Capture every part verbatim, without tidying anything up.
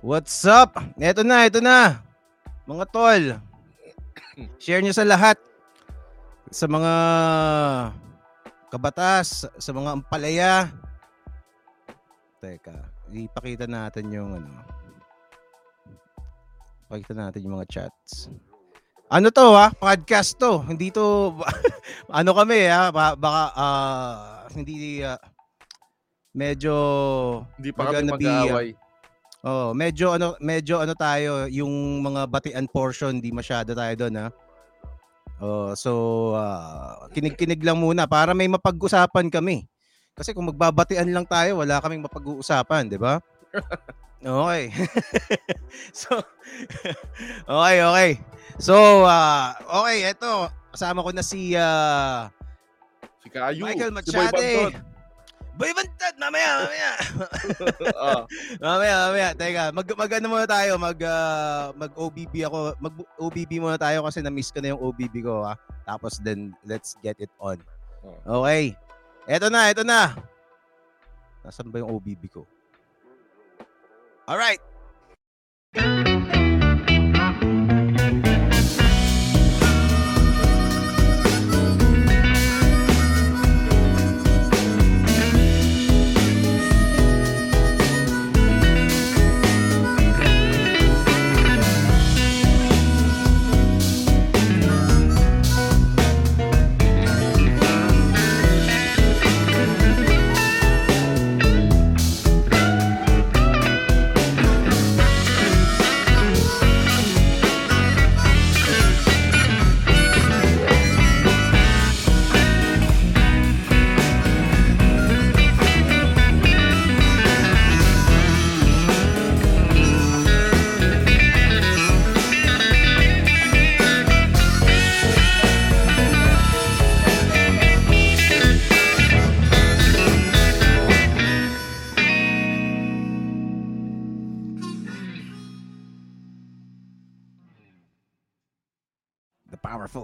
What's up? Ito na, ito na. Mga tol, share nyo sa lahat. Sa mga kabatas, sa mga ampalaya. Teka, ipakita natin yung ano. Pakita natin yung mga chats. Ano to ha? Podcast to. Hindi to ano kami ha? Ba- baka uh, hindi uh, medyo hindi pa kami mag-aaway. Oh, medyo ano medyo ano tayo yung mga batian portion, di masyado tayo doon ha. Oh, so uh, kinig-kinig lang muna para may mapag-usapan kami. Kasi kung magbabatian lang tayo, wala kaming mapag-uusapan, di ba? Okay. So okay, okay. So uh, okay, eto kasama ko na si uh, si Kayo, Michael Macdade. Boy Bantot, mamaya, mamaya. uh. Mamaya, mamaya. Teka, mag, mag ano muna tayo, mag, uh, mag O B B ako. Mag O B B muna tayo kasi na-miss ko na yung O B B ko. Ha? Tapos then, let's get it on. Okay. Eto na, eto na. Nasaan ba yung O B B ko? Alright.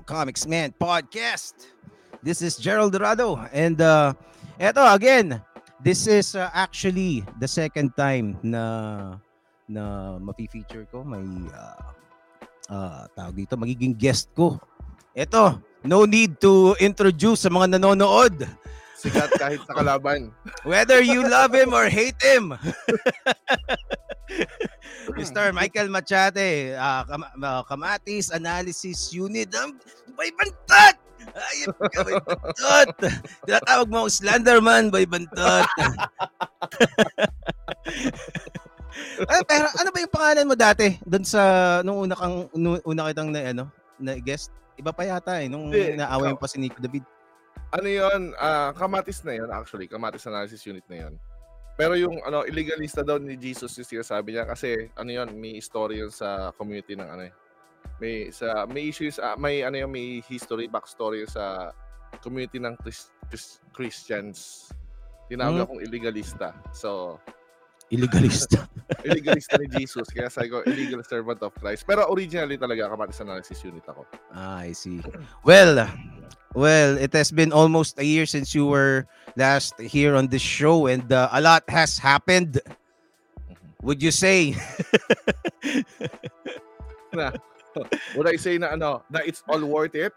Comics Man Podcast. This is Jerald Dorado and uh eto again, this is uh, actually the second time na na ma-feature ko, may uh, uh tawag dito, magiging guest ko. Eto, no need to introduce sa mga nanonood. Sikat kahit sa kalaban. Whether you love him or hate him. Mister Michael Macdade, uh, Kam- uh, Kamatis Analysis Unit. Um, Boy Bantot! Ayun ka, Boy Bantot! Tinatawag mo akong Slenderman, Boy Bantot. Ay, pero ano ba yung pangalan mo dati? Doon sa, nung una kang, nung una kitang na, ano, na guest? Iba pa yata eh, nung hey, naaway yung pa si Nico David. Ano yun? Uh, Kamatis na yun actually. Kamatis Analysis Unit na yun. Pero yung ano, illegalista daw ni Jesus yung sinasabi niya kasi ano yun, may story yun sa community ng ano eh. May sa may issues, uh, may ano yung may history, backstory sa community ng Chris, Chris, Christians. Tinawag hmm. akong illegalista. So illegalista. Illegalista ni Jesus kaya sabi ko illegal servant of Christ. Pero originally talaga Kamatis Analysis Unit ako. Ah, I see. Well, Well, it has been almost a year since you were last here on this show and uh, a lot has happened. Would you say? na, would I say na ano, that it's all worth it?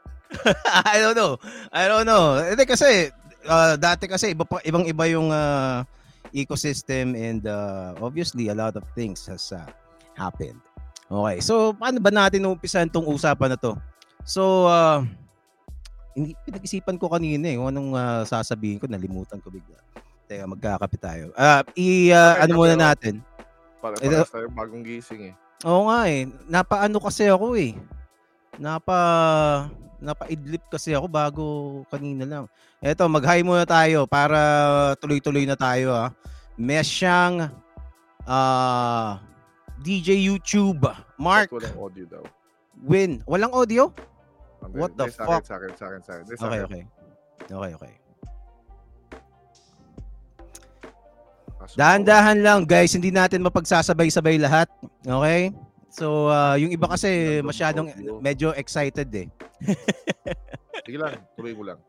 I don't know. I don't know. Ito kasi, uh, dati kasi iba pa, ibang-iba yung uh, ecosystem and uh, obviously a lot of things has uh, happened. Okay, so paano ba natin umpisan tong usapan na to? So, uh, hindi, pinag-isipan ko kanina eh. Anong uh, sasabihin ko? Nalimutan ko bigla. Teka, magkakape tayo. Uh, i, uh, ano muna natin? Para-para tayo bagong gising eh. Oo nga eh. Napaano kasi ako eh. Napa, napa-idlip kasi ako bago kanina lang. Eto, mag-hi muna tayo para tuloy-tuloy na tayo ha. May siyang uh, D J YouTube. Mark. Walang audio daw. Win. Walang audio? What the fuck? Sakin, sakin, sakin, sakin. Okay, okay. Okay, okay. Dahan-dahan lang, guys. Hindi natin mapagsasabay-sabay lahat. Okay? So, uh, yung iba kasi masyadong medyo excited eh. Sige lang. Tuloy ko lang.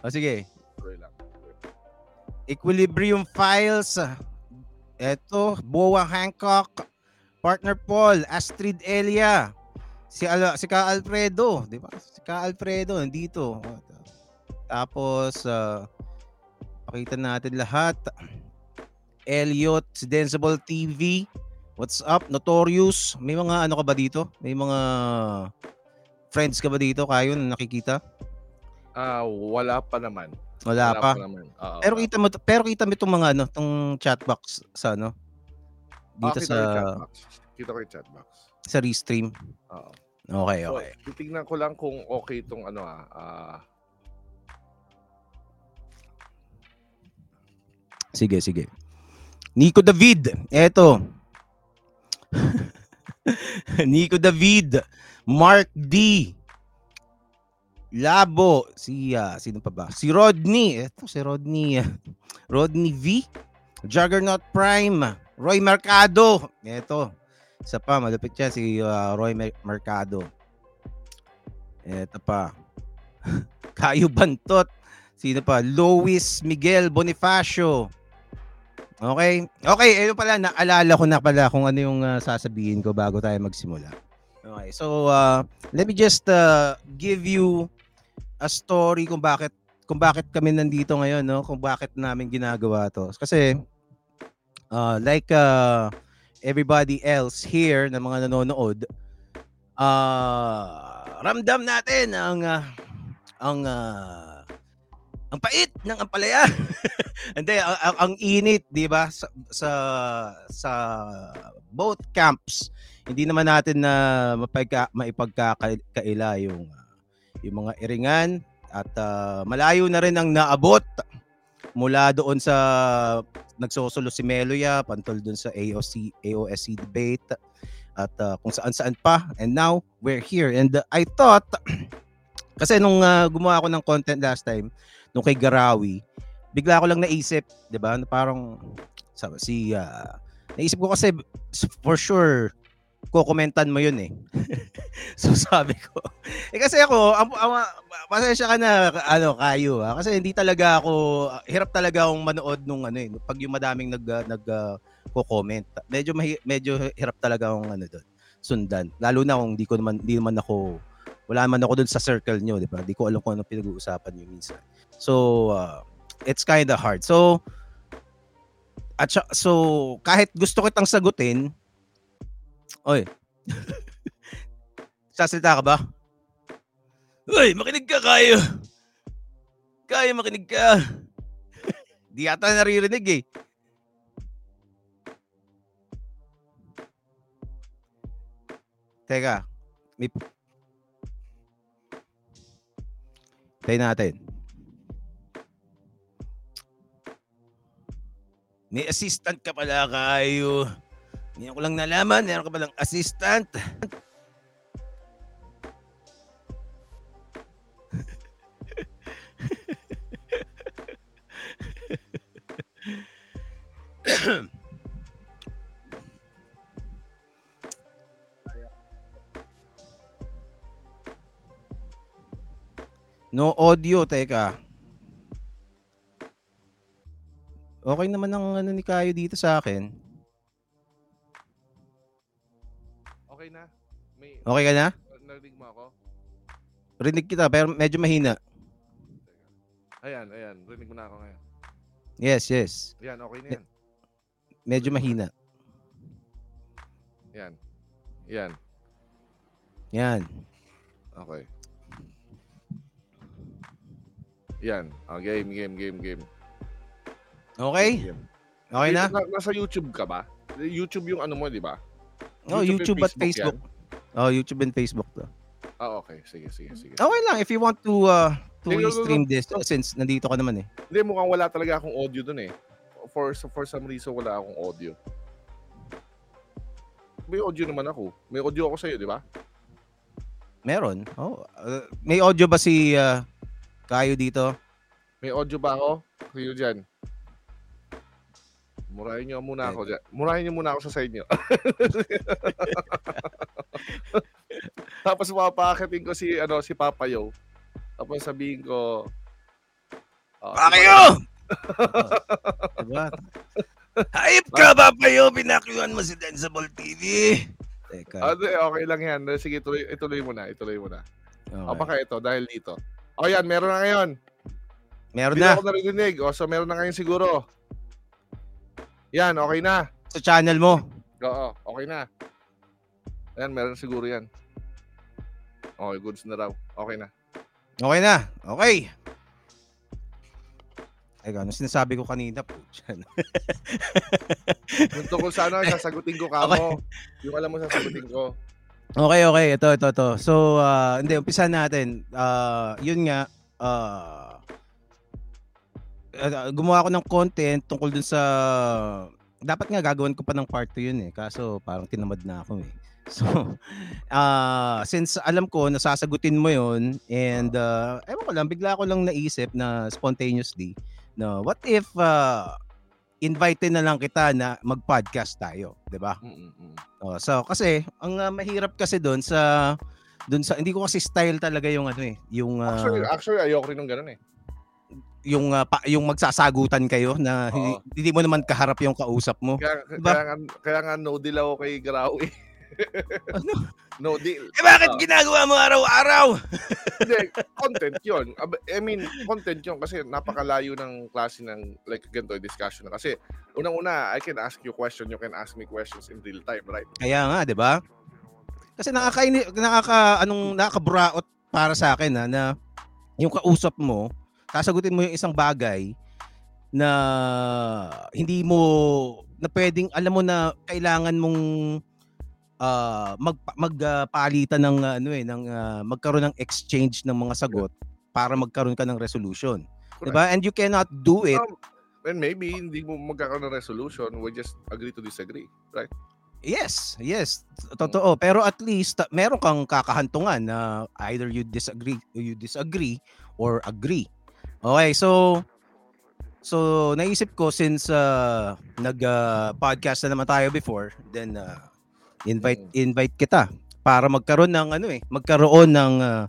O, sige. Tuloy lang. Equilibrium Files. Eto, Boa Hancock, Partner Paul, Astrid Elia, si, si Ka Alfredo, di ba? Si Ka Alfredo, nandito. Tapos, uh, pakita natin lahat. Elliot, si Densible T V, what's up? Notorious, may mga ano ka ba dito? May mga friends ka ba dito? Kayo na nakikita? Ah, uh, wala pa naman. Wala, wala pa. pa naman. Uh, pero kita mo pero kita mo itong mga ano, tong chat box sa ano. Dito ah, kita sa chatbox. Kita ko yung chat box. Sa restream. Oo. Okay, okay. So, titignan ko lang kung okay itong ano ah. Uh... Sige, sige. Nico David, eto. Nico David, Mark D. Labo, si uh, sino pa ba? Si Rodney, eto si Rodney. Rodney V. Juggernaut Prime, Roy Mercado. Eto. Isa pa malupit 'yan si uh, Roy Mercado. Eto pa. Kayo Bantot. Sino pa? Luis Miguel Bonifacio. Okay. Okay, ayun pala, naalala ko na pala kung ano yung uh, sasabihin ko bago tayo magsimula. Okay, so uh, let me just uh, give you a story kung bakit kung bakit kami nandito ngayon, no? Kung bakit namin ginagawa to. Kasi uh, like uh, everybody else here na mga nanonood, uh, ramdam natin ang uh, ang uh, ang pait ng ampalaya. Hindi, ang, ang, ang init, di ba? Sa, sa, sa both camps, hindi naman natin na mapagka, maipagkakaila yung, yung mga iringan. At uh, malayo na rin ang naabot mula doon sa nagsusulo si Meloya, pantol doon sa A O C, A O S C debate, at uh, kung saan-saan pa. And now, we're here. And uh, I thought, kasi nung uh, gumawa ako ng content last time, nung kay Garawi, bigla ko lang naisip, 'di ba? Parang sabi si uh, naisip ko kasi for sure kokomentan mo 'yun eh. So sabi ko, eh kasi ako, ang, ang, pasensya ka na ano kayo ha? Kasi hindi talaga ako hirap talaga akong manood nung ano eh, pag yung madaming nag uh, nag uh, ko-comment. Medyo mahi, medyo hirap talaga akong ano doon sundan. Lalo na kung hindi ko naman hindi naman ako wala naman ako doon sa circle niyo, 'di ba? Hindi ko alam kung ano pinag-uusapan niyo minsan. So, uh, it's kind of hard. So, at sya, so kahit gusto kitang sagutin, oy. Sasalita ka ba? Oy, makinig ka, Kayo. Kayo, makinig ka. Di ata naririnig eh. Teka, may... Tayo natin. May assistant ka pala, Kayo. Ngayon ko lang nalaman, meron ka palang assistant. No audio, teka. Okay naman ang ano ni Kayo dito sa akin. Okay na. May, okay ka na? Narinig mo ako? Rinig kita pero medyo mahina. Ayan, ayan. Rinig mo na ako ngayon. Yes, yes. Ayan, okay na yan. Medyo mahina. Ayan. Ayan. Ayan. Okay. Yan. Oh, game, game, game, game. Okay? Game. Okay na? na? Nasa YouTube ka ba? YouTube yung ano mo, di ba? Oh, YouTube, YouTube at Facebook. Facebook. Oh, YouTube and Facebook. To. Oh, okay. Sige, sige, sige. Okay lang. If you want to uh, to no, no, stream no, no. this, since nandito ka naman eh. Hindi, mukhang wala talaga akong audio dun eh. For for some reason, wala akong audio. May audio naman ako. May audio ako sa'yo, di ba? Meron. Oh, uh, may audio ba si... Uh, Kayo dito. May audio ba ako? Kayo dyan. Murahin nyo muna ako dyan. Murahin nyo muna ako sa side nyo. Tapos mapakakitin ko si, ano, si Papayo. Tapos sabihin ko... Uh, Papayo! Diba? Ayip ka ba kayo? Binakyuhan mo si Densible T V. Teka. Oh, okay lang yan. Sige, ituloy, ituloy mo na. Ituloy mo na. Okay. O baka ito, dahil dito. O yan, meron na ngayon. Meron Hindi na. Hindi ako narinig. O, so meron na ngayon siguro. Yan, okay na. Sa channel mo. Oo, okay na. Ayan, meron na siguro yan. Okay, goods na raw. Okay na. Okay na. Okay. Ay, gano'n. Sinasabi ko kanina po. Punto ko sana, sasagutin ko ka okay. mo. Yung alam mo, sasagutin ko. Okay, okay. Ito, ito, ito. So, uh, hindi. Umpisa natin. Uh, yun nga. Uh, gumawa ako ng content tungkol dun sa... Dapat nga, gagawin ko pa ng part two yun eh. Kaso, parang tinamad na ako eh. So, uh, since alam ko, nasasagutin mo yon and uh, ewan ko lang, bigla ko lang naisip na spontaneously, no, what if uh, invited na lang kita na mag-podcast tayo, di ba? Uh, so, kasi, ang uh, mahirap kasi doon sa, doon sa, hindi ko kasi style talaga yung ano eh, yung... Uh, actually, actually, ayoko rin ng ganun eh. Yung uh, pa, yung magsasagutan kayo na hindi, hindi mo naman kaharap yung kausap mo. Kaya, diba? kaya, nga, kaya nga no deal ako kay Grau eh. Ano? No deal. Eh bakit uh, ginagawa mo araw-araw? Hindi, content yun. I mean, content yun kasi napakalayo ng klase ng like ganito discussion na. Kasi unang-una, I can ask you question, you can ask me questions in real time, right? Kaya nga, di ba? Kasi nakaka, nakaka, anong, nakakabraot para sa akin ha, na yung kausap mo, sasagutin mo yung isang bagay na hindi mo, na pwedeng, alam mo na kailangan mong Uh, mag magpalitan uh, ng uh, ano eh ng uh, magkaroon ng exchange ng mga sagot para magkaroon ka ng resolution. Correct. Diba? And you cannot do it. Um, and maybe hindi mo magkakaroon ng resolution, we just agree to disagree, right? Yes, yes. Totoo. Pero at least uh, meron kang kakahantungan na uh, either you disagree, you disagree or agree. Okay, so so naisip ko since uh, nag uh, podcast na naman tayo before, then uh, invite invite kita para magkaroon ng ano eh magkaroon ng uh,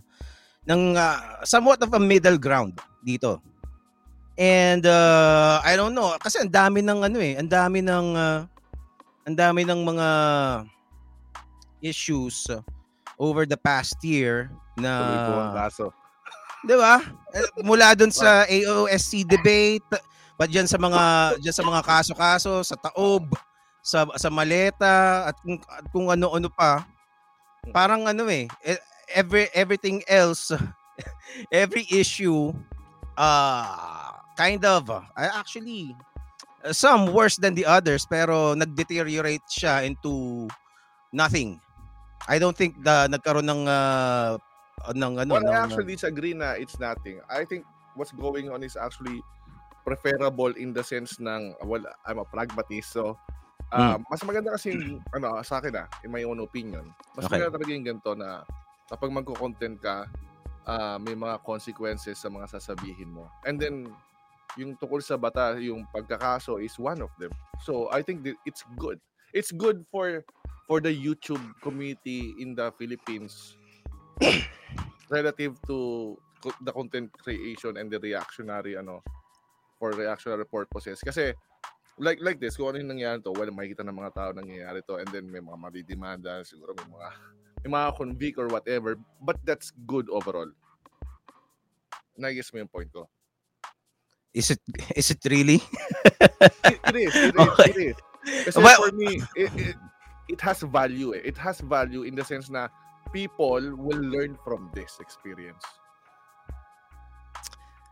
ng uh, somewhat of a middle ground dito. And uh, I don't know kasi ang dami ng ano eh ang dami ng uh, ang dami ng mga issues uh, over the past year na kaso. 'Di ba? Mula doon sa A O S C debate, pa diyan sa mga diyan sa mga kaso-kaso sa taob, sa sa maleta at kung, at kung ano-ano pa, parang ano eh every everything else every issue uh kind of uh, actually uh, some worse than the others pero nag-deteriorate siya into nothing. I don't think the nagkaroon ng uh, ng ano well, ng, I actually disagree na it's nothing. I think what's going on is actually preferable in the sense ng well I'm a pragmatist so Uh, mas maganda kasi yung, ano, sa akin ah, in my own opinion, mas okay. maganda talaga yung ganito na kapag magko-content ka, uh, may mga consequences sa mga sasabihin mo. And then, yung tukol sa bata, yung pagkakaso is one of them. So, I think it's good. It's good for for the YouTube community in the Philippines relative to the content creation and the reactionary, ano, for reactionary purposes. Kasi, Like like this, kung ano yung nangyayari to, well, makikita ng mga tao nangyayari to, and then may mga madidimanda, siguro may mga, may mga convict or whatever, but that's good overall. Nag-guess mo yung point ko. Is it, is it really? it, it is, it is, okay. it is. Kasi well, for me, it, it, it has value eh. It has value in the sense na people will learn from this experience.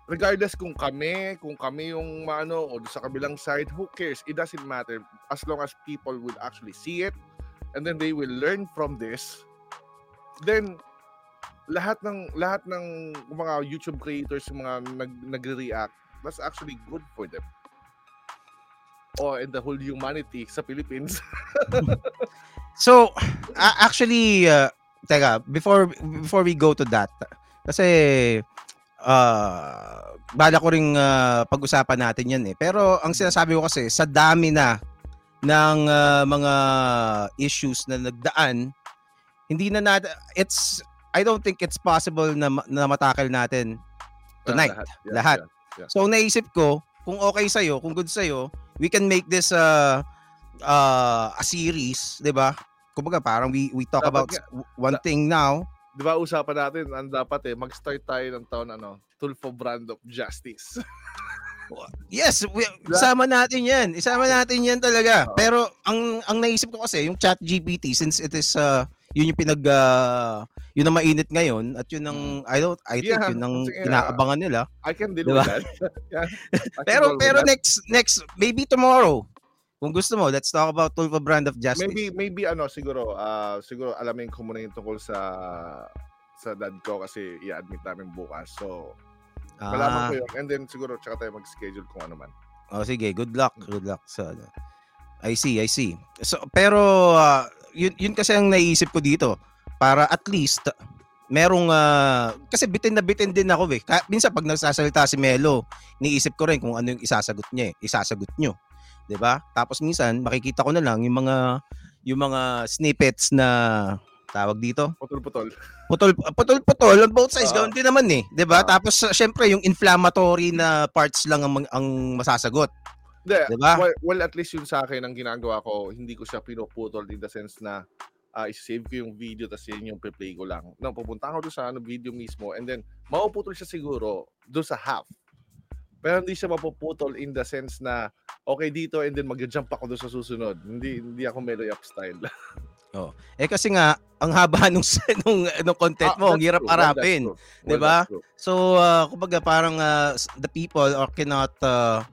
Regardless kung kami, kung kami yung ano, o sa kabilang side, who cares? It doesn't matter. As long as people will actually see it and then they will learn from this, then lahat ng lahat ng mga YouTube creators, mga nag, nagre-react, that's actually good for them. Oh, and the whole humanity sa Philippines. So, uh, actually, uh, teka, before, before we go to that, kasi... Uh, bala ko ring uh, pag-usapan natin yan eh. Pero ang sinasabi ko kasi sa dami na ng uh, mga issues na nagdaan, hindi na natin, it's, I don't think it's possible na, na matakal natin tonight. Yeah, lahat. Yeah, lahat. Yeah, yeah. So naisip ko, kung okay sa'yo, kung good sa'yo, we can make this uh, uh, a series, di ba? Kumbaga parang we, we talk dapat about ka, one da, thing now. Di ba usapan natin, ang dapat eh, mag-start tayo ng taon, ano, Tulfo Brand of Justice. Yes, we, isama natin yan. Isama natin yan talaga. Pero ang ang naisip ko kasi, yung ChatGPT, since it is, uh, yun yung pinag, uh, yun ang mainit ngayon, at yun ang, I don't, I think, yeah, yun ang inaabangan nila. I can deal diba? With that. Yeah, can pero deal pero that. next, next maybe tomorrow, kung gusto mo, let's talk about Tulfo Brand of Justice. Maybe, maybe ano, siguro, uh, siguro alamin ko muna yung tungkol sa, sa dad ko kasi i-admit namin bukas. So, ah. malaman ko yun. And then siguro, tsaka tayo mag-schedule kung ano man. Oh, sige, good luck. Good luck. So, I see, I see. So, pero, uh, yun, yun kasi ang naisip ko dito. Para at least, merong, uh, kasi bitin na bitin din ako eh. Kaya, minsan, pag nagsasalita si Mello, niisip ko rin kung ano yung isasagot niya eh. Isasagot nyo. Diba? Tapos minsan makikita ko na lang yung mga yung mga snippets na tawag dito. Putol-putol. Putol putol-putol on both sides. Uh, Ganoon din naman eh, 'di ba? Uh, Tapos syempre yung inflammatory na parts lang ang ang masasagot. 'Di ba? Well, well, at least yun sa akin ang ginagawa ko, hindi ko siya pinuputol in the sense na uh, i-save ko yung video tas yun yung play ko lang. No, pupunta ako doon sa ano video mismo and then mauputol siya siguro doon sa half. Pero hindi siya mapuputol in the sense na okay dito and then mag-jump ako doon sa susunod. Hindi hindi ako Meloya style. Oh. Eh kasi nga ang haba nung nung, nung content mo, ah, ang hirap harapin, well, 'di ba? Well, so uh, kumbaga parang uh, the people or cannot uh,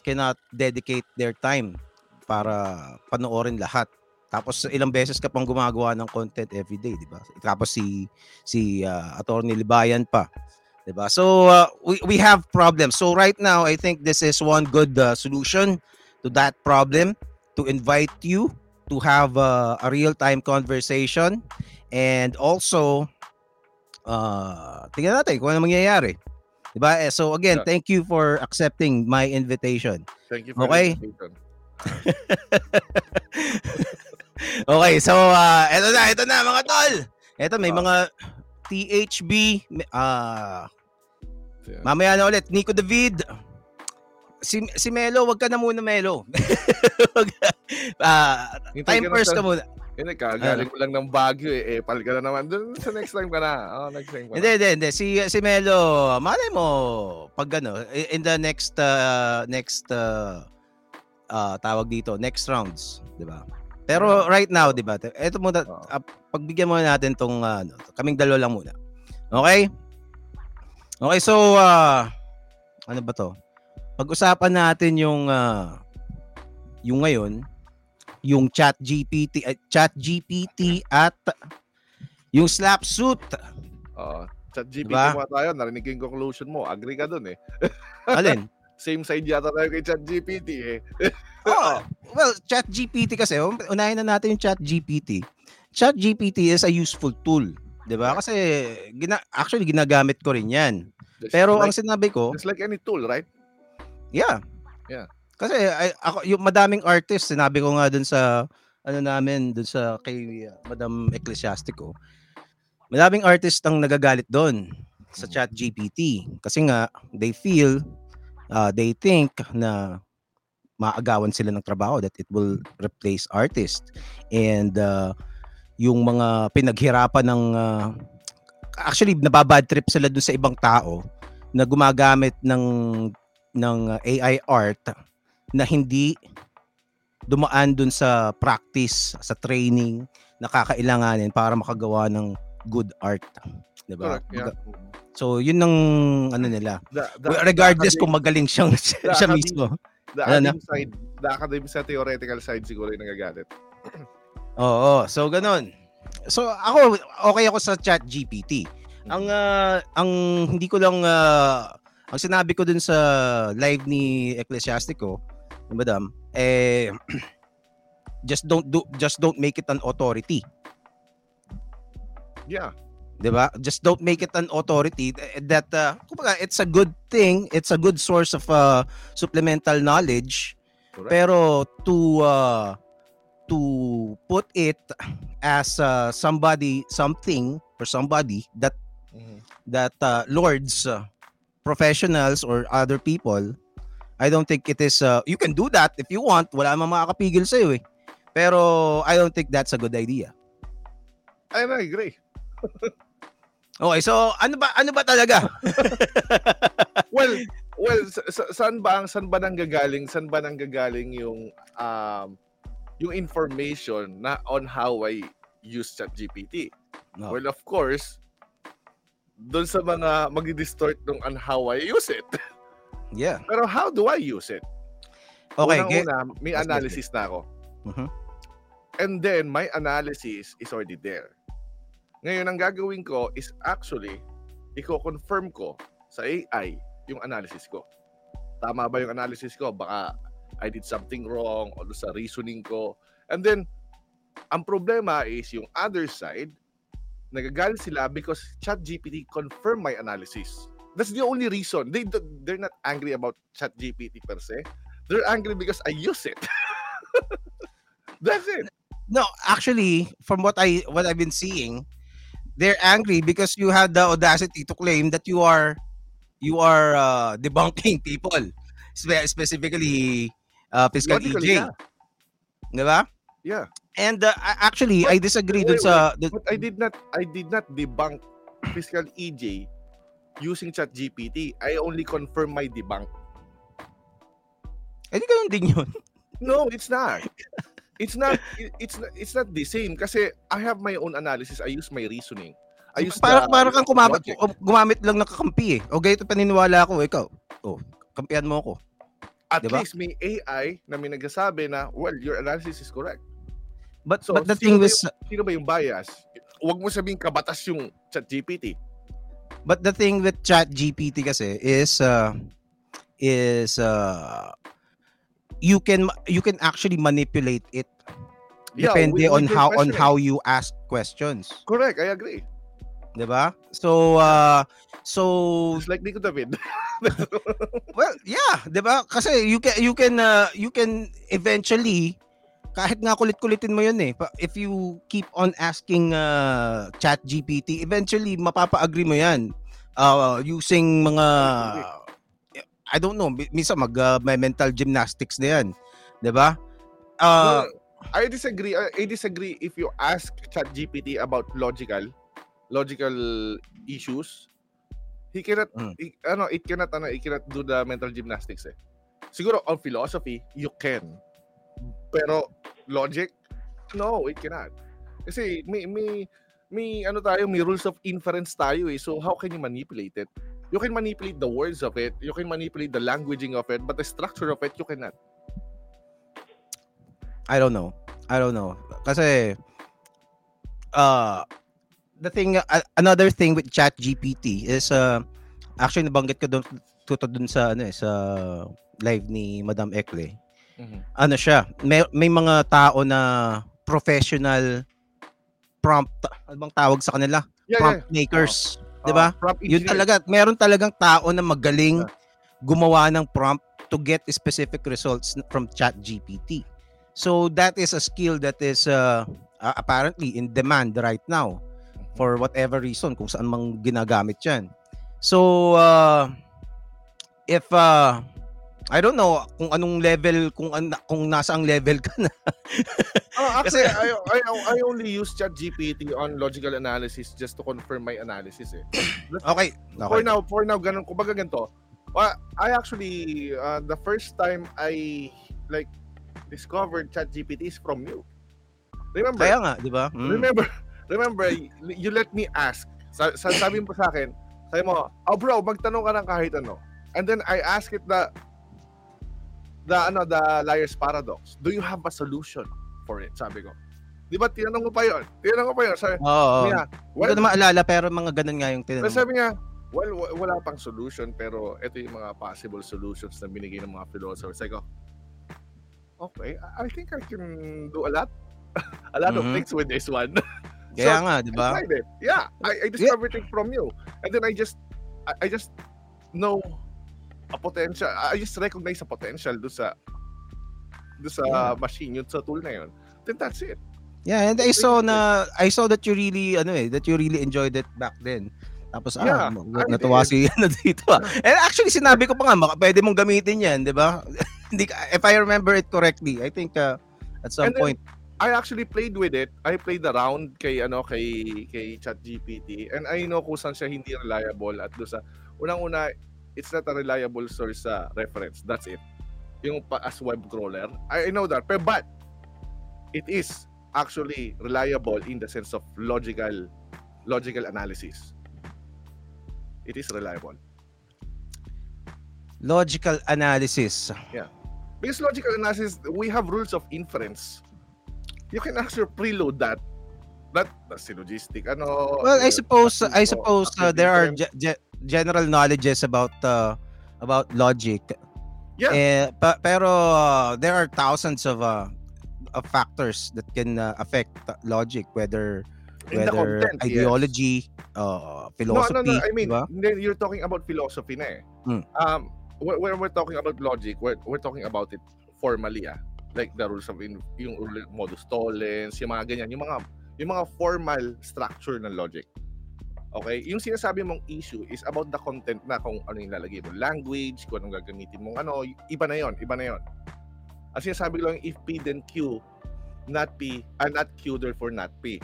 cannot dedicate their time para panoorin lahat. Tapos ilang beses ka pang gumagawa ng content every day, 'di ba? Tapos si si uh, Atty. Libayan pa. Diba? So uh, we we have problems. So right now, I think this is one good uh, solution to that problem, to invite you to have uh, a real-time conversation and also uh tingnan natin kung ano mangyayari. Diba? So again, yeah. Thank you for accepting my invitation. Thank you for okay? the invitation. Okay, so uh eto na, eto na mga tol. Eto may uh, mga T H B, ah, uh, mamaya na ulit, Nico David, si, si Melo, wag ka na muna, Melo. uh, time first ka muna. Hindi ka, galing ko lang ng Baguio, eh, pal ka na naman, dun sa next time ka na. Oh, next time ka na. Hindi, hindi, hindi, si, si Melo, malay mo, pag ano, in the next, uh, next, uh, uh, tawag dito, next rounds, di ba? Pero right now, di ba? Ito muna, uh, pagbigyan muna natin itong, uh, ano, kaming dalawa lang muna. Okay? Okay, so, uh, ano ba to? Pag-usapan natin yung, uh, yung ngayon, yung ChatGPT, uh, ChatGPT at yung slapsuit. Oo. Uh, ChatGPT diba? Mo tayo, narinig yung conclusion mo. Agree ka dun eh. Alin? Same side yata tayo kay ChatGPT eh. Oh, well, ChatGPT kasi, unahin na natin yung ChatGPT. ChatGPT is a useful tool, 'di ba? Kasi gina- actually ginagamit ko rin 'yan. Pero like, ang sinabi ko, it's like any tool, right? Yeah. Yeah. Kasi I, ako yung madaming artist, sinabi ko nga dun sa ano namin, dun sa kay uh, Madam Ecclesiastico. Madaming artist ang nagagalit doon sa ChatGPT kasi nga they feel Uh, they think na maagawan sila ng trabaho, that it will replace artists. And uh, yung mga pinaghirapan ng... Uh, actually, nababad trip sila dun sa ibang tao na gumagamit ng, ng A I art na hindi dumaan dun sa practice, sa training na kakailanganin para makagawa ng good art. Diba? Correct, yeah. So, yun ang ano nila. The, the, regardless the, kung magaling siyang, the, siya mismo. The, ano academic side, the academic sa theoretical side siguro yung nagagalit. Oo. So, ganun. So, ako, okay ako sa ChatGPT. Ang, uh, ang hindi ko lang, uh, ang sinabi ko dun sa live ni Ecclesiastico, madam, eh, just don't do, just don't make it an authority. Yeah. Diba? Just don't make it an authority that uh, kumbaga, it's a good thing, it's a good source of uh, supplemental knowledge. Correct. Pero to uh, to put it as uh, somebody something or somebody that mm-hmm. that uh, lords uh, professionals or other people, I don't think it is, uh, you can do that if you want, wala namang makakapigil sa'yo eh. Pero I don't think that's a good idea. I agree. Okay, so ano ba ano ba talaga? well, well sa- saan ba ang saan ba nanggagaling? Saan ba nanggagaling yung um yung information na on how I use ChatGPT? No. Well, of course, doon sa mga magdi-distort nung on how I use it. Yeah. Pero how do I use it? Okay, unang-una, may analysis na ako. Uh-huh. And then my analysis is already there. Ngayon, ang gagawin ko is actually, i-confirm ko sa A I yung analysis ko. Tama ba yung analysis ko? Baka I did something wrong o sa reasoning ko. And then, ang problema is yung other side, nagagalit sila because ChatGPT confirmed my analysis. That's the only reason. They, they're not angry about ChatGPT per se. They're angry because I use it. That's it. No, actually, from what, I, what I've been seeing, they're angry because you had the audacity to claim that you are you are uh, debunking people, Spe- specifically uh, Fiscal E J. Yeah. Diba? Yeah. And uh, actually, but, I disagree. Wait, wait, sa, wait. But I did not I did not debunk Fiscal E J using ChatGPT. I only confirmed my debunk. Eh, di ganun din yun. No, it's not. It's not it's not, it's not the same kasi I have my own analysis, I use my reasoning. I use Para para kang kumamit, gumamit lang ng kakampi eh. O ganito paniniwala ko, ikaw. Oh, kampihan mo ako. At diba? Least may A I na may nagsasabi na, well, your analysis is correct. But so, but the thing is, sino ba yung bias? Huwag mo sabing kabatas yung ChatGPT. But the thing with ChatGPT kasi is uh, is uh, you can you can actually manipulate it depending yeah, on how on how you ask questions. Correct, I agree. Diba? So uh so it's like Nico David. Well, yeah, diba? Kasi you can you can uh, you can eventually kahit nga kulit-kulitin mo 'yun eh, if you keep on asking uh, ChatGPT, eventually mapapa-agree mo 'yan. Uh using mga I don't know, minsan mag uh, may mental gymnastics na yan, 'di ba? Uh, no, I disagree. I disagree if you ask ChatGPT about logical logical issues. He cannot mm. he, ano, it cannot ano, it cannot do the mental gymnastics eh. Siguro on philosophy, you can. Pero logic? No, it cannot. Kasi may may may ano tayo, may rules of inference tayo eh. So how can you manipulate it? You can manipulate the words of it, you can manipulate the languaging of it, but the structure of it, you cannot. I don't know. I don't know. Kasi, uh, the thing, uh, another thing with ChatGPT is, uh, actually, nabanggit ko dun, tuto dun sa, ano eh, sa live ni Madam Ekle. Mm-hmm. Ano siya, may, may mga tao na professional prompt, ano bang tawag sa kanila? Yeah, prompt yeah. makers. Oh. Diba? Uh, yun talaga, meron talagang tao na magaling gumawa ng prompt to get specific results from ChatGPT. So that is a skill that is uh, uh, apparently in demand right now for whatever reason kung saan mang ginagamit yan. So uh, if uh, I don't know kung anong level kung an- kung nasa ang level ka na. uh, actually, I, I I only use ChatGPT on logical analysis just to confirm my analysis eh. Okay, okay. For now, for now ganun ko baga ganito. Uh, I actually uh, the first time I like discovered ChatGPT is from you. Remember? Kaya nga, di ba? Mm. Remember? Remember you let me ask. Sa sabihin mo sa akin, sabi mo, "Oh bro, magtanong ka ng kahit ano." And then I ask it the the ano the liar's paradox. Do you have a solution for it? Sabi ko. 'Di ba tinanong ko pa 'yon? Tinanong ko pa 'yon. Sabi niya, wala na maalala pero mga ganun nga yung tinanong. Sabi niya, well w- wala pang solution pero ito yung mga possible solutions na binigay ng mga philosophers. Sabi ko, okay, I think I can do a lot a lot mm-hmm. of things with this one. Kaya so, nga, 'di ba? Yeah, I I discovered yeah. it from you. And then I just I, I just know a potential. I just recognize a potential do sa do sa yeah. machine yun sa tool na yun. Then that's it. Yeah, and I saw na I saw that you really ano eh that you really enjoyed it back then. Tapos yeah, ah, natuwa si ano dito ah. And actually sinabi ko pa nga pwede mong gamitin 'yan, 'di ba? If I remember it correctly, I think uh, at some and point then, I actually played with it. I played around kay ano kay kay ChatGPT and I know kung saan siya hindi reliable at do sa unang-una it's not a reliable source sa uh, reference. That's it. Yung pa, as web crawler. I know that, pero but it is actually reliable in the sense of logical logical analysis. It is reliable. Logical analysis. Yeah. Because logical analysis, we have rules of inference. You can actually preload that. That that's syllogistic. Ano, well, I suppose uh, I suppose uh, there are ge- ge- general knowledges about uh, about logic. Yeah. Eh, pa- pero uh, there are thousands of uh, of factors that can uh, affect logic, whether whether content, ideology, yes. uh, philosophy. No, no, no. I mean, diba? You're talking about philosophy na eh. Mm. Um, when we're, we're talking about logic, we're, we're talking about it formally ah. Like the rules of, in, yung modus tollens, yung mga ganyan, yung mga, yung mga formal structure ng logic. Okay? Yung sinasabi mong issue is about the content na kung ano yung lalagay mo. Language, kung anong gagamitin mong ano, iba na yon, iba na yon. Ang sinasabi ko lang, if P then Q, not P, and uh, not Q therefore not P.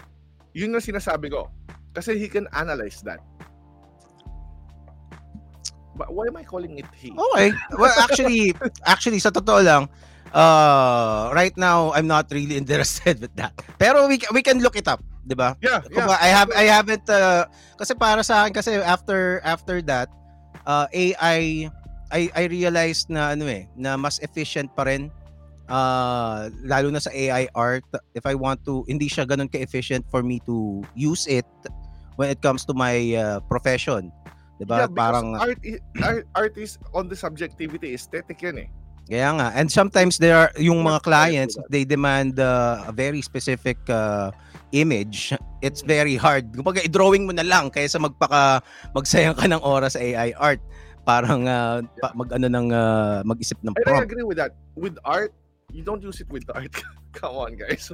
Yun yung sinasabi ko. Kasi he can analyze that. But why am I calling it he? Okay. Well, actually, actually, sa totoo lang, uh, right now, I'm not really interested with that. Pero we, we can look it up, di ba? Yeah, yeah. I, have, I haven't, uh, kasi para sa akin, kasi after, after that, uh, A I, I, I realized na, ano eh, na mas efficient pa rin. Uh, lalo na sa A I art, if I want to, hindi siya ganun ka-efficient for me to use it when it comes to my uh, profession. Diba? Yeah, parang art is, art is on the subjectivity, aesthetic yan eh. Kaya nga. And sometimes there are, yung mga clients, they demand uh, a very specific uh, image. It's very hard. Kumbaga, i-drawing mo na lang kaysa magpaka, magsayang ka ng oras sa A I art. Parang uh, pa, mag-ano ng, uh, mag-isip ng prompt. I agree with that. With art, you don't use it with art. Come on, guys.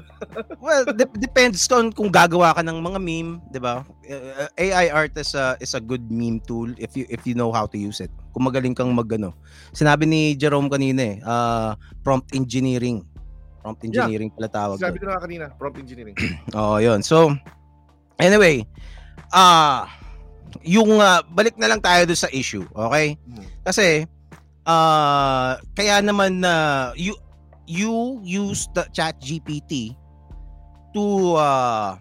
Well, de- depends on kung gagawa ka ng mga meme, 'di ba? Uh, A I art is a is a good meme tool if you if you know how to use it. Kung magaling kang magano. Sinabi ni Jerome kanina eh, uh, prompt engineering. Prompt engineering yeah. pala tawag. Sinabi ko na kanina, prompt engineering. Oh, 'yun. So, anyway, ah uh, yung uh, balik na lang tayo doon sa issue, okay? Hmm. Kasi uh, kaya naman na uh, you you use the ChatGPT to uh,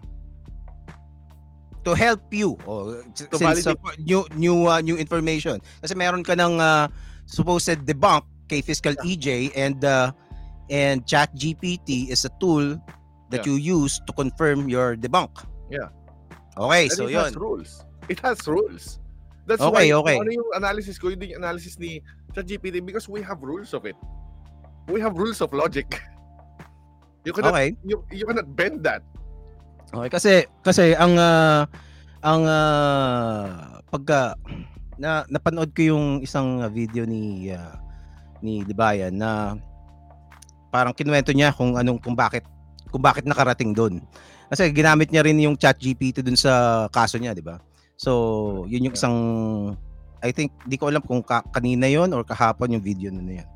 to help you or to since, uh, new new uh, new information kasi meron ka ng uh, supposed debunk kay Fiscal yeah. E J and uh, and ChatGPT is a tool that yeah. you use to confirm your debunk. Yeah. Okay, and so it yun. Has rules. It has rules. That's okay, why okay. Ano yung analysis ko yung analysis ni ChatGPT because we have rules of it. We have rules of logic. You cannot okay. you, you cannot bend that. Okay kasi kasi ang uh, ang uh, pagka na napanood ko yung isang video ni uh, ni Debye na parang kinuwento niya kung anong kung bakit kung bakit nakarating doon. Kasi ginamit niya rin yung ChatGPT doon sa kaso niya, di ba? So, yun yung isang I think di ko alam kung ka, kanina yon or kahapon yung video na niyan.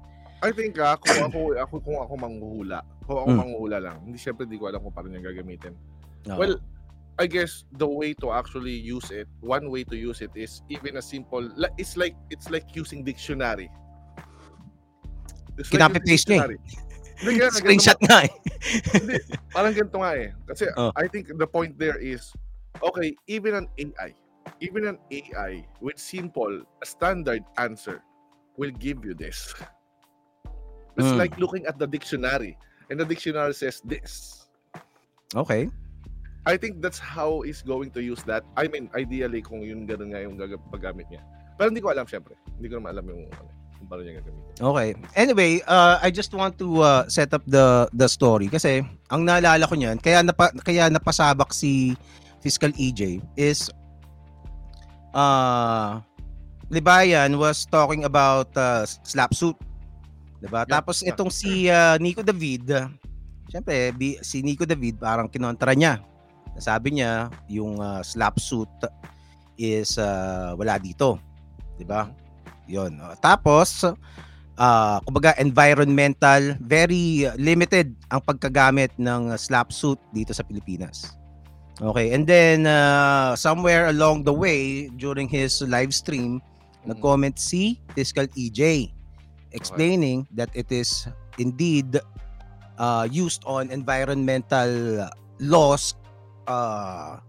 I think ah, kung ako, ako, kung ako manghuhula, kung ako mm. manghuhula lang, hindi siyempre di ko alam kung paano niya gagamitin. No. Well, I guess the way to actually use it, one way to use it is even a simple, it's like it's like using dictionary. It's Kinapipis like niya eh. Screenshot nga eh. Hindi, parang ganito nga eh. Kasi oh. I think the point there is, okay, even an A I, even an A I with simple, standard answer will give you this. It's mm. like looking at the dictionary, and the dictionary says this. Okay. I think that's how he's going to use that. I mean, ideally, kung yun ganun nga yung gagamitin niya. Pero hindi ko alam, syempre. Hindi ko naman alam yung kung paano niya gagamitin. Okay. Anyway, uh, I just want to uh, set up the the story. Kasi, ang naalala ko niyan, kaya, napa, kaya napasabak si Fiscal E J is, uh, Libayan was talking about uh, slapsuit. Diba? Yeah, tapos yeah. itong si uh, Nico David, uh, syempre bi- si Nico David parang kinontra niya. Sabi niya yung uh, slap suit is uh, wala dito, 'di ba? 'Yon. Tapos uh, kumbaga environmental, very limited ang pagkagamit ng slap suit dito sa Pilipinas. Okay, and then uh, somewhere along the way during his live stream, mm-hmm. nag-comment si Fiscal E J explaining okay. that it is indeed uh, used on environmental laws, uh,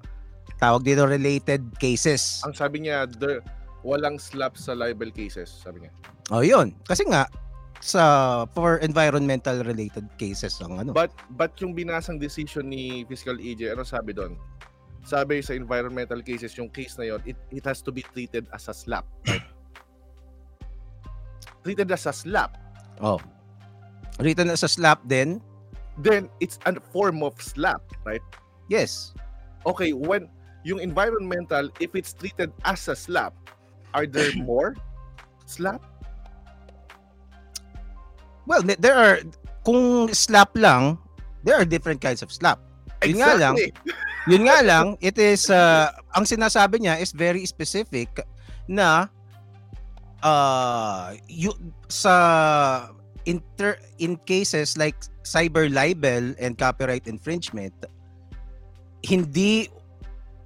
tawag dito, related cases. Ang sabi niya, the, walang slap sa libel cases, sabi niya. Oh, yun. Kasi nga, sa for environmental related cases ang ano. But but yung binasang decision ni Fiscal E J, ano sabi doon? Sabi sa environmental cases, yung case na yon, it it has to be treated as a slap. Right? Treated as a slap. Oh. Written as a slap, then then it's a form of slap, right? Yes. Okay, when yung environmental, if it's treated as a slap, are there more slap? Well, there are, kung slap lang, there are different kinds of slap. Yun exactly. nga lang, yun nga lang, it is, uh, ang sinasabi niya is very specific na uh, you, sa inter, in cases like cyber libel and copyright infringement, hindi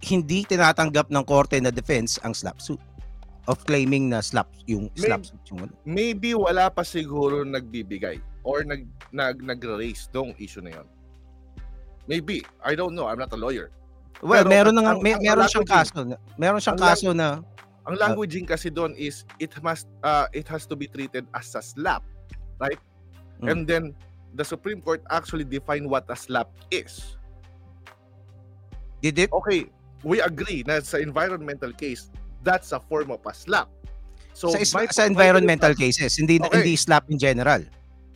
hindi tinatanggap ng korte na defense ang slap suit. Of claiming na slap yung slap yung maybe wala pa siguro nagbibigay or nag nag nag-raise dong issue na yon. Maybe, I don't know, I'm not a lawyer. Well, pero, meron nang may, meron siyang kaso, meron siyang kaso na ang languaging kasi doon is it must uh, it has to be treated as a slap, right? Mm. And then the Supreme Court actually defined what a slap is. Did it? Okay, we agree na sa environmental case, that's a form of a slap. So sa, is, my, sa environmental my, cases, hindi okay. hindi slap in general.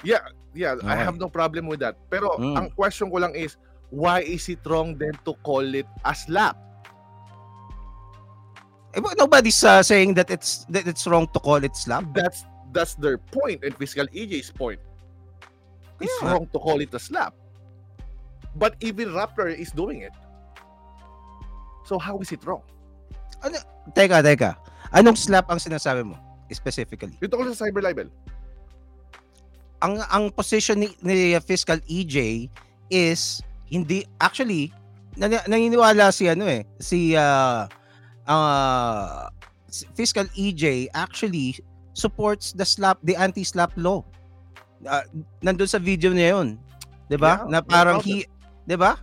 Yeah, yeah, okay. I have no problem with that. Pero mm. ang question ko lang is, why is it wrong then to call it a slap? Eh, nobody's uh, saying that it's that it's wrong to call it slap. That's that's their point and Fiscal E J's point. It's yeah. wrong to call it a slap. But even Rappler is doing it. So how is it wrong? Ano? Teka, teka. Anong slap ang sinasabi mo? Specifically. Dito ko sa cyber libel. Ang ang position ni, ni Fiscal E J is hindi actually nan, naniniwala si ano eh si uh, uh, Fiscal E J actually supports the slap, the anti-slap law. Uh, nandun sa video niya 'yon. 'Di ba? Yeah, na parang he, 'di ba?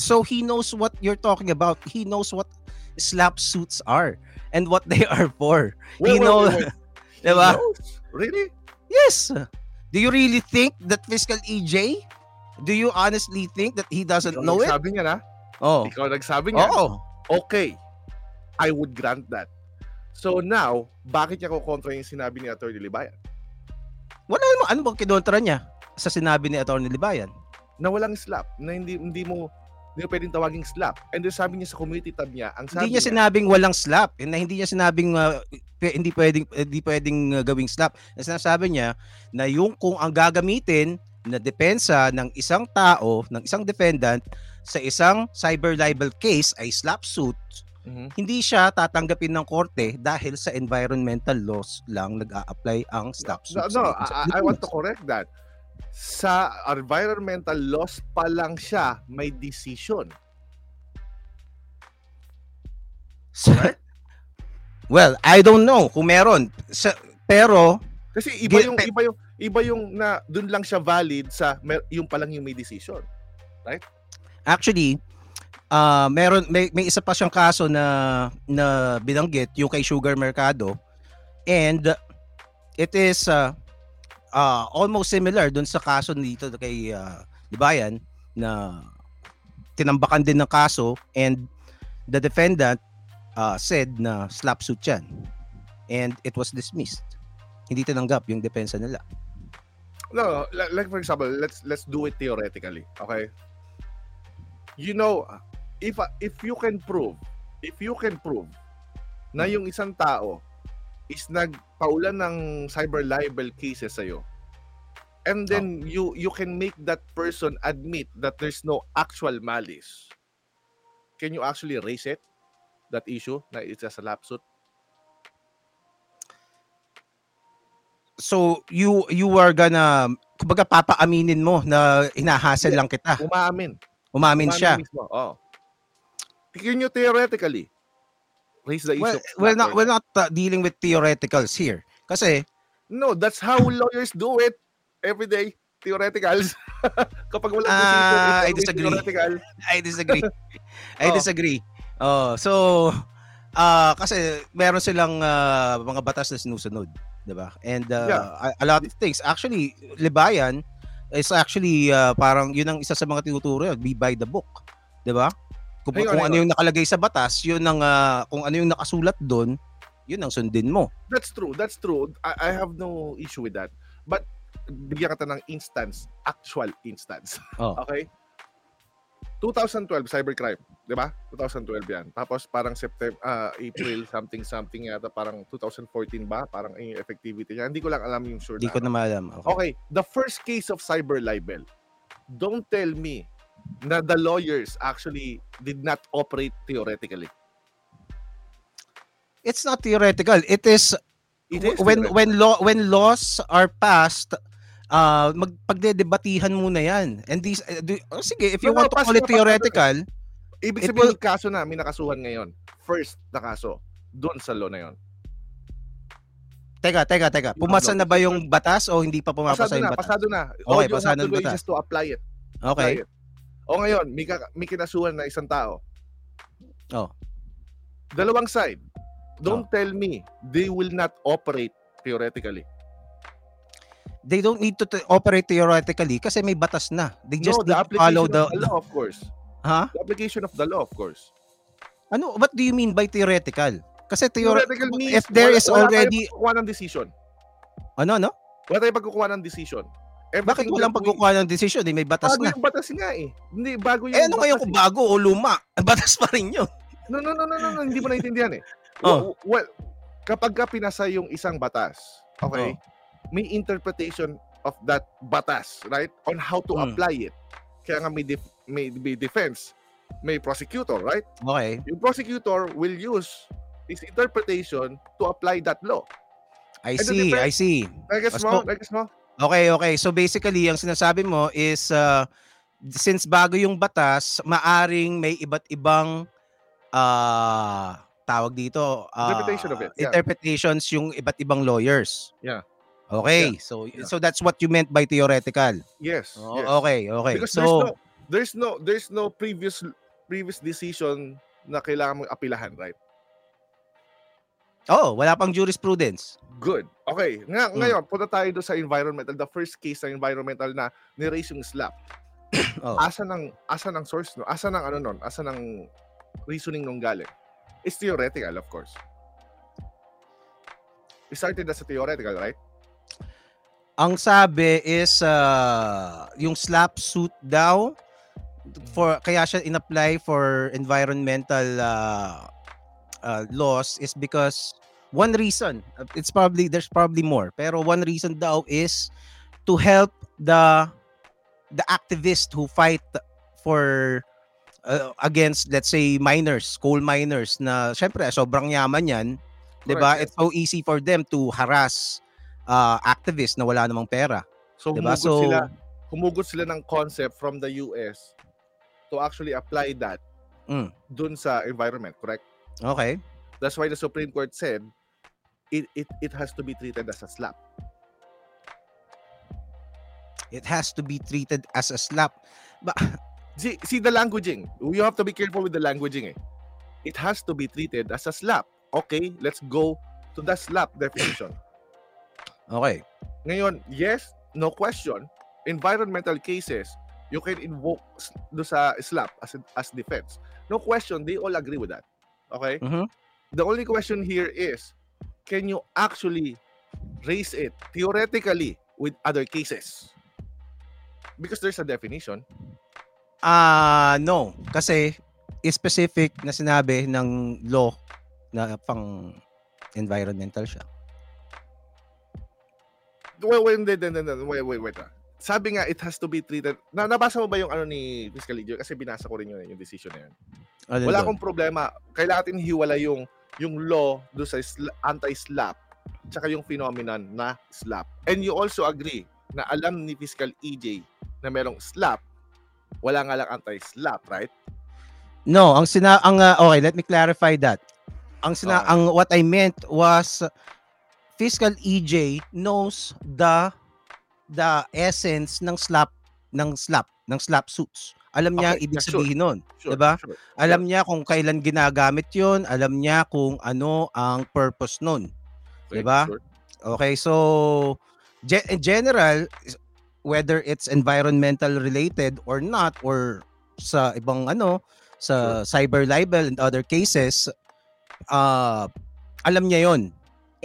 So he knows what you're talking about. He knows what slap suits are and what they are for. Wait, you wait, know, wait, wait. Diba? Really? Yes. Do you really think that Fiscal E J? Do you honestly think that he doesn't Ikaw know it? Sabi niya na. Oh. Ikaw nagsabi niya. Oh. Okay. I would grant that. So now, bakit niya kukontra yung sinabi ni Atty. Libayan? Wala mo. Ano bang kinontra niya sa sinabi ni Atty. Libayan? Na walang slap. Na hindi hindi mo hindi pwedeng tawaging slap. And then sabi niya sa community tab niya, ang sabi hindi niya, niya sinabing walang slap. And hindi niya sinabing uh, p- hindi pwedeng hindi pwedeng uh, gawing slap. Ang sinasabi niya na yung kung ang gagamitin na depensa ng isang tao, ng isang defendant sa isang cyber libel case ay slap suit, mm-hmm. hindi siya tatanggapin ng korte dahil sa environmental laws lang nag-a-apply ang slap suit. No, no, I, I want to correct that. Sa environmental laws pa lang siya may decision. Right? Well, I don't know kung meron. Sa, pero kasi iba yung iba yung iba yung na doon lang siya valid sa yung pa lang yung may decision. Right? Actually, uh meron may, may isa pa siyang kaso na na binanggit yung kay Sugar Mercado, and it is uh, Uh, almost similar dun sa kaso dito kay uh, Libayan na tinambakan din ng kaso, and the defendant uh, said na slap suit yan, and it was dismissed. Hindi tinanggap yung depensa nila. No, like for example, let's let's do it theoretically, okay? You know, if if you can prove, if you can prove na yung isang tao is nagpaulan ng cyber libel cases sa'yo, and then oh. you you can make that person admit that there's no actual malice, can you actually raise it? that issue, that it's just a lapsuit. So you you were gonna, kumbaga papaaminin mo na hinahasel yeah. lang kita. Umaamin. Umamin, Umamin siya. Mismo. Oh. Can you theoretically raise the well, issue? We're not we're not uh, dealing with theoreticals here. Kasi no, that's how lawyers do it every day. Theoreticals. Kapag wala uh, I, disagree. Theoretical. I disagree. I disagree. I oh. disagree. Oh, so uh, kasi meron silang uh, mga batas na sinusunod, 'di ba? And uh, yeah. a lot of things. Actually, Libayan is actually uh, parang 'yun ang isa sa mga tinuturo, be by the book, 'di ba? Kung, hang kung on, ano on. Yung nakalagay sa batas, 'yun ang uh, kung ano yung nakasulat doon, 'yun ang sundin mo. That's true. That's true. I, I have no issue with that. But bigyan ka ng instance, actual instance. Oh. Okay? twenty twelve, cybercrime. Diba? twenty twelve yan. Tapos parang September, uh, April, something-something yata. Parang twenty fourteen ba? Parang yung effectivity niya. Hindi ko lang alam yung sure. Hindi ko na maalam. Okay. Okay. The first case of cyber libel. Don't tell me na the lawyers actually did not operate theoretically. It's not theoretical. It is... when when law when laws are passed, uh magpagdedebatihan muna yan. And these uh, do, oh, sige, if you no, want to call it theoretical, ibig sabihin will... kaso na may nakasuhan ngayon, first na kaso doon sa law na yon. Teka, teka, teka. Pumasa na ba yung batas o hindi pa pumapasa yung batas? Pasado na, pasado na. Okay, pasado na batas. Just to apply it. Okay. Apply it. O ngayon, may, may kinasuhan na isang tao. Oh. Dalawang side. Don't tell me they will not operate theoretically. They don't need to t- operate theoretically kasi may batas na. They just no, the follow the... the law, of course. Huh? The application of the law, of course. Ano? What do you mean by theoretical? Kasi theore- theoretical means if there wala, is already... Wala tayo pagkukuha ng decision. Ano, ano? Wala tayo pagkukuha ng decision. Everything Bakit walang pagkukuha ng decision? Eh, may batas bago na. Bago yung batas nga eh. Hindi, bago yung eh, ano kayo kung bago o luma? Batas pa rin yun. No, no, no, no, no, no. Hindi mo naintindihan eh. Oh. Well, kapag ka pinasa yung isang batas, okay, oh. may interpretation of that batas, right? On how to mm. apply it. Kaya nga may, def- may, may defense, may prosecutor, right? Okay. Yung prosecutor will use this interpretation to apply that law. I And see, I see. Nag-guess mo? Nag-guess mo? Okay, okay. So basically, ang sinasabi mo is, uh, since bago yung batas, maaring may iba't ibang... Uh, tawag dito uh, interpretation of it. Yeah. Interpretations yung iba't ibang lawyers. Yeah. Okay. Yeah. So yeah. so that's what you meant by theoretical. Yes. Oh, yes. Okay, okay. Because so there's no there's no there's no previous previous decision na kailangan mong apilahan, right? Oh, wala pang jurisprudence. Good. Okay. Nga, mm. Ngayon, punta tayo doon sa environmental, the first case sa environmental na ni-raise yung slap. Oh. Asa ng asa ng source no? Asa ng ano noon? Asa ng reasoning nung galing? It's theoretical, of course. It started as a theoretical, right? Ang sabi is uh, yung slap suit daw for kaya siya in-apply for environmental uh, uh, laws is because one reason, it's probably there's probably more, pero one reason daw is to help the the activists who fight for Uh, against, let's say, miners, coal miners na syempre sobrang yaman yan, diba? Yes. It's so easy for them to harass uh, activists na wala namang pera. So, diba? humugot, so sila, humugot sila ng concept from the U S to actually apply that mm. dun sa environment, correct? Okay. That's why the Supreme Court said it it it has to be treated as a slap. It has to be treated as a slap. But... See, see the languaging. You have to be careful with the languaging. Eh. It has to be treated as a slap. Okay, let's go to the slap definition. Okay. Ngayon, yes, no question. Environmental cases, you can invoke do sa slap as as defense. No question, they all agree with that. Okay? Mm-hmm. The only question here is, can you actually raise it theoretically with other cases? Because there's a definition. Ah, uh, no. Kasi specific na sinabi ng law na pang environmental siya. Wait, wait, wait, wait, wait, wait. Sabi nga, it has to be treated. Na, nabasa mo ba yung ano ni Fiscal E J? Kasi binasa ko rin yun, yung decision na yun. Alin wala doon? Akong problema. Kailangan hiwala yung yung law do sa anti-slap tsaka yung phenomenon na slap. And you also agree na alam ni Fiscal E J na merong slap, wala nga lang anti-slap, right? No, ang sina ang uh, okay, let me clarify that. Ang sina okay. ang what I meant was Fiscal E J knows the the essence ng slap ng slap ng slap suits. Alam niya okay, ibig sabihin sure. nun, sure, 'di ba? Sure, sure. Alam niya kung kailan ginagamit 'yon, alam niya kung ano ang purpose nun. Okay, 'di ba? Sure. Okay, so ge- in general, whether it's environmental related or not or sa ibang ano, sa sure. cyber libel and other cases, uh alam niya 'yon.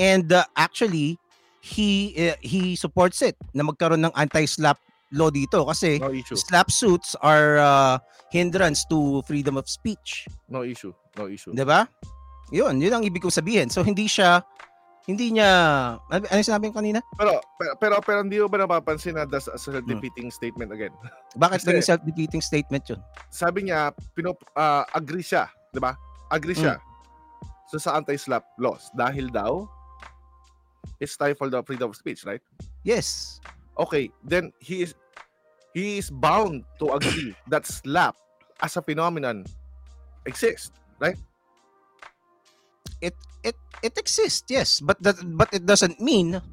And uh, actually, he uh, he supports it na magkaroon ng anti-slap law dito kasi no slap suits are uh, hindrance to freedom of speech. No issue. No issue. Diba? Yun. Yun ang ibig kong sabihin. So, hindi siya, hindi niya, ano yung sinabi ko kanina? Pero, pero, pero, pero hindi mo ba napapansin na that's a self-defeating hmm. statement again? Bakit naging self-defeating statement yun? Sabi niya, pinop, uh, agree siya. Diba? Agree siya. Hmm. So, sa anti-slap laws. Dahil daw, it's time for the freedom of speech, right? Yes. Okay, then he is he is bound to agree that slap as a phenomenon exists, right? It it it exists, yes, but that, but it doesn't mean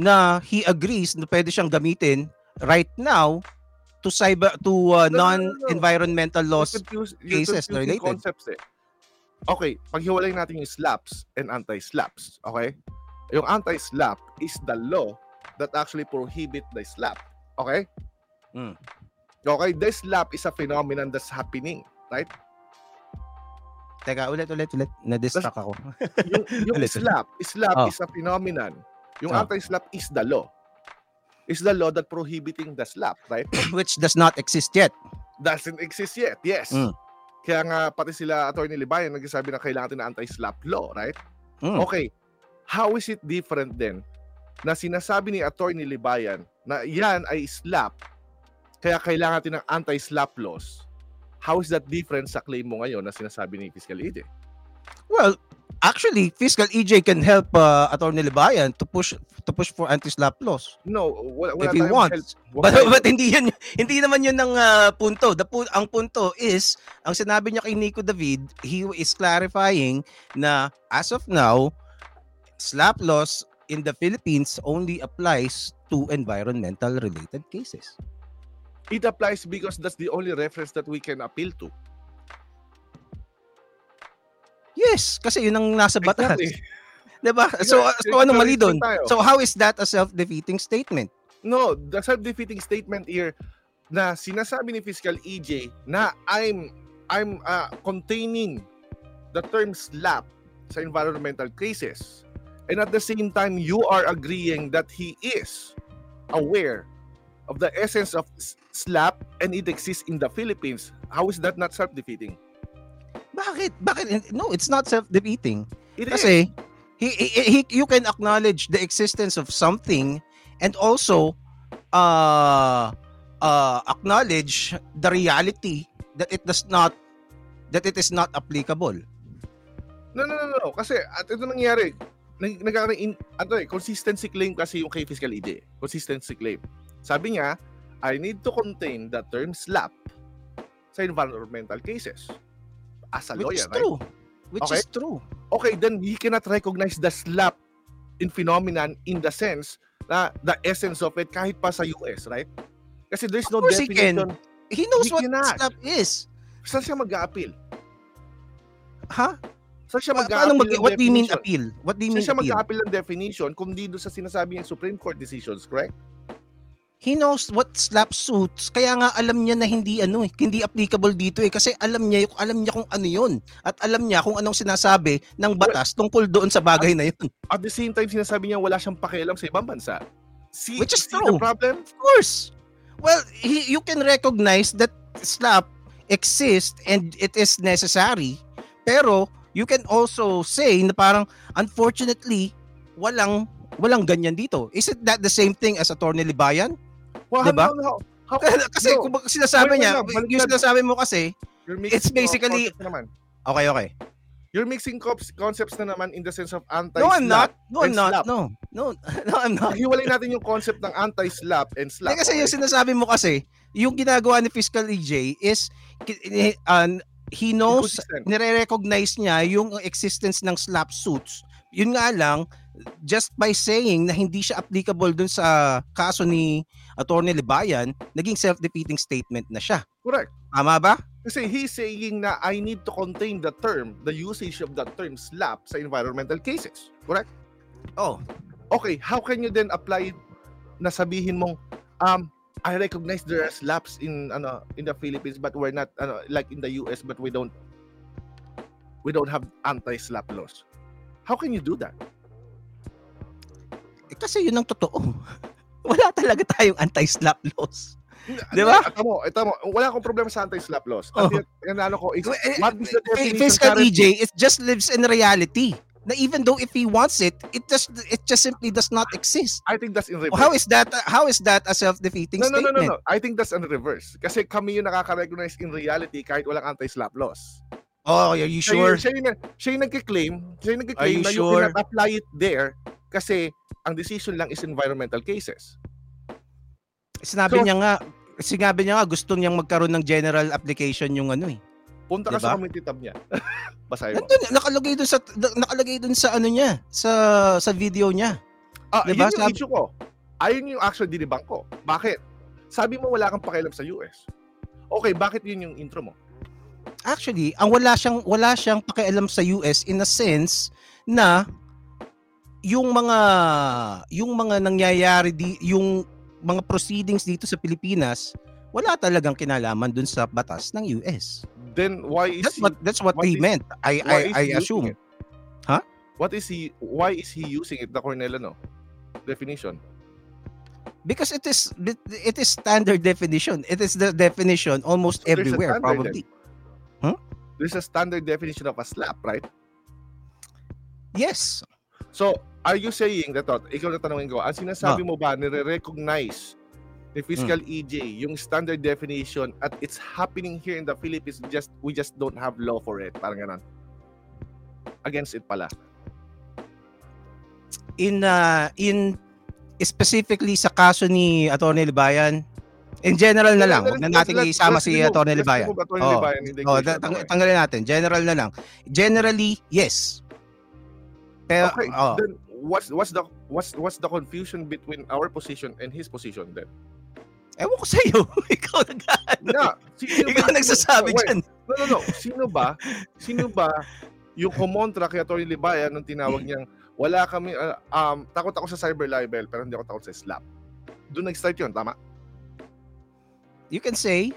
na he agrees na pwede siyang gamitin right now to cyber to uh, no, non-environmental no, no, no. laws confused, cases na related. Concepts, eh. Okay, paghiwalay natin yung slaps and anti-slaps, okay? Yung anti-slap is the law that actually prohibit the slap. Okay? Mm. Okay, the slap is a phenomenon that's happening, right? Teka, ulit, ulit, ulit. Na-distract ako. yung yung ulit, slap, slap oh. is a phenomenon. Yung oh. anti-slap is the law. It's the law that prohibiting the slap, right? Which does not exist yet. Doesn't exist yet, yes. Mm. Kaya nga, pati sila, Atty. Libayan, nagsasabi na kailangan natin na anti-slap law, right? Mm. Okay. How is it different then na sinasabi ni Atty. Libayan na yan ay slap kaya kailangan natin ng anti-slap laws? How is that different sa claim mo ngayon na sinasabi ni Fiscal E J? Well, actually Fiscal E J can help uh, Atty. Libayan to push to push for anti-slap laws. No, wala, wala if he wants. But, but hindi yan, hindi naman yun ang uh, punto. The pu- ang punto is ang sinabi niya kay Nico David, he is clarifying na as of now slap laws in the Philippines only applies to environmental related cases. It applies because that's the only reference that we can appeal to. Yes, kasi yun ang nasa batas. Exactly. Diba? Yeah, so, yeah, so anong mali doon? So how is that a self-defeating statement? No, the self-defeating statement here na sinasabi ni Fiscal E J na I'm I'm uh, containing the term slap sa environmental cases. And at the same time, you are agreeing that he is aware of the essence of slap and it exists in the Philippines. How is that not self-defeating? Bakit? Bakit? No, it's not self-defeating. It Kasi, is. He, he, he, you can acknowledge the existence of something and also uh, uh, acknowledge the reality that it does not, that it is not applicable. No, no, no, no. Kasi at ito nangyari. Nagkakaroon ano eh, consistency claim kasi yung kay Fiscal E J. Consistency claim. Sabi niya, I need to contain the term slap sa environmental cases. As a lawyer, right? Which is true. Okay, then he cannot recognize the slap in phenomenon in the sense na the essence of it kahit pa sa U S, right? Kasi there's no definition. He knows what slap is. Saan siya mag-a-appeal? Ha? Huh? So siya mag- uh, mag- what do you mean appeal? What do you mean so siya appeal? Siya mag-appeal ng definition kundi doon sa sinasabi ng Supreme Court decisions, correct? He knows what slap suits. Kaya nga alam niya na hindi ano eh, hindi applicable dito eh kasi alam niya, alam niya kung ano 'yun at alam niya kung anong sinasabi ng batas well, tungkol doon sa bagay at, na 'yun. At the same time sinasabi niya wala siyang pakialam sa ibang bansa. See, which is see true. The problem? Of course. Well, he, you can recognize that slap exists and it is necessary pero you can also say na parang unfortunately walang walang ganyan dito. Isn't that the same thing as Atty. Libayan? Well, diba? How, how, how, kasi no. kung sinasabi niya, yung sinasabi mo kasi You're mixing it's basically concepts na naman. Okay, okay. You're mixing concepts na naman in the sense of anti-slap. No, I'm not. No, I'm not. Slap. No. No, no, I'm not. Hiwalay natin yung concept ng anti-slap and slap. Kasi yung sinasabi mo kasi, yung ginagawa ni Fiscal E J is uh, he knows, nire-recognize niya yung existence ng slap suits. Yun nga lang, just by saying na hindi siya applicable dun sa kaso ni Atty. Libayan, naging self-defeating statement na siya. Correct. Tama ba? Kasi he's saying na I need to contain the term, the usage of that term slap sa environmental cases. Correct? Oh. Okay, how can you then apply na sabihin mong um, I recognize there are slaps in ano in the Philippines but we're not ano, like in the U S but we don't we don't have anti-slap laws. How can you do that? Eh, kasi yun ang totoo. Wala talaga tayong anti-slap laws. Di ba? Ito mo, ito mo. Wala akong problema sa anti-slap laws. Oh. Ang ano ko is, what is the definition? Fiscal E J, it just lives in reality. Na even though if he wants it, it just it just simply does not exist. I think that's in reverse. How is that? How is that a self-defeating no, no, statement? No, no, no, no. I think that's in reverse. Kasi kami yung nakaka-recognize in reality kahit walang anti-slap laws. Oh, are you sure? Siya yung, siya yung nagkiklaim. Siya yung nagkiklaim na you sure? cannot apply it there kasi ang decision lang is environmental cases. Sinabi so, niya nga, sinabi niya nga gusto niyang magkaroon ng general application yung ano eh. Punta diba? Ka sa committee tab niya. Basahin mo. Nandun, nakalagay doon sa nakalagay doon sa ano niya, sa sa video niya. Ah, diba? Yun yung issue ko. Ayun yung actual dinibang ko. Bakit? Sabi mo wala kang pakialam sa U S. Okay, bakit yun yung intro mo? Actually, ang wala siyang wala siyang pakialam sa U S in a sense na yung mga yung mga nangyayari di yung mga proceedings dito sa Pilipinas, wala talagang kinalaman dun sa batas ng U S. Then why is that's he, what that's what, what he is, meant? I I I assume. Huh? What is he? Why is he using it? The Cornelano definition. Because it is it is standard definition. It is the definition almost so everywhere probably. Huh? There's a standard definition of a slap, right? Yes. So, are you saying that, ikaw na tanongin ko, ang sinasabi huh? mo ba, nire-recognize ni Fiscal hmm. E J yung standard definition at it's happening here in the Philippines, just we just don't have law for it, parang ganun. Against it pala. In, uh, in specifically sa kaso ni Atty. Libayan, in general na lang, huwag na natin isama si Atty. Libayan. Oh, oh tanggalin natin, general na lang. Generally, yes. Pero, okay, oh. Then what's what's the what's what's the confusion between our position and his position then? Ewan ko sa'yo. Ikaw nag-ano. Yeah, ikaw ba, nagsasabi no, dyan. No, no, no. Sino ba, sino ba yung kumontra kay Atty. Libayan nung tinawag niyang wala kami, uh, um, takot ako sa cyber libel pero hindi ako takot sa slap. Doon nag-start yun, tama? You can say.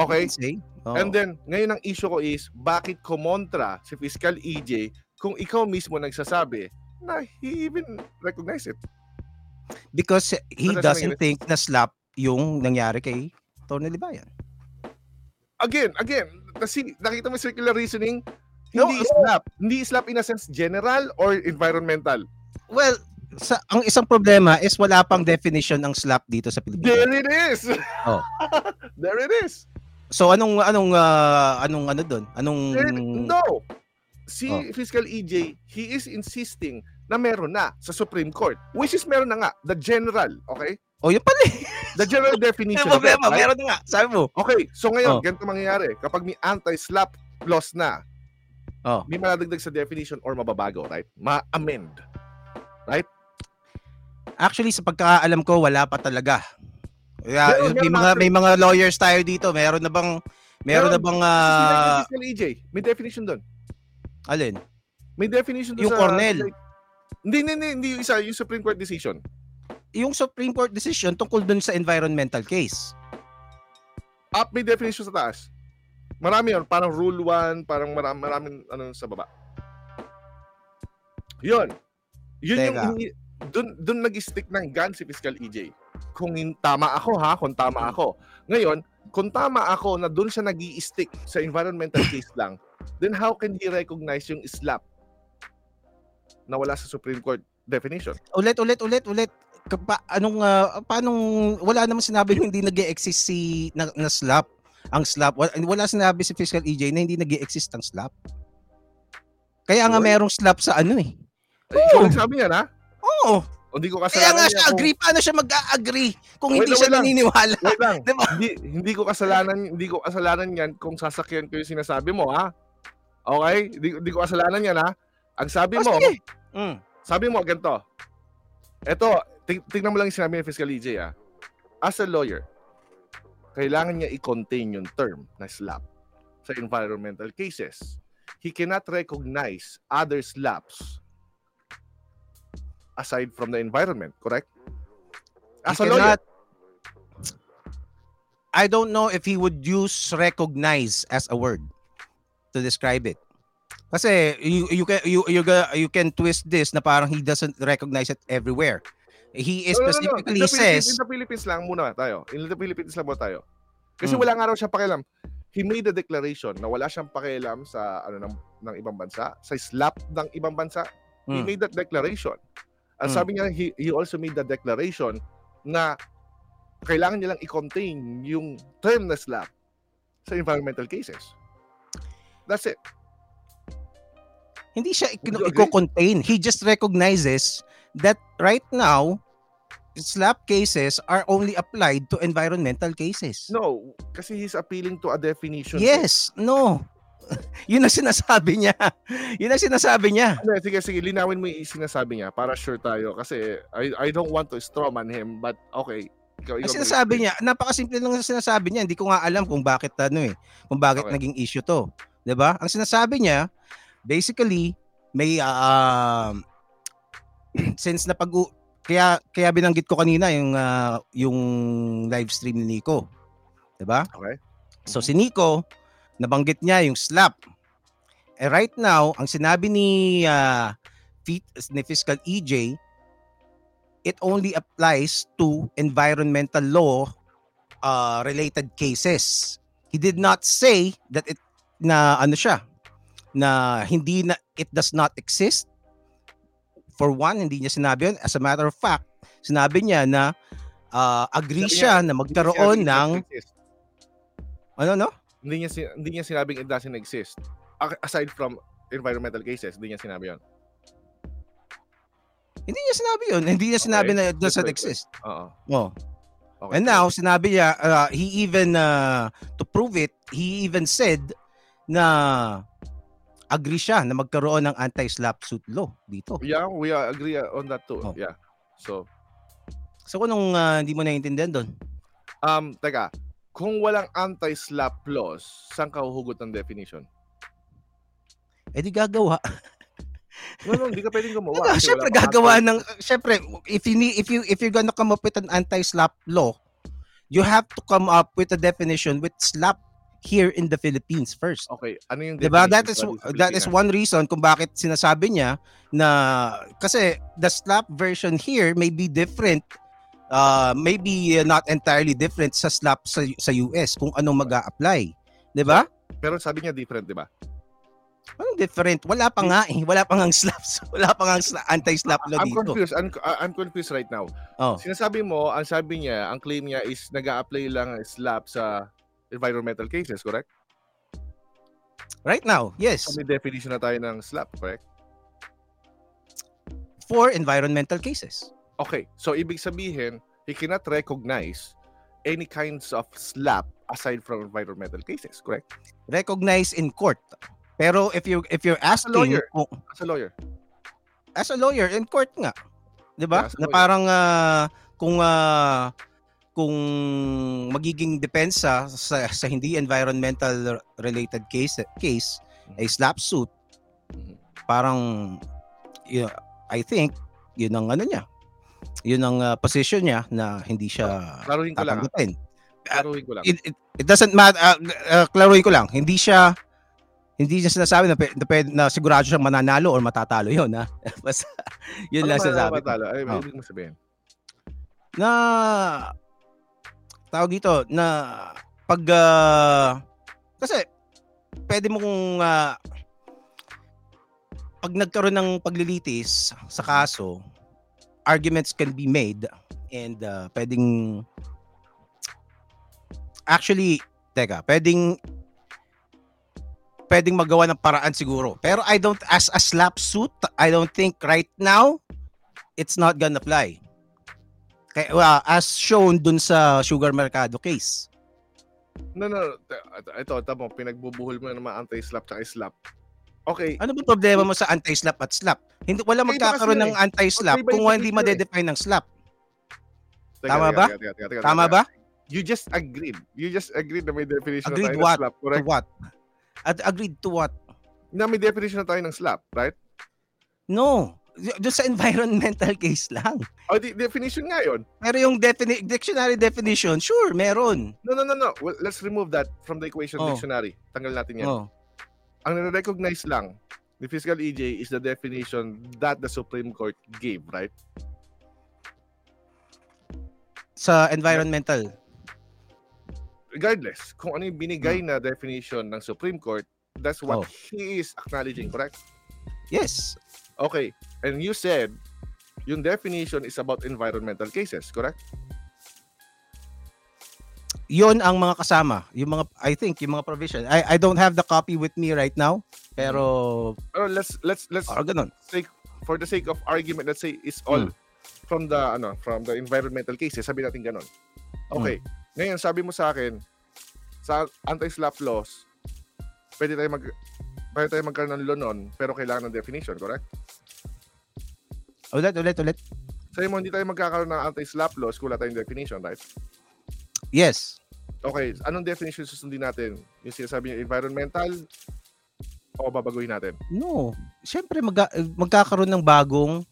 Okay. Can say. Oh. And then, ngayon ang issue ko is, bakit kumontra si Fiscal E J kung ikaw mismo nagsasabi na he even recognize it? Because he so, doesn't think na slap yung nangyari kay Atty. Libayan. Again, again, kasi nakita mo circular reasoning, hindi no, slap. No. Hindi slap in a sense general or environmental. Well, sa ang isang problema is wala pang definition ng slap dito sa Pilipinas. There it is. Oh. There it is. So anong anong uh, anong ano doon? Anong no. Si oh. Fiscal E J, he is insisting na meron na sa Supreme Court, which is meron na nga, the general, okay? Oh, yun pala. The general definition. May problema, right? Meron na nga, sabi mo. Okay, so ngayon, oh. ganito mangyayari. Kapag may anti-slap laws na, oh. may maladagdag sa definition or mababago, right? Ma-amend. Right? Actually, sa pagkakaalam ko, wala pa talaga. Yeah, pero, may, mga, may mga lawyers tayo dito. Meron na bang... Meron, meron na bang... Uh... Fiscal E J, may definition doon. Alin? May definition doon sa... Yung Cornell. Like, hindi, hindi, hindi, hindi. Yung isa, yung Supreme Court decision. Yung Supreme Court decision tungkol doon sa environmental case. Up, may definition sa taas. Marami yun. Parang rule one, parang marami, maraming ano, sa baba. Yun. Yun Teka. Yung... Doon doon nag-stick ng gun si Fiscal E J. Kung tama ako ha, kung tama ako. Ngayon, kung tama ako na doon siya nag-i-stick sa environmental case lang, then how can he recognize yung slap na wala sa Supreme Court definition? Ulit, ulit, ulit, ulit. Kapa, anong, uh, paanong, wala naman sinabi hindi nag-e-exist si na, na slap. ang slap. Wala sinabi si Fiscal E J na hindi nag-i-exist ang slap. Kaya nga merong slap sa ano eh. Ikaw nagsabi yan ha? Oo. Hindi ko kasalanan. Kaya nga siya agree. Paano siya mag-a-agree kung wait, hindi lang, siya lang. naniniwala? Wait lang. Diba? Hindi, hindi ko kasalanan hindi ko kasalanan yan kung sasakyan ko yung sinasabi mo ha. Okay? Hindi, hindi ko kasalanan yan ha. Ang sabi oh, mo, mm. sabi mo ganito. Eto, ting- tingnan mo lang yung sinabi ni Fiscal E J ha. As a lawyer, kailangan niya i-contain yung term na slap sa environmental cases. He cannot recognize other slaps aside from the environment, correct? As he a cannot, lawyer. I don't know if he would use recognize as a word to describe it. Kasi you you can you you, you can twist this na parang he doesn't recognize it everywhere. He is no, no, specifically no, no. In says in the Philippines lang muna tayo. In the Philippines lang muna tayo. Kasi mm. wala nga raw siya pakialam. He made a declaration na wala siyang pakialam sa ano ng, ng ibang bansa, sa slap ng ibang bansa. He mm. made that declaration. At mm. sabi niya, he, he also made the declaration na kailangan nilang i-contain yung term na slap sa environmental cases. That's it. Hindi siya i-contain. He just recognizes that right now, slap cases are only applied to environmental cases. No, kasi he's appealing to a definition. Yes, no. Yun ang sinasabi niya. Yun ang sinasabi niya. Sige, sige. Linawin mo yung sinasabi niya para sure tayo. Kasi I, I don't want to strawman him. But okay. Ikaw, ikaw ang sinasabi niya, napakasimple lang ang sinasabi niya. Hindi ko nga alam kung bakit ano eh. Kung bakit okay. naging issue to. Diba? Ang sinasabi niya, basically, may uh, since na pag kaya kaya binanggit ko kanina yung uh, yung live stream ni Nico. Diba? Okay. So si Nico, nabanggit niya yung slap. Eh right now, ang sinabi ni uh, ni Fiscal E J, it only applies to environmental law uh, related cases. He did not say that it na ano siya na hindi na it does not exist. For one, hindi niya sinabi yun. As a matter of fact, sinabi niya na uh, agree sabi siya niya, na magkaroon siya ng ano no? Hindi niya, hindi niya sinabing it doesn't exist. Aside from environmental cases, hindi niya sinabi yun. Hindi niya sinabi yun. Hindi niya sinabi okay. na it doesn't exist. Oo. Oh. Okay. And now, sinabi niya, uh, he even, uh, to prove it, he even said na agree siya na magkaroon ng anti-slap suit law dito. Yeah, we agree on that too. Oh. Yeah. So, so kung anong uh, hindi mo naiintindihan doon? Um, teka. Kung walang anti-slap laws, saan ka huhugot ng definition? Eh di gagawa. no, no, hindi ka pwedeng gumawa. No, no, siyempre gagawa anti- ng siyempre if you need, if you if you're gonna come up with an anti-slap law, you have to come up with a definition with slap here in the Philippines first. Okay, ano yung definition? Diba? That is that is one reason kung bakit sinasabi niya na kasi the slap version here may be different. Uh, maybe uh, not entirely different sa slap sa, sa U S kung anong mag-a-apply. Diba? Pero sabi niya different, diba? Anong different? Wala pa nga eh. Wala pa nga ang slaps. Wala pa nga ang sla- anti-slap law dito. I'm confused. I'm, I'm confused right now. Oh. Sinasabi mo, ang sabi niya, ang claim niya is nag-a-apply lang slap sa environmental cases, correct? Right now, yes. So may definition na tayo ng slap, correct? For environmental cases. Okay, so ibig sabihin, he cannot recognize any kinds of slap aside from environmental cases, correct? Recognize in court. Pero if you if you're asking as a lawyer, oh, as a lawyer, as a lawyer in court nga, 'di ba? Yeah, na parang uh, kung uh, kung magiging depensa sa, sa hindi environmental related case case mm-hmm. ay slap suit. Parang you know, I think 'yun ang ano niya. Yun ang uh, position niya na hindi siya klaruhin ko tatanggapin. Lang. Klaruhin ko lang. It, it, it doesn't matter. Uh, uh, klaruhin ko lang. Hindi siya hindi niya sinasabi na, na, na sigurado siyang mananalo or matatalo yun. Ha? Basta, yun ano lang sinasabi. Matatalo? Ay, may ibig mo sabihin. Na tawag dito na pag uh, kasi pwede mo kung uh, pag nagkaroon ng paglilitis sa kaso arguments can be made and uh, pwedeng actually teka, pwedeng pwedeng magawa ng paraan siguro. Pero I don't, as a slap suit, I don't think right now, it's not gonna apply. Kaya, well, as shown dun sa Sugar Mercado case. No, no. Ito, tamo, pinagbubuhol mo na naman anti-slap tsaka slap. Okay. Ano ba problema mo sa anti-slap at slap? Hindi, wala magkakaroon ng anti-slap kung hindi ma-define ng slap. Tama ba? Tama ba? You just agreed. You just agreed na may definition na tayo ng slap, correct? Agreed to what? At agreed to what? Na may definition na tayo ng slap, right? No. Just sa environmental case lang. Oh, di- definition nga yun. Pero yung defini- dictionary definition, sure, meron. No, no, no, no. Well, let's remove that from the equation oh. dictionary. Tanggal natin yan. Oh. Ang nare-recognize lang ni Fiscal E J is the definition that the Supreme Court gave, right? Sa environmental. Regardless, kung ano yung binigay na definition ng Supreme Court, that's what oh. he is acknowledging, correct? Yes. Okay. And you said, yung definition is about environmental cases, correct? Yun ang mga kasama. Yung mga, I think, yung mga provision. I, I don't have the copy with me right now, pero... Pero let's, let's, let's, take, for the sake of argument, let's say it's all hmm. from the, ano, from the environmental cases. Sabi natin ganon. Okay. Hmm. Ngayon, sabi mo sa akin, sa anti-slap laws, pwede tayo mag... Pwede tayo magkaroon ng law nun, pero kailangan ng definition, correct? Ulit, ulit, ulit. Sabi mo, hindi tayo magkakaroon ng anti-slap laws kung wala tayong definition, right? Yes. Okay, anong definition susundin natin? Yung sinasabi niyo, environmental, o babaguhin natin? No. Siyempre, mag- magkakaroon ng bagong,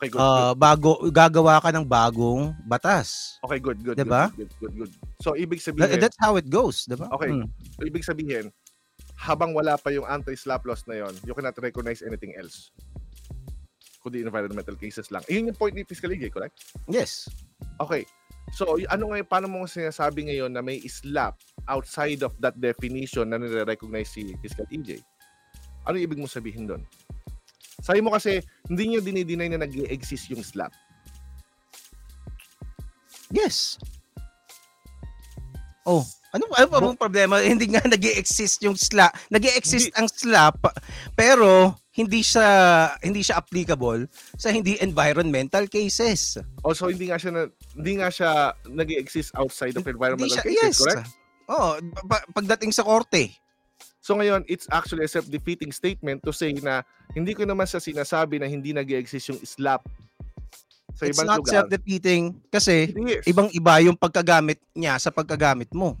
okay, good, uh, good. Bago, gagawa ka ng bagong batas. Okay, good, good, diba? good, good, good, good. So, ibig sabihin... That's how it goes, diba? Okay, hmm. so, ibig sabihin, habang wala pa yung anti-slap laws na yon, you cannot recognize anything else. Kundi environmental cases lang. Iyon yung point ni Fiscal E J, correct? Yes. Okay. So, ano ngayon, paano mo sinasabi ngayon na may slap outside of that definition na nire-recognize si Fiscal E J? Ano ibig mo sabihin doon? Sabi mo kasi, hindi nyo dinideny na nag-exist yung slap. Yes. Oh. Ano ano pa bang problema? Hindi nga nag-e-exist yung slap. Nag-e-exist ang slap pero hindi siya hindi siya applicable sa hindi environmental cases. Also hindi nga siya na, hindi nga siya nag-e-exist outside of environmental siya, cases, yes. correct? Oh, p- pagdating sa korte. So ngayon, it's actually a self-defeating statement to say na hindi ko naman sa sinasabi na hindi nag-e-exist yung slap. Sa it's ibang not lugar. Self-defeating kasi ibang-iba yung pagkagamit niya sa pagkagamit mo.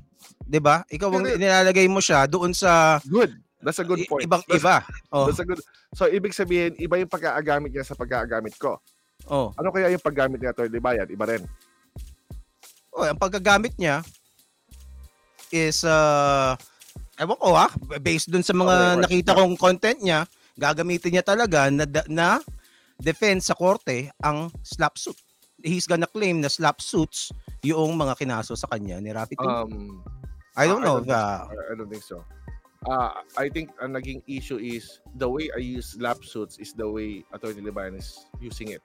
Diba? Ikaw ang nilalagay mo siya doon sa... Good. That's a good point. Ibang-iba. Oh. That's a good... So, ibig sabihin, iba yung pagkagamit niya sa pagkagamit ko. Oh. Ano kaya yung paggamit niya, Atty. Libayan? Iba rin. Oh, ang pagkagamit niya is... Uh, ewan ko ah, based doon sa mga okay, nakita right. kong content niya, gagamitin niya talaga na, na defense sa korte ang slap suit. He's gonna claim na slap suits yung mga kinaso sa kanya ni Rafi. Um, I don't uh, know. I don't, uh, think so. I don't think so. Uh, I think ang naging issue is the way I use slap suits is the way Atty. Libayan is using it.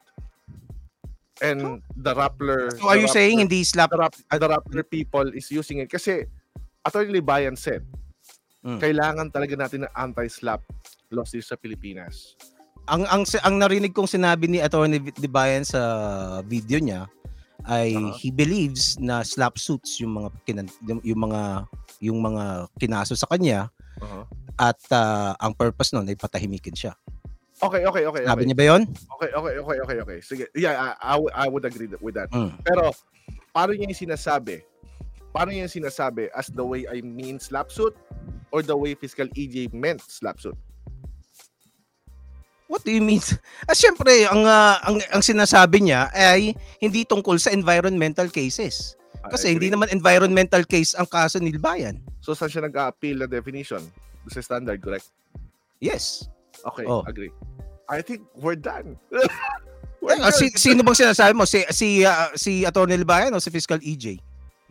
And huh? the Rappler... So are you Rappler, saying hindi slap... The, rap, the Rappler people is using it kasi Atty. Libayan said hmm. kailangan talaga natin ng anti-slap laws sa Pilipinas. Ang ang ang narinig kong sinabi ni Atty. Libayan sa video niya ay uh-huh. he believes na slap suits yung mga kinan, yung mga yung mga kinaso sa kanya uh-huh. at uh, ang purpose noon ay patahimikin siya. Okay, okay, okay. Sabi okay. niya ba 'yon? Okay, okay, okay, okay, okay. Sige. Yeah, I I, I would agree with that. Mm. Pero paano niya sinasabi? Paano niya sinasabi as the way I mean slap suit or the way Fiscal E J meant slap suit? What do you mean? Ah, siyempre, ang, uh, ang, ang sinasabi niya ay hindi tungkol sa environmental cases. Kasi hindi naman environmental case ang kaso ni Libayan. So, saan siya nag-appeal na definition? Sa standard, correct? Yes. Okay, oh. agree. I think we're done. we're eh, done. Si, sino bang sinasabi mo? Si, si, uh, si Atty. Libayan o si Fiscal E J?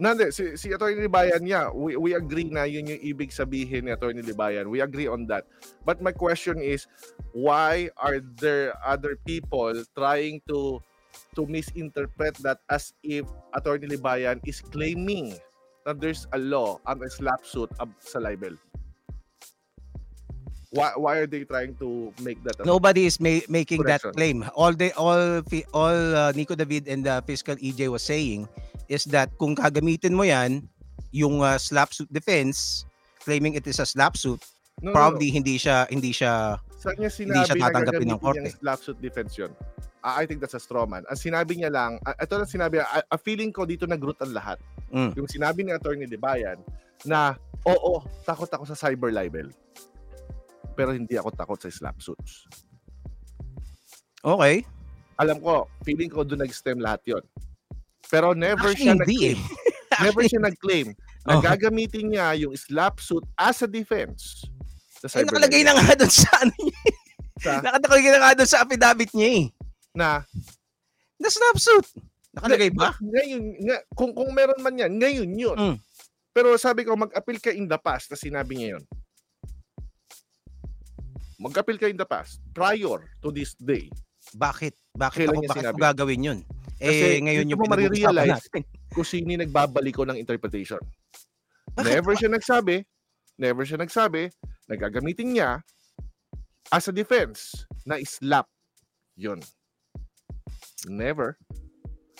Nande, si, si Atty. Libayan niya, yeah, we, we agree na yun yung ibig sabihin ni Atty. Libayan. We agree on that. But my question is, why are there other people trying to to misinterpret that as if Atty. Libayan is claiming that there's a law and a slap suit ab- sa libel. Why, why are they trying to make that? Nobody is ma- making correction. That claim. All they, all, all uh, Nico David and the Fiscal E J was saying is that kung kagamitin mo yan, yung uh, slap suit defense, claiming it is a slap suit, no, probably no, no. hindi siya, hindi siya, saan niya sinabi hindi siya tatanggapin ng korte. Yung slap suit defense yun. I think that's a straw man. Ang sinabi niya lang, ito lang sinabi, a, a feeling ko dito nagroot ang lahat. Mm. Yung sinabi ni Atty. Libayan na, oo, takot ako sa cyber libel. Pero hindi ako takot sa slap suits. Okay. Alam ko, feeling ko doon nag-stem lahat yon. Pero never Actually, siya nag-claim. Eh. never siya nag-claim. Nagagamitin oh. niya yung slap suit as a defense. Sa eh, nakalagay libel. Na nga doon sa ano niya. Sa? Nakakalagay na nga doon sa affidavit niya eh. Na na slap suit nakalagay ba ngayon nga, kung kung meron man yan ngayon yun mm. Pero sabi ko mag-appeal ka in the past na sinabi niya yun, mag-appeal ka in the past prior to this day. Bakit bakit Kailan ako bakit sinabi? Ko gagawin yun eh kasi ngayon yung pinag-realize kung sino nagbabalik ko ng interpretation. Bakit? never siya nagsabi never siya nagsabi nagagamitin niya as a defense na slap yun. Never.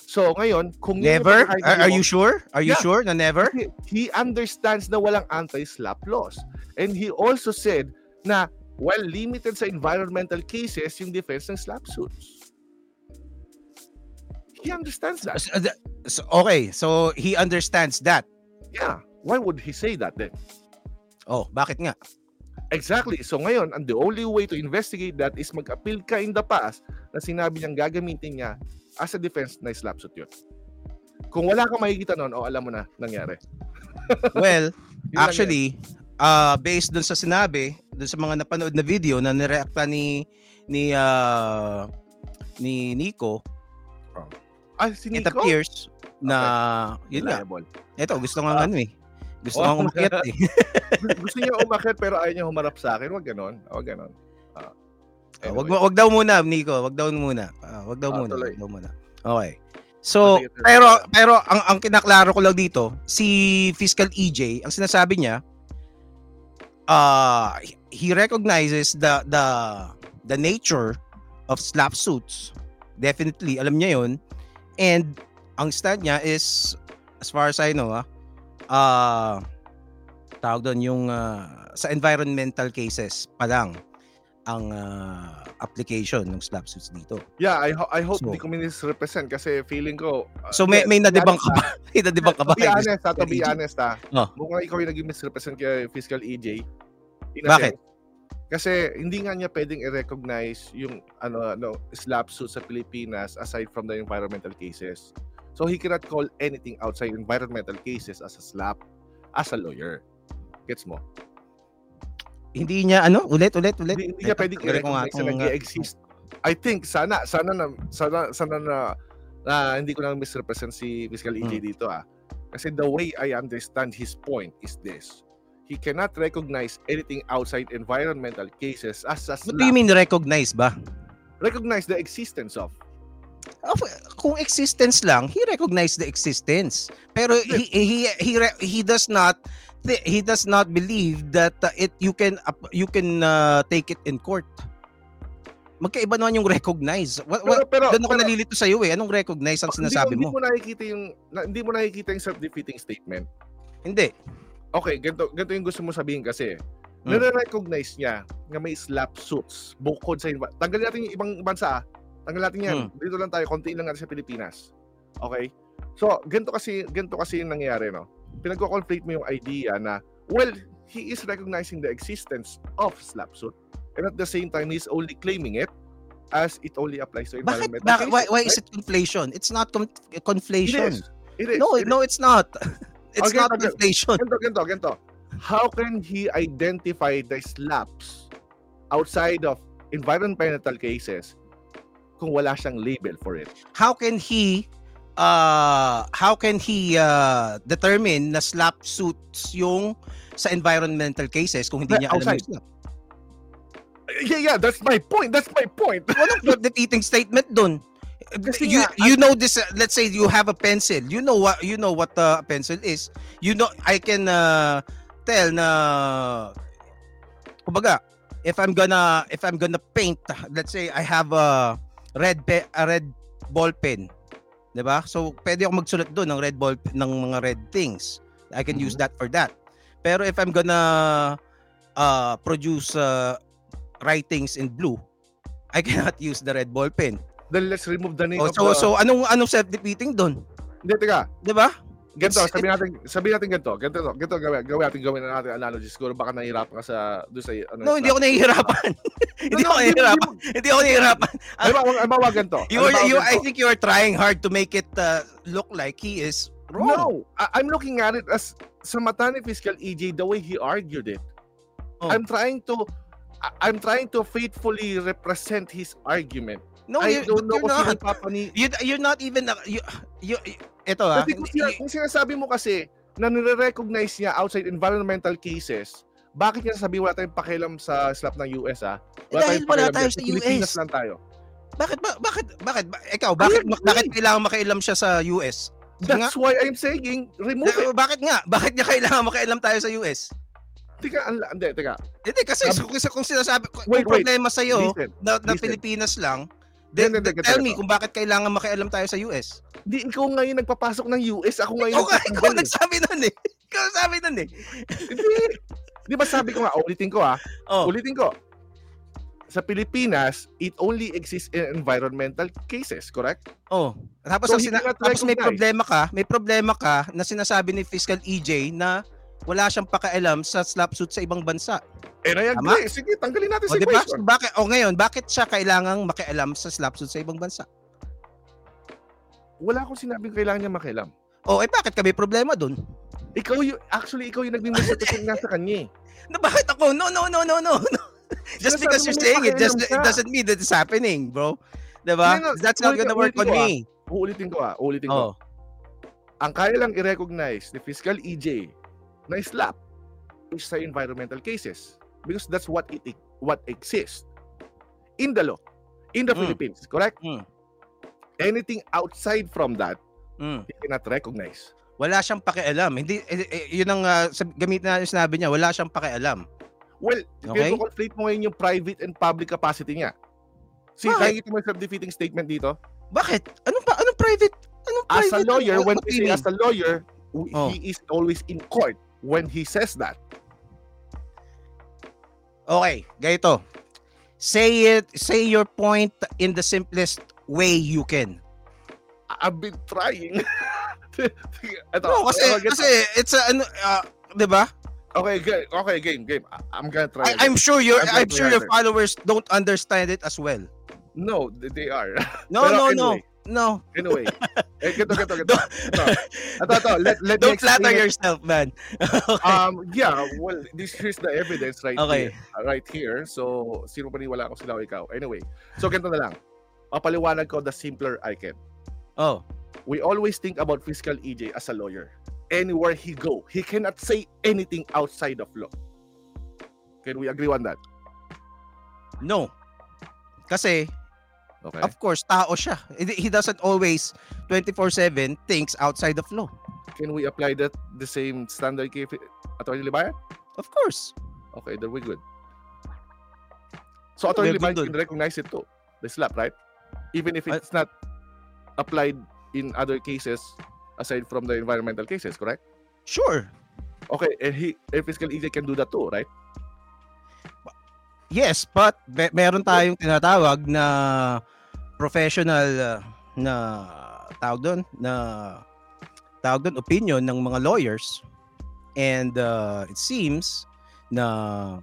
So ngayon, kung never, yun are, are you sure? Are you yeah. sure na never? He, he understands na walang anti-slap laws. And he also said na while limited sa environmental cases yung defense ng slap suits. He understands that. So, so, okay, so he understands that. Yeah. Why would he say that then? Oh, bakit nga? Exactly. So ngayon, and the only way to investigate that is mag-appeal ka in the past na sinabi niyang gagamitin niya as a defense na slap suit yun. Kung wala kang makikita nun, o oh, alam mo na, nangyari. Well, actually, uh, based dun sa sinabi, dun sa mga napanood na video na nireacta ni ni uh, ni Nico, oh. ah, si Nico? It appears na, okay. yun nga, ito, gusto nga uh, ano eh. Gusto oh, akong umakit eh. Gusto niya umakit pero ayaw niya humarap sa akin. Huwag ganon. Huwag ganon. Uh, anyway. Wag wag daw muna, Nico. Wag daw muna. Uh, wag daw ah, muna. Wag daw muna. Okay. So, pero pero ang ang kinaklaro ko lang dito, si Fiscal E J, ang sinasabi niya, uh, he recognizes the the the nature of slap suits. Definitely, alam niya 'yon. And ang stand niya is as far as I know, ah, ah uh, tawag doon yung uh, sa environmental cases pa lang ang uh, application ng slap suits dito. Yeah, I ho- I hope so, di ko minisrepresent kasi feeling ko uh, so may may nadibang ka ba? May nadibang ka ba? To be honest, to be honest ah. Mukhang ikaw yung nag-misrepresent kay Fiscal E J. Bakit? Kasi hindi nga niya pwedeng i-recognize yung ano no slap suits sa Pilipinas aside from the environmental cases. So he cannot call anything outside environmental cases as a slap, as a lawyer. Gets mo? Hindi niya ano, ulit ulit ulit. Hindi, hindi niya pwedeng i-recognize na nag-exist. I think sana sana na sana sana na, na hindi ko na misrepresent si Fiscal E J hmm. dito ah. Kasi the way I understand his point is this. He cannot recognize anything outside environmental cases as a slap. What do you mean recognize ba? Recognize the existence of. Kung existence lang, he recognizes the existence. Pero he he he he does not he does not believe that it you can you can uh, take it in court. Magkaiba naman yung recognize. What, pero, pero, doon ako pero, nalilito sa iyo eh. Anong recognize ang sinasabi hindi mo? Hindi mo nakikita yung hindi mo nakikita yung self-defeating statement. Hindi. Okay, ganito ganito yung gusto mo sabihin kasi. Hmm. Nare-recognize niya na may slap suits bukod sa tanggalin natin yung ibang bansa. Tanggal natin yan. Hmm. Dito lang tayo. Konti lang natin sa Pilipinas. Okay? So, ganito kasi, ganito kasi yung nangyayari, no? Pinagko-conflate mo yung idea na, well, he is recognizing the existence of slap suit. And at the same time, he's only claiming it as it only applies to environmental. Bakit? Why, why is it conflation? It's not com- conflation. It is. It is. No, it no, is. It's not. It's okay, not okay. Conflation. Ganito, ganito, ganito. How can he identify the slaps outside of environmental cases kung wala siyang label for it? How can he uh, how can he uh, determine na slap suits yung sa environmental cases kung hindi niya alam yung slap? Yeah, yeah, that's my point. That's my point. Anong proof-defeating statement dun? you you know this. Uh, let's say you have a pencil. You know what you know what a uh, pencil is. You know I can uh, tell na. Kumbaga, if I'm gonna if I'm gonna paint, let's say I have a red pe- a red ball pen, diba? So pwede akong magsulat doon ng red ball ng mga red things. I can mm-hmm. use that for that. Pero if I'm gonna uh, produce uh, writings in blue, I cannot use the red ball pen. Then let's remove the name. Oh, so, the... so anong anong self-defeating doon? Hindi, teka. Diba? Ganito, sabi natin, sabi natin ganito. Ganito, ganito gawin, gawin natin, gawin na natin analogy. Siguro baka nahihirapan ka sa, doon sa, ano. No, hindi ako nahihirapan. Hindi ako nahihirapan. Hindi ako nahihirapan. Ang bawa ganito. I think you are trying hard to make it uh, look like he is wrong. No, I, I'm looking at it as, sa mata ni Fiscal E J, the way he argued it. Oh. I'm trying to, I'm trying to faithfully represent his argument. No, I you, don't know you're not. Papani... You, you're not even, you, you, you ito ah. Kasi kung sinasabi mo kasi na nire-recognize niya outside environmental cases, bakit niya sasabihin wala tayong pakialam sa slap ng U S ah? Wala tayong pakialam tayo sa U S. Pilipinas lang tayo. Bakit, ba, bakit, bakit, ba, ikaw, bakit, bakit, bakit kailangan makialam siya sa U S? So, that's nga, why I'm saying, remove it. Bakit nga? Bakit niya kailangan makialam tayo sa U S? Teka, hindi, teka. Hindi, kasi um, kung sinasabi, kung wait, problema wait. Sa'yo listen, na, na listen. Pilipinas lang, then, then, then, then tell me kung bakit kailangan makialam tayo sa U S. Di, ikaw ngayon nagpapasok ng U S, ako ngayon. Okay, ikaw eh. nagsabi nun eh. Ikaw nagsabi nun eh. Di, di ba sabi ko nga, ulitin ko ah. Oh. Ulitin ko. Sa Pilipinas, it only exists in environmental cases, correct? Oh. Tapos, so, ang sina- tapos may problema ka, may problema ka na sinasabi ni Fiscal E J na wala siyang pakialam sa slapsuit sa ibang bansa. Eh, nayagli. Sige, tanggalin natin o, si diba? Question. Bakit, o ngayon, bakit siya kailangang makialam sa slapsuit sa ibang bansa? Wala akong sinabing kailangan niya makialam. O, eh bakit kami problema dun? Ikaw yung, actually, ikaw yung nagbimusot kasi nasa kanya eh. No, bakit ako? No, no, no, no, no. Just sinasabi because you're saying it, just, it doesn't mean that it's happening, bro. Diba? No, no, that's not gonna work on ko, me. Ah. Uulitin ko ah, uulitin oh. ko. Ang kaya lang i-recognize ni Fiscal E J na slap is sa environmental cases. Because that's what it what exists in the law in the mm. Philippines, correct? Mm. Anything outside from that, mm. he cannot recognize. Wala siyang pakialam. Hindi yun ang uh, gamit na sinabi niya. Wala siyang pakialam. Well, okay? Pero conflate mo ngayon yung private and public capacity niya. See, nakikita mo yung self-defeating statement dito. Bakit? Anong pa? Anong private? Anong private? As a lawyer, when he as a lawyer, oh. he is always in court when he says that. Okay, ganito. Say it, say your point in the simplest way you can. I've been trying. Ito, no, kasi, ito, kasi it's a, uh, diba? Okay, okay, game, game. I'm gonna try. I, I'm sure your, I'm, I'm sure your followers don't understand it as well. No, they are. No, no, anyway. no. No. Anyway. Eh, get to, get to, get to. Ito, ito. Let, let Don't flatter yourself, man. Okay. Um, yeah, well, this is the evidence right okay. here. Right here. So, sino pa rin wala akong sila o ikaw. Anyway. So, ganito na lang. Papaliwanag ko the simpler I can. Oh. We always think about Fiscal E J as a lawyer. Anywhere he go, he cannot say anything outside of law. Can we agree on that? No. Kasi, okay. Of course, tao siya. He doesn't always twenty-four seven thinks outside of law. Can we apply that the same standard kay Atty. Libayan? Of course. Okay, then we're good. So Atty. Libayan can recognize it too. The slap, right? Even if it's not applied in other cases aside from the environmental cases, correct? Sure. Okay, and he, and Fiscal E J can do that too, right? Yes, but may- meron tayong tinatawag na professional uh, na tawag doon, na tawag doon opinion ng mga lawyers, and uh, it seems na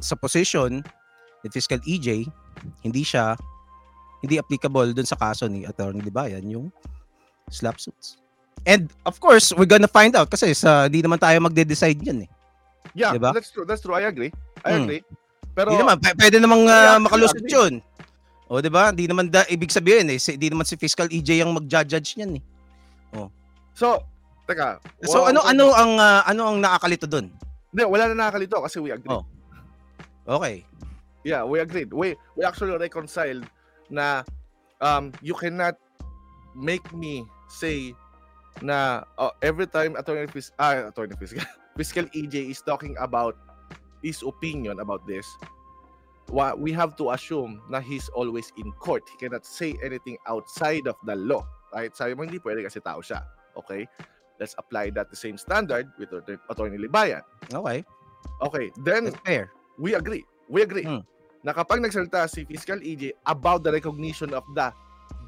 sa position ni Fiscal E J hindi siya hindi applicable doon sa kaso ni Atty. Libayan yung slap suits. And of course, we're gonna find out kasi sa hindi naman tayo magde-decide yan eh. Yeah, diba? That's true. That's true. I agree. I agree. Hmm. Pero hindi naman p- pwede namang uh, makalusot 'yun. O, 'di ba? Hindi naman da, ibig sabihin eh, hindi naman si Fiscal E J ang magja-judge niyan eh. Oh. So, teka. So wow, ano so, ano ang uh, ano ang nakakalito doon? Hindi, wala na nakakalito kasi we agree. Oh. Okay. Yeah, we agreed. We we actually reconciled na um, you cannot make me say na uh, every time Attorney Fis- ah, Attorney Fiscal Fiscal E J is talking about his opinion about this, we have to assume na he's always in court. He cannot say anything outside of the law. Right? Sabi mo, hindi pwede kasi tao siya. Okay? Let's apply that the same standard with Attorney Libayan. Okay. Okay. Then, fair. we agree. We agree. Hmm. Na kapag nagsalita si Fiscal E J about the recognition of the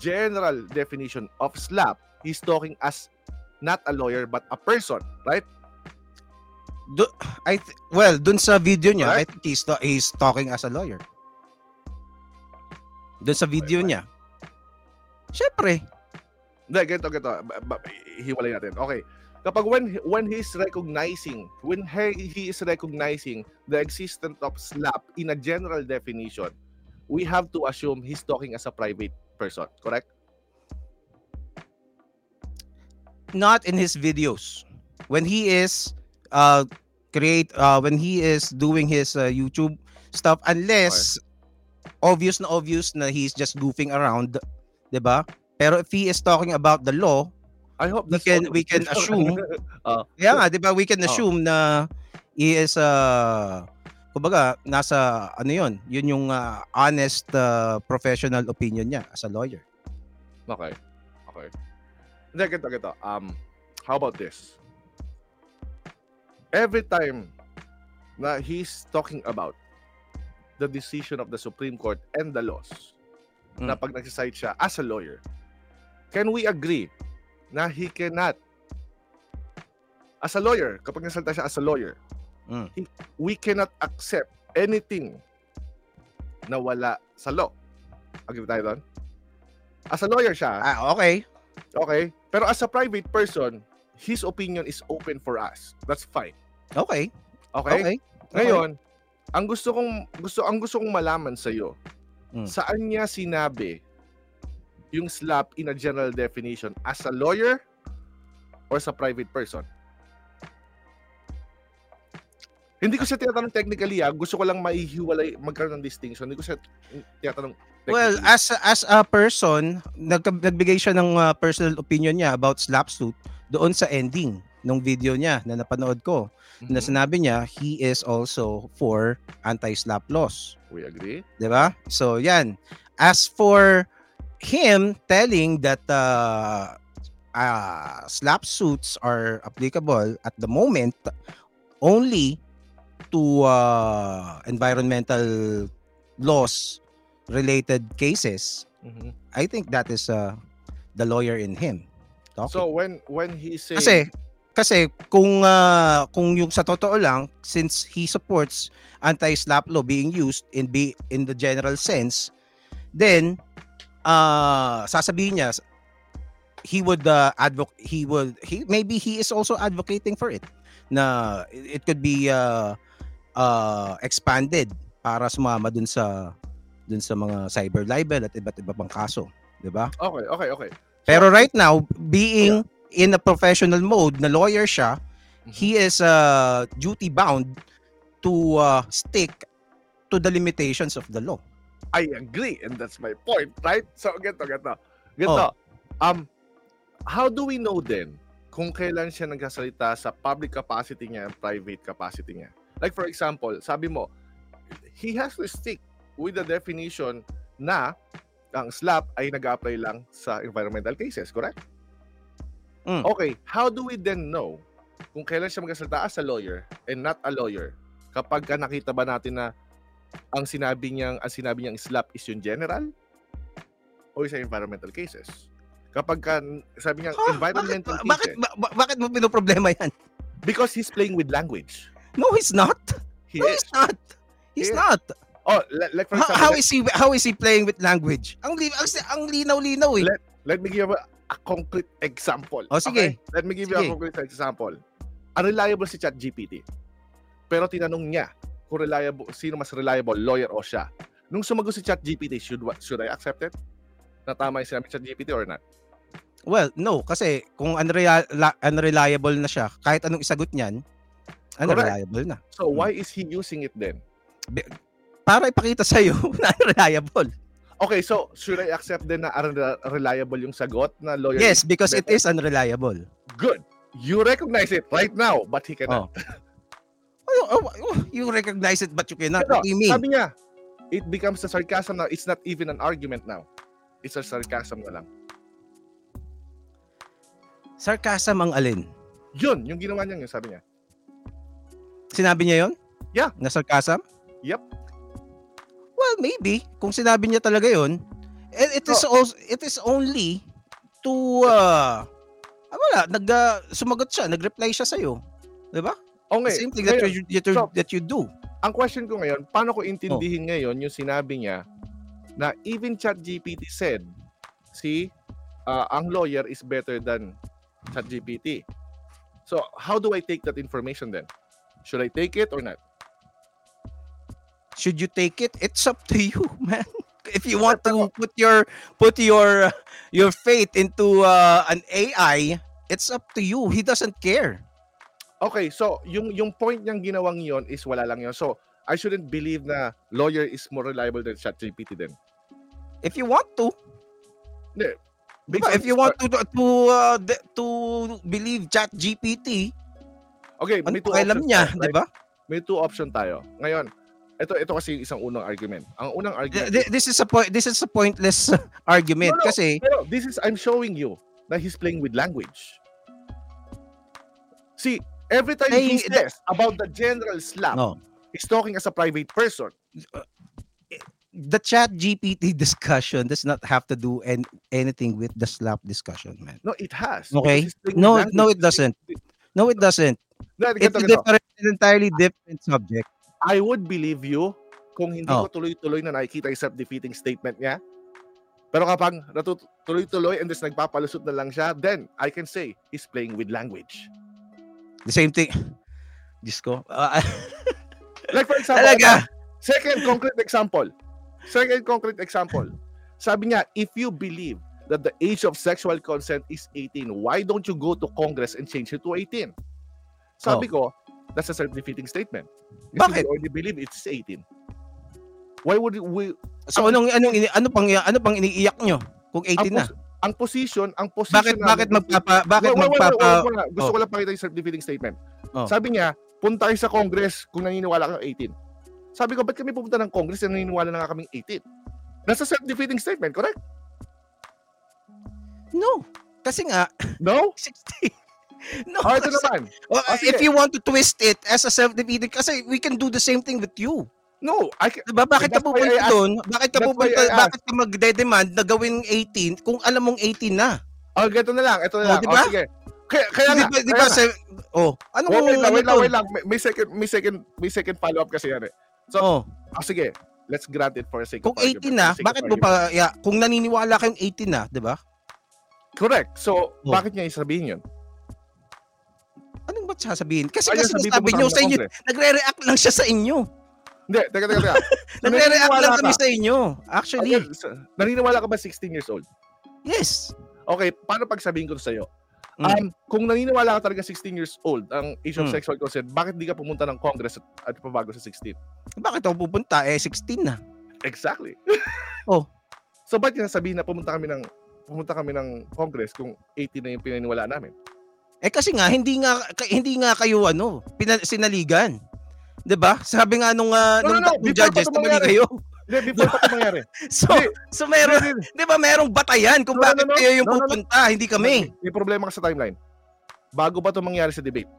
general definition of slap, he's talking as not a lawyer but a person. Right? Do, I th- well, dun sa video niya, right? I think he's, ta- he's talking as a lawyer. Dun sa video okay, niya. Siyempre. Hindi, ganito, ganito. Hiwalay natin. Okay. Kapag when, when he's recognizing, when he, he is recognizing the existence of slap in a general definition, we have to assume he's talking as a private person. Correct? Not in his videos. When he is... Uh, create uh, when he is doing his uh, YouTube stuff, unless okay. obvious na obvious na he's just goofing around, diba? Pero if he is talking about the law, I hope we can we can assume, uh, yeah, nga, diba? We can assume uh, na he is uh, kumbaga nasa ano yun, yun yung uh, honest uh, professional opinion niya as a lawyer. Okay, okay. Hindi, kita, kita. Um, how about this? Every time na he's talking about the decision of the Supreme Court and the laws, mm. na pag nagsasite siya as a lawyer, can we agree na he cannot, as a lawyer, kapag nagsalita siya as a lawyer, mm. he, we cannot accept anything na wala sa law. Agree tayo doon? As a lawyer siya. Ah, okay. Okay. Pero as a private person, his opinion is open for us. That's fine. Okay. Okay. Okay. Ngayon, okay. ang gusto kong gusto ang gusto kong malaman sa iyo. Mm. Saan niya sinabi yung slap in a general definition, as a lawyer or sa private person? Hindi ko siya tinatanong technically, ah. Gusto ko lang maihiwalay, magkaroon ng distinction. Hindi ko siya tinatanong technically. Well, as as a person, nag- nagbigay siya ng uh, personal opinion niya about slap suit doon sa ending ng video niya na napanood ko. Mm-hmm. Na sinabi niya, he is also for anti-slap laws. We agree. Diba? So, yan. As for him telling that uh, uh, slap suits are applicable at the moment only to uh, environmental laws related cases, mm-hmm. I think that is uh, the lawyer in him talking. So when when he says, kasi kasi kung uh, kung yung sa totoo lang, since he supports anti-slap law being used in be in the general sense, then uh, sasabihin niya he would uh, advocate he would he maybe he is also advocating for it, na it could be uh, uh, expanded para sumama dun sa dun sa mga cyber libel at iba't iba pang kaso, di ba? Okay, okay, okay. Pero right now, being yeah. in a professional mode, na lawyer siya, mm-hmm. he is uh, duty bound to uh, stick to the limitations of the law. I agree, and that's my point, right? So ganito, ganito. Ganito. Oh. Um how do we know then kung kailan siya nagsasalita sa public capacity niya and private capacity niya? Like for example, sabi mo, he has to stick with the definition na ang slap ay nag-apply lang sa environmental cases, correct? Mm. Okay, how do we then know kung kailan siya magsasalita as a lawyer and not a lawyer? Kapag ka nakita ba natin na ang sinabi niyang, ang sinabi niyang slap is yung general o sa environmental cases? Kapag ka, sabi niya, huh, environmental bakit, cases. Bakit, ba, bakit mo pinoproblema yan? Because he's playing with language. No, he's not. He no, is. he's not. He's he not. Oh, like for example, how, how is he how is he playing with language? Ang li- ang linaw-linaw eh. Let, let me give you a, a concrete example. Oh, sige. Okay? Let me give sige. you a concrete example. Unreliable si ChatGPT. Pero tinanong niya kung reliable, sino mas reliable, lawyer o siya. Nung sumagot si ChatGPT, should should I accept it? Na tama yung sinabi ChatGPT or not? Well, no. Kasi kung unre- unreliable na siya, kahit anong isagot niyan, unreliable Correct. na. So, hmm. why is he using it then? Be- para ipakita sa'yo na unreliable. Okay, so should I accept then na unreliable yung sagot na lawyer? Yes, because better? It is unreliable. Good. You recognize it right now, but he cannot. Oh. Oh, oh, you recognize it, but you cannot. Pero, what do you mean? Sabi niya, it becomes a sarcasm now. It's not even an argument now. It's a sarcasm na lang. Sarcasm ang alin? Yun, yung ginawa niya yun, sabi niya. Sinabi niya yun? Yeah. Na sarcasm? Yep. Well, maybe. Kung sinabi niya talaga yun, it, it, so, is, also, it is only to... Uh, wala, nag, uh, sumagot siya, nag-reply siya sa'yo. Diba? Okay. The same thing that, ngayon, you, that, you, so, that you do. Ang question ko ngayon, paano ko intindihin oh. ngayon yung sinabi niya na even ChatGPT said, see, uh, ang lawyer is better than ChatGPT. So, how do I take that information then? Should I take it or not? Should you take it? It's up to you, man. If you want to put your put your your faith into uh, an A I, it's up to you. He doesn't care. Okay, so yung yung point niyang ginawang yon is wala lang yon. So, I shouldn't believe na lawyer is more reliable than ChatGPT then. If you want to. Yeah. Diba, if you want to to uh, to believe ChatGPT, okay, may two alam niya, right? 'Di ba? May two option tayo. Ngayon, ito ito kasi isang unang argument. Ang unang argument Th- This is a po- this is a pointless argument no, no, kasi pero this is I'm showing you that he's playing with language. See, every time I, he says th- about the general slap, no. he's talking as a private person. The ChatGPT discussion does not have to do and anything with the slap discussion, man. No, it has. Okay. No, no, it doesn't. No, it doesn't. No, it's a different, entirely different subject. I would believe you kung hindi oh. ko tuloy-tuloy na nakikita yung self-defeating statement niya. Pero kapag natutuloy-tuloy and this nagpapalusot na lang siya, then I can say he's playing with language. The same thing. Diyos ko. Uh, like for example, talaga. Second concrete example. Second concrete example. Sabi niya, if you believe that the age of sexual consent is eighteen, why don't you go to Congress and change it to eighteen? Sabi oh. ko, that's a self-defeating statement. Bakit? Because we already believe it's eighteen. Why would we... So, anong, anong, ano, pang, ano pang iniiyak nyo kung eighteen ang na? Pos, ang position, ang position... Bakit, na, bakit magpapa... Bakit wait, magpapa... Wait, wait, wait, wait, wait. Gusto oh. ko lang pakita yung self-defeating statement. Oh. Sabi niya, punta kayo sa Congress kung naniniwala kang eighteen. Sabi ko, ba't kami pupunta ng Congress na naniniwala na nga kaming eighteen? That's a self-defeating statement, correct? No. Kasi nga, no? sixteen. No. Oh, ito naman. Well, oh, if you want to twist it as a self-defeating, kasi we can do the same thing with you. No. I can, diba? Bakit ka pupunta doon? Bakit ka pupunta, bakit ka magde-demand na gawing eighteen kung alam mong eighteen na? Oh, ito na lang. Ito na lang. Oh, diba? Oh, sige. Kaya, kaya nga, diba, diba, kaya nga. Oh, ano wait, wait, lang, wait, lang, wait lang. May, may second, may second, may second follow-up kasi yan eh. So, oh. oh, sige, let's grant it for a second. Kung eighteen na, bakit mo pa, yeah, kung naniniwala kayong eighteen na, di ba? Correct. So, oh. bakit niya isabihin yun? Anong ba't sasabihin? Kasi Ay, kasi nasabi niyo sa inyo, nagre-react lang siya sa inyo. Hindi, teka, teka, teka. Nagre-react lang kami sa inyo, actually. Okay, so, naniniwala ka ba sixteen years old? Yes. Okay, paano pag sabihin ko sa'yo? Mm. Um, kung naniniwala ka talaga sixteen years old, ang age of mm. sexual consent, bakit di ka pumunta ng Congress at, at pabago sa sixteen? Bakit ako pupunta? Eh, sixteen na. Exactly. Oh. So, ba't yung sasabihin na pumunta kami ng pumunta kami ng Congress kung eighteen na yung pinaniwalaan namin? Eh, kasi nga, hindi nga, hindi nga kayo, ano, pina, sinaligan. Diba? Sabi nga nung, uh, no, nung no, no. judges, tumali kayo. Hindi, before pa mangyari. So, di, so meron, di, di, di ba merong batayan kung no, bakit no, no, kayo yung no, pupunta, no, no. hindi kami. May problema ka sa timeline. Bago ba ito mangyari sa debate?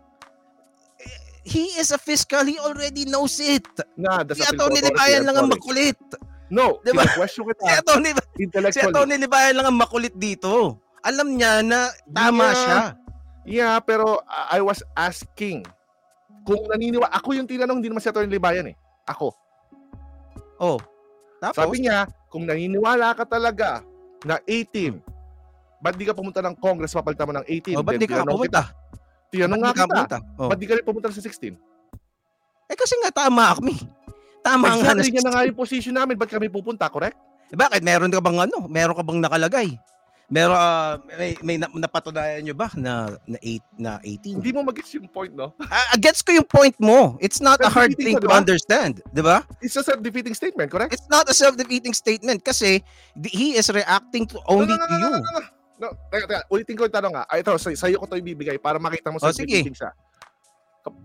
He is a fiscal. He already knows it. Nah, si Atty. Libayan lang ang makulit. No, diba? Question kita. Si Atty. Si Libayan lang ang makulit dito. Alam niya na tama yeah. siya. Yeah, pero uh, I was asking kung naniniwala. Ako yung tinanong, hindi naman si Atty. Libayan eh. Ako. Oh. Tapos? Sabi niya, kung naniniwala ka talaga na eighteen, ba't di ka pumunta ng Congress papalitan mo ng eighteen? Oh, ba't di ka pumunta? Tiyanong nga kita. Oh. Ba't di ka rin pumunta sa sixteen? Eh kasi nga tama ako. Tama nga na. Exactly nga na nga yung position namin. Ba't kami pupunta, correct? Eh, bakit? Meron ka bang ano? Meron ka bang nakalagay? Meron, uh, may, may napatunayan nyo ba na, na, eight, na eighteen? Hindi mo mag-gets yung point, no? I, I gets ko yung point mo. It's not a hard thing to understand, di ba? It's a self-defeating statement, correct? It's not a self-defeating statement kasi he is reacting to only to you. No, teka, teka. Ulitin ko yung tanong nga. Ay, ito, sa'yo ko ito ibibigay para makita mo sa self-defeating siya.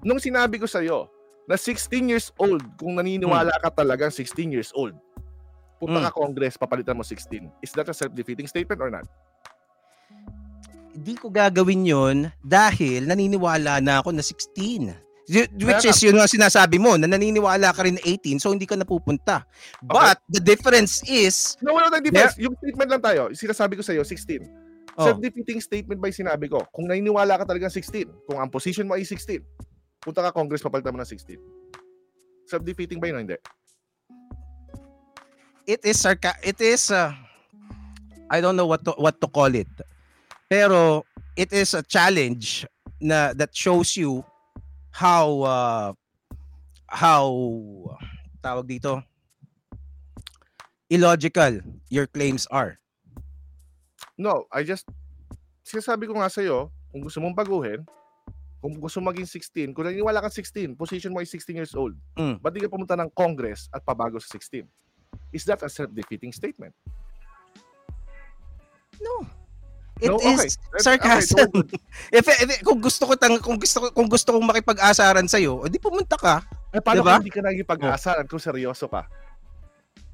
Nung sinabi ko sa'yo na sixteen years old, kung naniniwala ka talagang sixteen years old, punta ka Congress, papalitan mo sixteen. Is that a self-defeating statement or not? Hindi ko gagawin yun dahil naniniwala na ako na sixteen. Which is yun nga sinasabi mo, na naniniwala ka rin na eighteen, so hindi ka napupunta. But okay, the difference is... No, wala tayong difference. Yung statement lang tayo, sinasabi ko sa'yo, sixteen. Oh. Self-defeating statement ba yung sinabi ko? Kung naniniwala ka talagang sixteen, kung ang position mo ay sixteen, punta ka Congress, papalitan mo ng sixteen. Self-defeating ba yun o hindi? It is sarca- it is uh, I don't know what to, what to call it. Pero it is a challenge na that shows you how uh, how tawag dito illogical your claims are. No, I just sinasabi ko nga sa iyo, kung gusto mong baguhin, kung gusto maging sixteen, kung naniniwala kang sixteen, position mo ay sixteen years old. Mm. Ba't di ka pumunta ng Congress at pabago sa sixteen? Is that a self-defeating statement? No. It no? Okay. is sarcasm. Okay, if, if, if, kung gusto ko tang kung gusto ko kung gusto kong makipag-asaran sa iyo, edi pumunta ka. Eh paano diba? Kung hindi ka nakikipag-asaran kung seryoso ka?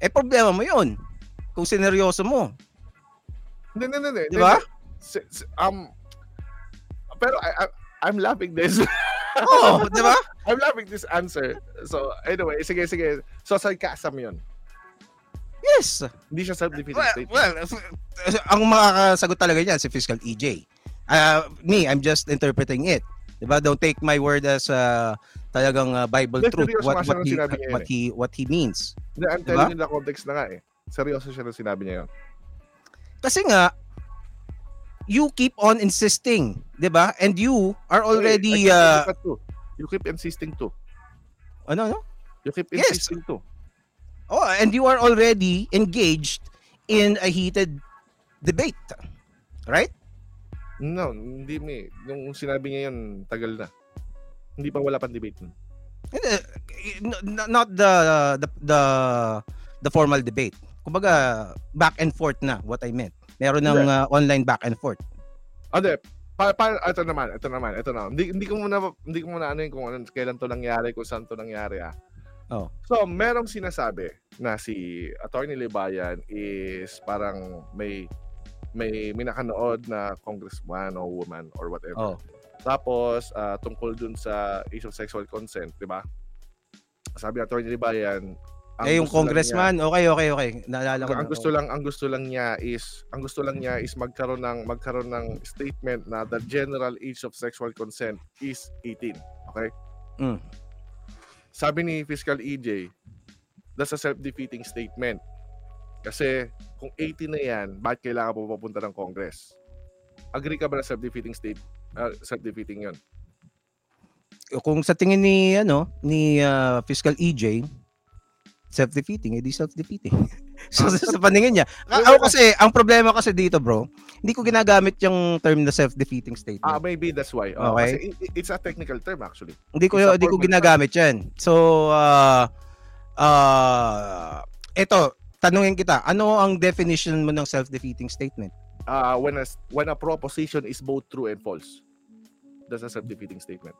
Eh problema mo 'yun. Kung seryoso mo. No, no, no, no. Di ba? Um Pero I, I I'm laughing this. Oh, di ba? I'm laughing this answer. So anyway, sige sige. So sarcasm 'yun. Yes. Hindi siya self-defeating well, statement. Well, ang makakasagot talaga niyan si Fiscal E J. Uh, me, I'm just interpreting it. Diba? Don't take my word as uh, talagang uh, Bible yes, truth. What, what, he, what, he, what, he, what he means. I'm telling you the context na nga eh. Seryoso siya nung sinabi niya yun. Kasi nga, you keep on insisting. Diba? And you are already... Okay, uh, you keep insisting too. Ano, ano? You keep insisting yes. too. Oh, and you are already engaged in a heated debate, right? No, hindi me. Nung sinabi niya yun, tagal na. Hindi pa wala pang debate. And, uh, not the, the the the formal debate. Kumbaga, back and forth na, what I meant. Meron ng uh, online back and forth. Ade, pa, pa, ito naman, ito naman, ito naman. Hindi, hindi ko muna, hindi ko muna ano yun kung ano, kailan to nangyari, kung saan to nangyari ah. Oh. So, merong sinasabi na si Atty. Libayan is parang may may minakanood na congressman o woman or whatever. Oh. Tapos, uh, tungkol dun sa issue of sexual consent, di ba? Sabi ni Atty. Libayan, eh, yung congressman, niya, okay, okay, okay. Naalala ko. Ang gusto lang, ang gusto lang niya is, ang gusto lang niya is magkaroon ng magkaroon ng statement na the general age of sexual consent is eighteen. Okay? Mm. Sabi ni Fiscal E J, that's a self-defeating statement. Kasi kung eighteen na yan, bakit kailangan po papunta ng Congress? Agree ka ba na self-defeating state? Uh, self-defeating yun? Kung sa tingin ni, ano, ni uh, Fiscal E J, self-defeating, edi self-defeating. So sa paningin niya. Ako kasi, ang problema kasi dito bro, hindi ko ginagamit yung term na self-defeating statement. Ah, maybe that's why. Uh, okay. Kasi it's a technical term actually. Hindi ko, hindi ko ginagamit yan. So, uh, uh, eto, tanungin kita, ano ang definition mo ng self-defeating statement? Uh, when, a, when a proposition is both true and false. That's a self-defeating statement.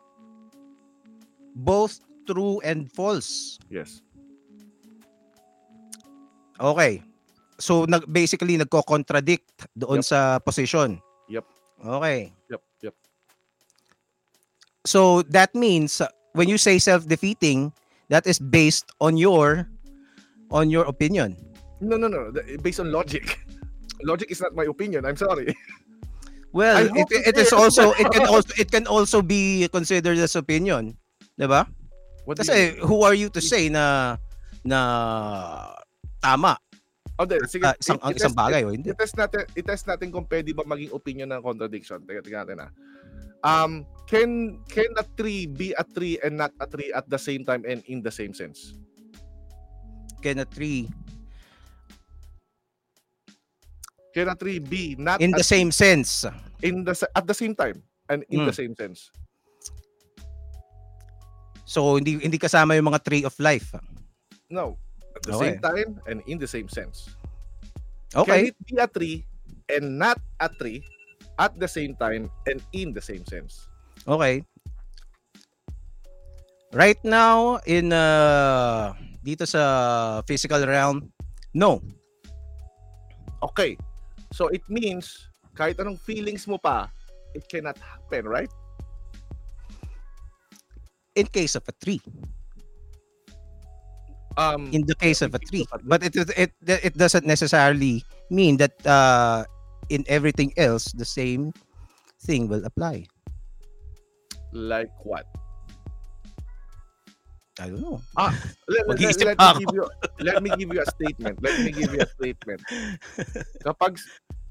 Both true and false? Yes. Okay. So nag basically nagko-contradict doon yep. sa position. Yep. Okay. Yep, yep. So that means when you say self-defeating, that is based on your on your opinion. No, no, no. Based on logic. Logic is not my opinion. I'm sorry. Well, it, it, it is also it can also it can also be considered as opinion, 'di ba? Kasi who are you to say na na tama. Oh, then, sige, uh, isang, itest, isang bagay o hindi. I-test natin, i-test natin kung pwede ba maging opinion ng contradiction. Teka, tingnan natin ah. Um, can can a tree be a tree and not a tree at the same time and in the same sense? Can a tree Geriatry B, not in the same sense. In the at the same time and in mm. the same sense. So hindi hindi kasama yung mga tree of life. No, at the okay. same time and in the same sense. Okay. Can it be a tree and not a tree at the same time and in the same sense? Okay. Right now in uh, dito sa physical realm, no. Okay. So it means kahit anong feelings mo pa, it cannot happen, right? In case of a tree. Um, in the case of a tree. But it it it doesn't necessarily mean that uh, in everything else the same thing will apply. Like what? I don't know. Ah, let, let, let, let, me give you, let me give you a statement. Let me give you a statement. Kapag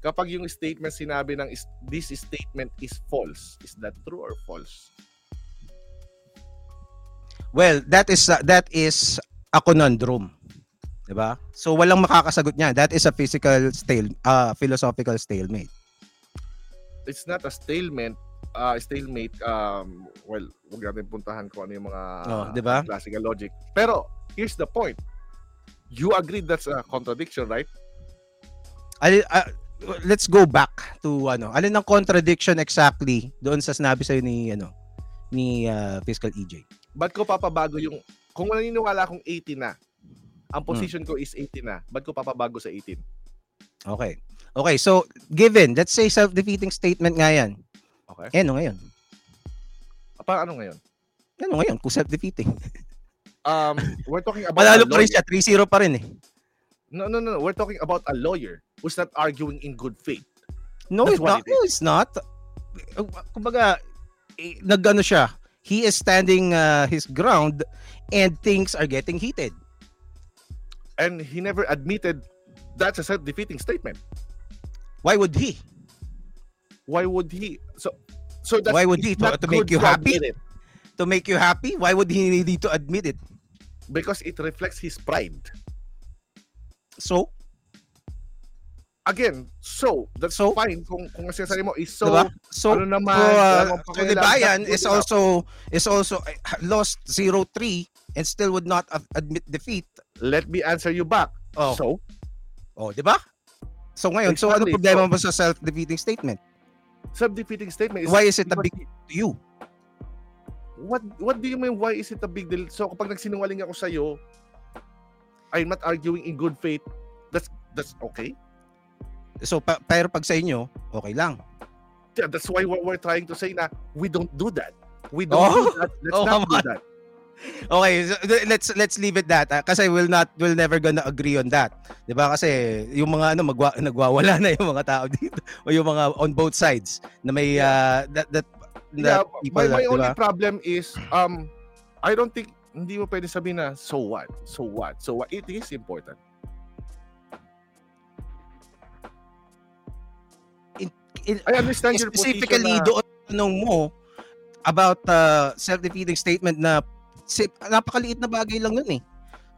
kapag yung statement sinabi ng this statement is false, is that true or false? Well, that is uh, that is a conundrum. Diba? So walang makakasagot niya. That is a physical stale uh, philosophical stalemate. It's not a stalemate. Uh, stalemate, um, well, huwag natin puntahan ko ano yung mga oh, diba? Classical logic. Pero, here's the point. You agree that's a contradiction, right? I, uh, let's go back to, ano, alin ang contradiction exactly doon sa sinabi sa'yo ni, ano, ni uh, Fiscal E J? Ba't ko papabago yung, kung naniniwala akong eighteen na, ang position hmm. ko is eighteen na, ba't ko papabago sa eighteen? Okay. Okay, so, given, let's say self-defeating statement nga yan. Okay. Eh, ano ngayon? Pa, ano ngayon? Ano ngayon? Kung self-defeating. um, we're talking about Malalo a lawyer. Malalo pa rin siya. three zero pa rin eh. No, no, no. We're talking about a lawyer who's not arguing in good faith. No, it's not. It no, it's not. Kumbaga, eh, nag-ano siya. He is standing uh, his ground and things are getting heated. And he never admitted that's a self-defeating statement. Why would he? Why would he? So, so that's, why would he to, to make you to happy? To make you happy? Why would he need to admit it? Because it reflects his pride. So, again, so that's so fine. Kung kung sinasabi mo is so, diba? So ano naman? Uh, so Libayan is also is also lost zero three and still would not admit defeat. Let me answer you back. Oh. So, oh, di ba? So ngayon, exactly. So ano problema mo sa self-defeating statement? Self-defeating statement. Is why is it a big deal to you? What What do you mean? Why is it a big deal? So kapag nagsinungaling ako sa'yo, I'm not arguing in good faith. That's that's okay. So pa, pero pag sa inyo, okay lang. Yeah, that's why what we're trying to say na we don't do that. We don't oh? do that. Let's oh, not do on. that. Okay, so let's let's leave it that. Uh, kasi we'll not we'll never gonna agree on that. 'Di ba? Kasi yung mga ano magwa, nagwawala na yung mga tao dito o yung mga on both sides na may uh, that that, that yeah, people, my, my diba? Only problem is um I don't think hindi mo pwedeng sabihin na so what? So what? So what? It is important. In, in, I understand your position. Specifically na... doon nung mo about uh, self-defeating statement na napakaliit na bagay lang nun eh.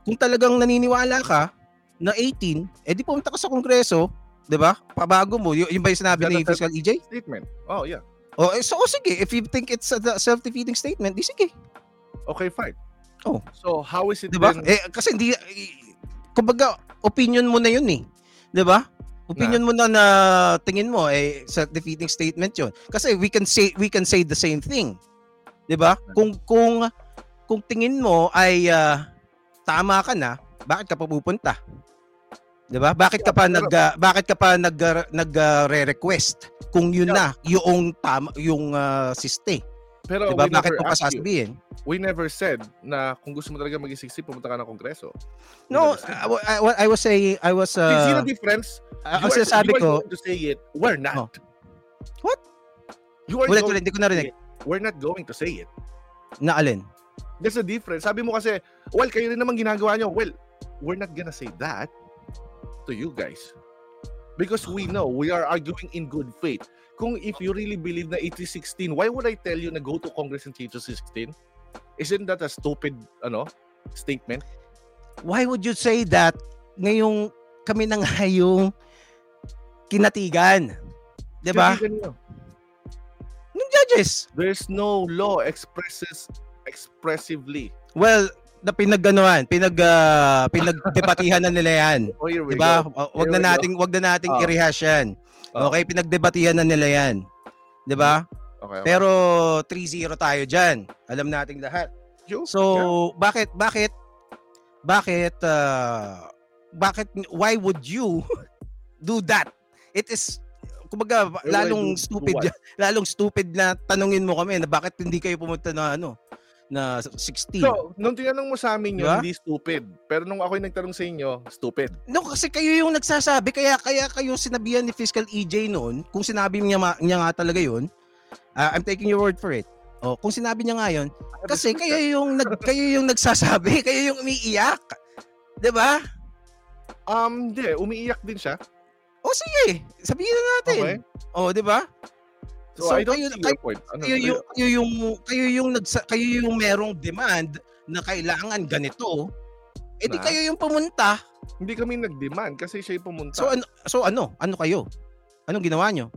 Kung talagang naniniwala ka na eighteen, eh di pumunta ka sa kongreso, di ba? Pabago mo. Y- yung ba yung sinabi ni Fiscal E J? Statement. Oh, yeah. Oh, eh, so, oh, sige. If you think it's a self-defeating statement, di sige. Okay, fine. Oh. So, how is it diba? Then? Eh, kasi hindi, eh, kumbaga, opinion mo na yun eh. Di ba? Opinion nah. mo na na tingin mo, eh, self-defeating statement yun. Kasi we can say, we can say the same thing. Di ba? Kung, kung, kung tingin mo ay uh, tama ka na, bakit ka pa pupunta? 'Di ba? Bakit ka pa nag uh, bakit ka pa nag uh, nagre-request uh, kung yun yeah. na yung tama yung uh, siste? Pero diba? Bakit mo pa sasabihin? We never said na kung gusto mo talaga magsiksik pumunta ka ng kongreso. No, I, I, I was saying I was uh Is there a difference? I was sabi ko to say it. We're not. Oh. What? You are well, going to say it. We're not going to say it. Na alin? There's a difference. Sabi mo kasi, well, kayo rin naman ginagawa nyo. Well, we're not gonna say that to you guys. Because we know, we are arguing in good faith. Kung if you really believe na it is sixteen, why would I tell you na go to Congress and change to sixteen? Isn't that a stupid ano statement? Why would you say that ngayong kami nang hayong kinatigan. Diba? Kinatigan ng judges. There's no law expresses expressively. Well, na pinagganuhan, pinag uh, pinagdebatihan na nila yan. Oh, diba? Wag na nating wag na nating oh. i-rehash yan. Oh. Okay, pinagdebatihan na nila yan. Diba? Okay, okay. Pero three zero tayo diyan. Alam nating lahat. So, yeah. bakit bakit bakit uh, bakit why would you do that? It is kumbaga lalong stupid lalong stupid na tanungin mo kami na bakit hindi kayo pumunta na ano na sixteen. So, nung tinanong mo sa amin yun, diba? Hindi stupid. Pero nung ako'y nagtanong sa inyo, stupid. No, kasi kayo yung nagsasabi. Kaya, kaya kayo sinabihan ni Fiscal E J noon, kung sinabi niya, niya nga talaga yun, uh, I'm taking your word for it. Oh, kung sinabi niya nga yun, kasi kayo yung, nag, kayo yung nagsasabi, kayo yung umiiyak. Diba? Um, di, umiiyak din siya. O oh, sige, sabihin na natin. Okay. O, oh, diba? So, so I don't kayo, see kayo, your point. Ano, kayo, yung, kayo, yung, kayo, yung nagsa, kayo yung merong demand na kailangan ganito, eh di kayo yung pumunta. Hindi kami nag-demand kasi siya yung pumunta. So ano, so ano? Ano kayo? Anong ginawa nyo?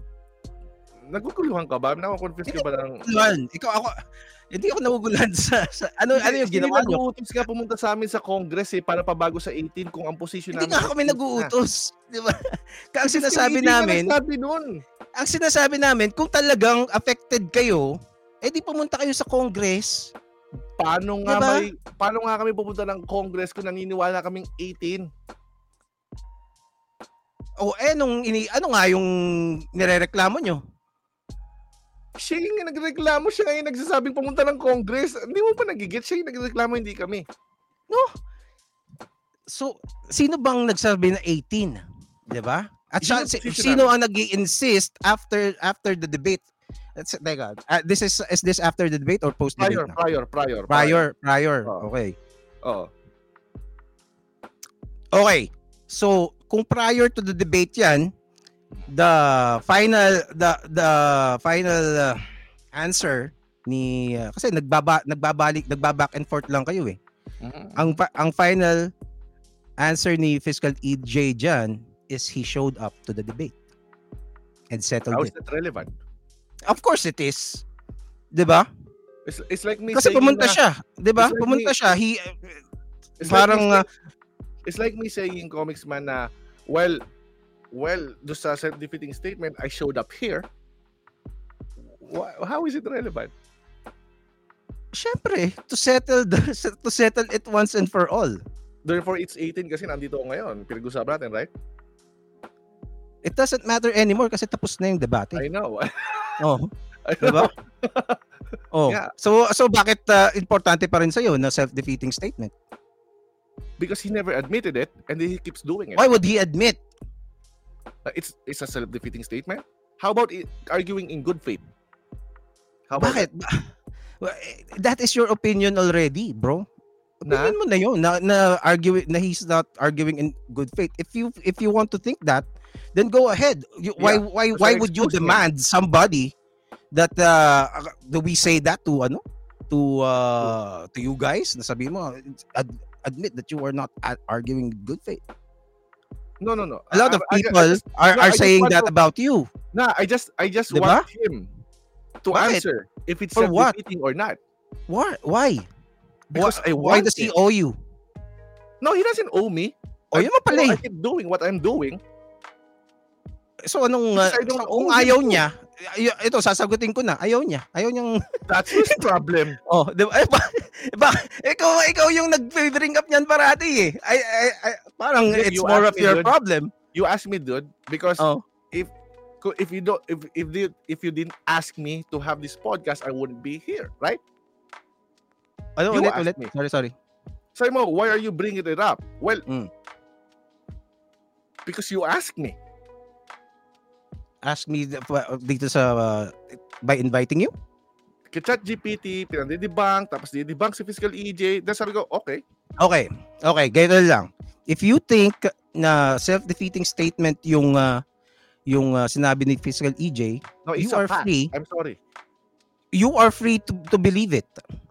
Naguguluhan ka ba? Nakakonfuse ka ba ng... Ikaw ako... Hindi ako nagugulan sa, sa ano hindi, ano yung ginawa niyo? Nag-uutos ka pumunta sa amin sa Congress eh para pabago sa eighteen kung ang posisyon namin. Hindi nga kami nag-uutos, di ba? Kasi ang sinasabi namin, ang sinasabi namin, kung talagang affected kayo, eh di pumunta kayo sa Congress. Paano nga diba? may paano nga kami pupunta ng Congress kung naniniwala kaming eighteen? O oh, eh nung ini ano nga yung nirereklamo niyo? Siya yung nagreklamo, siya ngayon nagsasabing pumunta ng Congress. Hindi mo pa nagigit, siya yung nagreklamo, hindi kami. No. So, sino bang nagsabi na eighteen? Diba? At siya, si, sino ang nag-i-insist after after the debate? That's, teka, uh, this is is this after the debate or post-debate? Prior, prior, prior, prior. Prior, prior. Oh. Okay. Oo. Oh. Okay. So, kung prior to the debate yan, the final the the final uh, answer ni uh, kasi nagbaba nagbabalik nagba-back and forth lang kayo eh. Mm-hmm. Ang ang final answer ni Fiscal E J diyan is he showed up to the debate and settled it. How is that relevant? Of course it is. 'Di ba? It's, it's like me kasi pumunta na, siya, 'di ba? Like pumunta me, siya. He it's parang like me, uh, it's like me saying comics man na well Well, just a self-defeating statement, I showed up here. How is it relevant? Siyempre, to settle the, to settle it once and for all. Therefore, it's eighteen kasi nandito ngayon. Pinag-usapan natin, right? It doesn't matter anymore kasi tapos na yung debate. I know. Oh, I know. Diba? Oh. Yeah. So, so bakit uh, importante pa rin sa'yo na self-defeating statement? Because he never admitted it and he keeps doing it. Why would he admit? It's it's a self-defeating statement. How about it, arguing in good faith? How about Bakit? That? Well, that is your opinion already, bro. Opinion na? Mo na yun, na, na argue na he's not arguing in good faith. If you if you want to think that, then go ahead. You, yeah. Why why so why would you demand him. somebody that uh, do we say that to ano to uh, to you guys? Nasabi mo ad, admit that you are not arguing in good faith. No, no, no. A lot of I, people I just, are, no, are saying that to, about you. Nah, I just I just diba? want him to Why? answer if it's self-defeating or not. Why? Why? Because Why, I why does he owe you? No, he doesn't owe me. Oh, yun mo pala eh. I keep doing what I'm doing. So, anong uh, so, kung ayaw him. niya, ito, sasagutin ko na. Ayaw niya. Ayaw niyang... That's his problem. Oh, diba? Ikaw, ikaw yung nag-bring up niyan parati eh. I, I, I, parang you, it's you more of me, your dude. problem. You asked me, dude, because oh. if if you don't if if you, if you didn't ask me to have this podcast, I wouldn't be here, right? Ano, you ulit, ulit. Me. Sorry, sorry. Say mo, why are you bringing it up? Well, mm. because you asked me. Ask me dito sa uh, by inviting you? ChatGPT, pinandidibang, tapos didibang si Fiscal E J. Then sabi ko, okay. Okay. Okay, ganito lang. If you think na self-defeating statement yung uh, yung uh, sinabi ni Fiscal E J, no, you are fact. free. I'm sorry. You are free to, to believe it.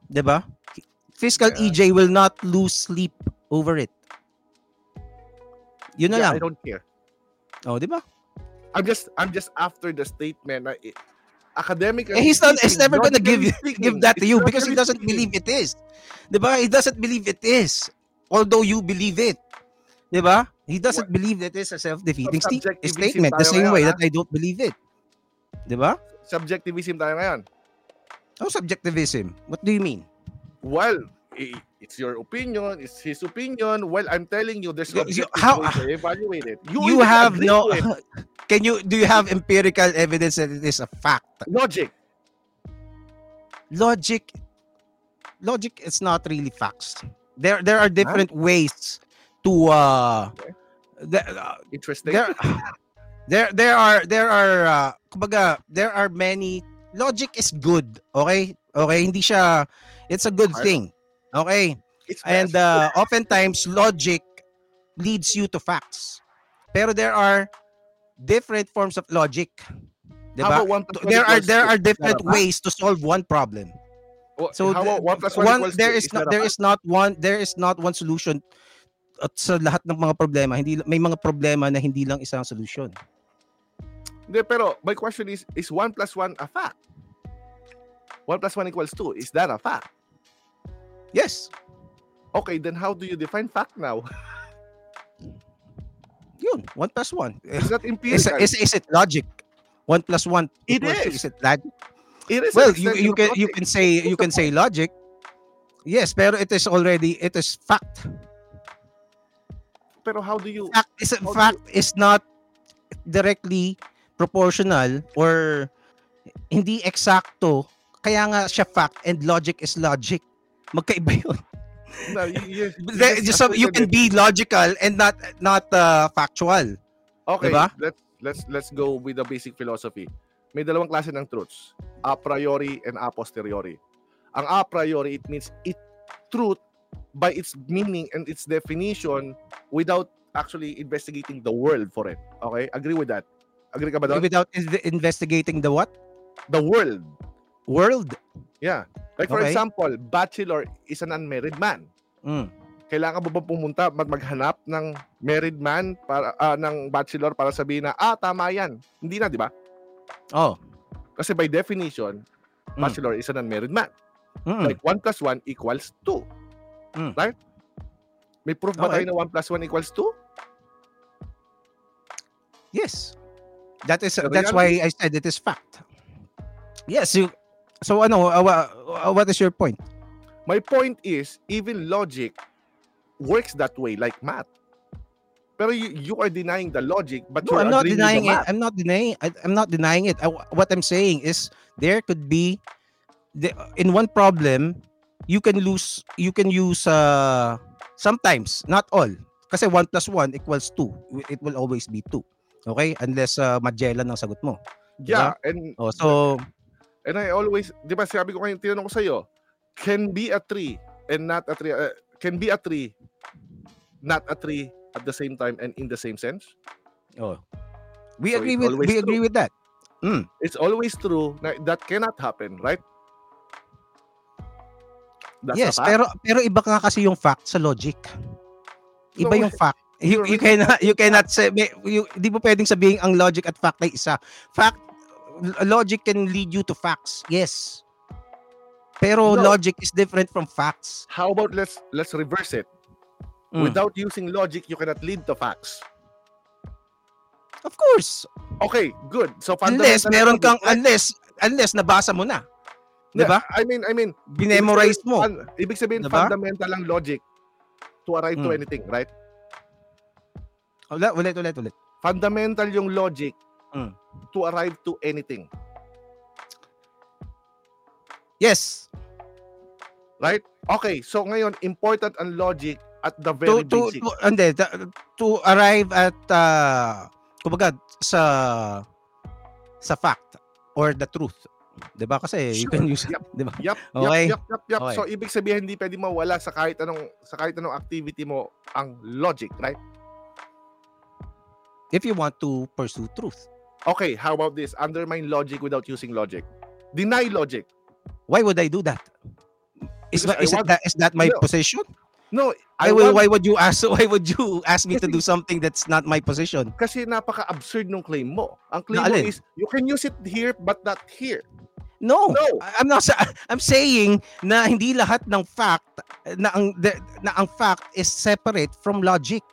'Di ba? Fiscal yeah. E J will not lose sleep over it. Yun na yeah, lang. I don't care. Oh, 'di ba? I'm just I'm just after the statement. It, academic. And he's not. He's never gonna give speaking. give that to you it's because he doesn't speaking. believe it is. Diba? He doesn't believe it is. Although you believe it, diba? He doesn't what? believe that it is a self-defeating st- statement. The same way ha? that I don't believe it, diba? Subjectivism tayo ngayon. Oh, subjectivism. What do you mean? Well, it's your opinion. It's his opinion. Well, I'm telling you, there's no you, how to evaluate it. You, you have no. Can you? Do you have empirical evidence that it is a fact? Logic. Logic. Logic. It's not really facts. There, there are different huh? ways to. Uh, okay. there, uh, Interesting. There, there, there are, there are, uh, kumbaga, there are many. Logic is good. Okay. Okay. Hindi siya. It's a good Hard. thing. Okay. It's and uh, oftentimes, logic leads you to facts. Pero there are different forms of logic. Diba? One there are there two? are different no, no, no. ways to solve one problem. Well, so the, one plus one, one there is not, there is not one there is not one solution at sa lahat ng mga problema. Hindi may mga problema na hindi lang isang solution. De, pero my question is is one plus one a fact? One plus one equals two. Is that a fact? Yes. Okay, then how do you define fact now? Yun, one plus one. It's not empirical. Is, is, is it logic? One plus one. It is. Is it logic? It is. Well, you, you can logic. you can say you can say logic. Yes, pero it is already it is fact. Pero how do you? Fact is fact you, is not directly proportional or hindi eksakto. Kaya nga siya fact and logic is logic. Magkaiba yun. No, you, you, you, just so you can be logical and not not uh, factual. Okay, diba? let's let's let's go with the basic philosophy. May dalawang klase ng truths, a priori and a posteriori. Ang a priori, it means it truth by its meaning and its definition without actually investigating the world for it. Okay? Agree with that? Agree ka ba doon? Without investigating the what? The world. World? Yeah. Like for okay. example, bachelor is an unmarried man. Mm. Kailangan mo ba pumunta mag maghanap ng married man para uh, ng bachelor para sabihin na ah tama yan. Hindi na, di ba? Oh. Kasi by definition, mm. bachelor is an unmarried man. Mm. Like one plus one equals two. Mm. Right? May proof ba okay. tayo na one plus one equals two? Yes. That is uh, that's why I said it is fact. Yes, you So ano, uh, uh, what is your point? My point is, even logic works that way, like math. Pero you, you are denying the logic, but no, you're I'm not denying it. Math. I'm not denying. I, I'm not denying it. I, what I'm saying is, there could be, the, in one problem, you can lose. You can use uh, sometimes, not all. Kasi one plus one equals two. It will always be two. Okay, unless uh, Magellan ang sagot mo. Yeah, diba? and oh, so. And I always, di ba sabi ko kanina, tinanong ko sa'yo, can be a tree and not a tree, uh, can be a tree, not a tree at the same time and in the same sense? Oh. We so agree with we true. agree with that. Mm. It's always true na that cannot happen, right? That's yes, pero pero iba nga kasi yung fact sa logic. Iba so, yung fact. You, you cannot you cannot say you, di ba pwedeng sabihin ang logic at fact ay isa. Fact Logic can lead you to facts. Yes. Pero no. logic is different from facts. How about let's let's reverse it. Mm. Without using logic, you cannot lead to facts. Of course. Okay, good. So unless meron kang unless unless nabasa mo na. Yeah, 'di ba? I mean, I mean, binemorize mo. Un, ibig sabihin diba? fundamental lang logic to arrive mm. to anything, right? Ulit, ulit, ulit, ulit. Fundamental yung logic. Mm. To arrive to anything. Yes. Right? Okay. So ngayon, important ang logic at the very to, basic. To, to, and then, the, to arrive at, uh, kumbaga, sa, sa fact or the truth. Diba? Kasi sure. you can use it. Yep. Diba? Yep. Okay. Yep. Yep. Yep. Okay. So, ibig sabihin, hindi pwede mawala sa kahit anong, sa kahit anong activity mo ang logic, right? If you want to pursue truth. Okay, how about this? Undermine logic without using logic. Deny logic. Why would I do that? Is, is, that, is, want... that, is that my no. position? No, I will. Why would you ask? Why would you ask me kasi, to do something that's not my position? Kasi napaka-absurd ng claim mo. Ang claim no, mo is you can use it here but not here. No, no. I'm not. I'm saying na hindi lahat ng fact na ang na ang fact is separate from logic.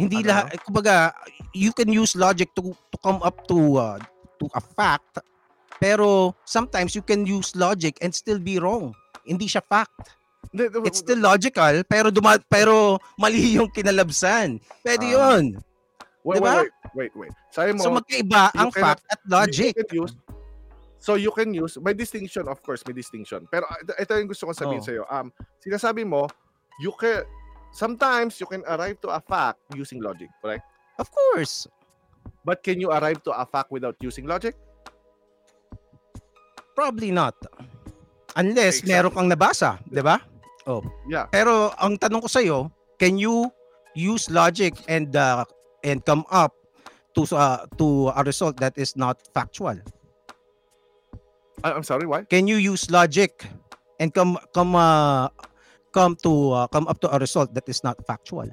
Hindi ano? Lahat. Kumbaga, you can use logic to to come up to uh, to a fact. Pero sometimes you can use logic and still be wrong. Hindi siya fact. It's still logical, pero duma- pero mali yung kinalabsan. Pwede uh, yun. Wait, diba? wait, wait, wait, wait. Mo, so magkaiba ang can, fact at logic. You use, so you can use, may distinction, of course, may distinction. Pero ito yung gusto kong sabihin oh. sa'yo. Um, sinasabi mo, you can, sometimes you can arrive to a fact using logic, correct? Of course. But can you arrive to a fact without using logic? Probably not. Unless exactly. meron kang nabasa, di ba? Oh. Yeah. Pero ang tanong ko sa'yo, can you use logic and uh, and come up to uh, to a result that is not factual? I- I'm sorry, why? Can you use logic and come come uh, come to uh, come up to a result that is not factual?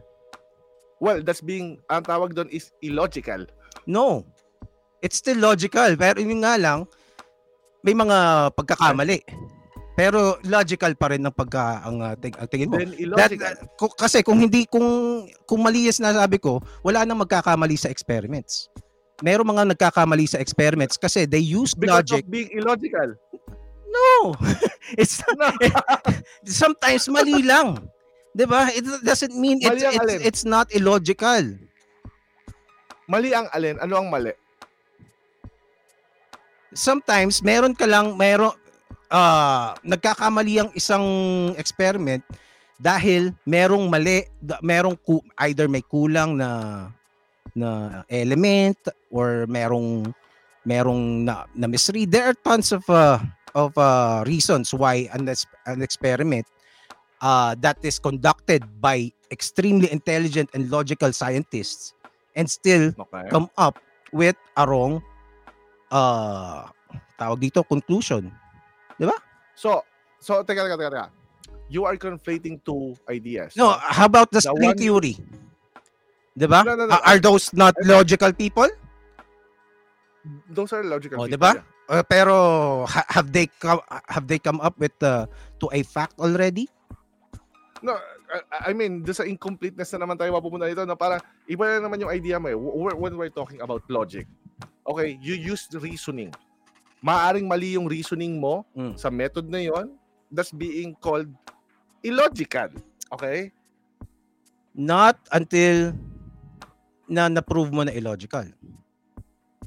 Well, that's being ang tawag doon is illogical. No. It's still logical, pero yun nga lang may mga pagkakamali. Pero logical pa rin ng pagka ang, uh, ting, ang tingin mo. That, uh, k- kasi kung hindi kung kung mali yes na sabi ko, wala nang magkakamali sa experiments. Merong mga nagkakamali sa experiments kasi they used because logic. Because of being illogical. No. It's not, no. Sometimes mali lang. 'Di ba? It doesn't mean it's it's, it's not illogical. Mali ang alin? Ano ang mali? Sometimes meron ka lang meron Uh, nagkakamali ang isang experiment dahil merong mali, merong ku, either may kulang na na element or merong merong na, na misread. There are tons of uh, of uh, reasons why an, an experiment uh, that is conducted by extremely intelligent and logical scientists and still okay. come up with a wrong uh, tawag dito conclusion. Diba? So, so teka, teka, teka, teka. You are conflating two ideas. No, how about the, the string one... theory? Diba? No, no, no, uh, are those not I, logical people? Those are logical oh, people. Diba? Yeah. Uh, pero ha- have they come have they come up with uh, to a fact already? No, I, I mean, doon sa incompleteness na naman tayo mapupunta dito na para iba na naman yung idea mo eh. When we're talking about logic. Okay, you used reasoning. Maaring mali yung reasoning mo mm. sa method na yon, that's being called illogical. Okay? Not until na na-prove mo na illogical.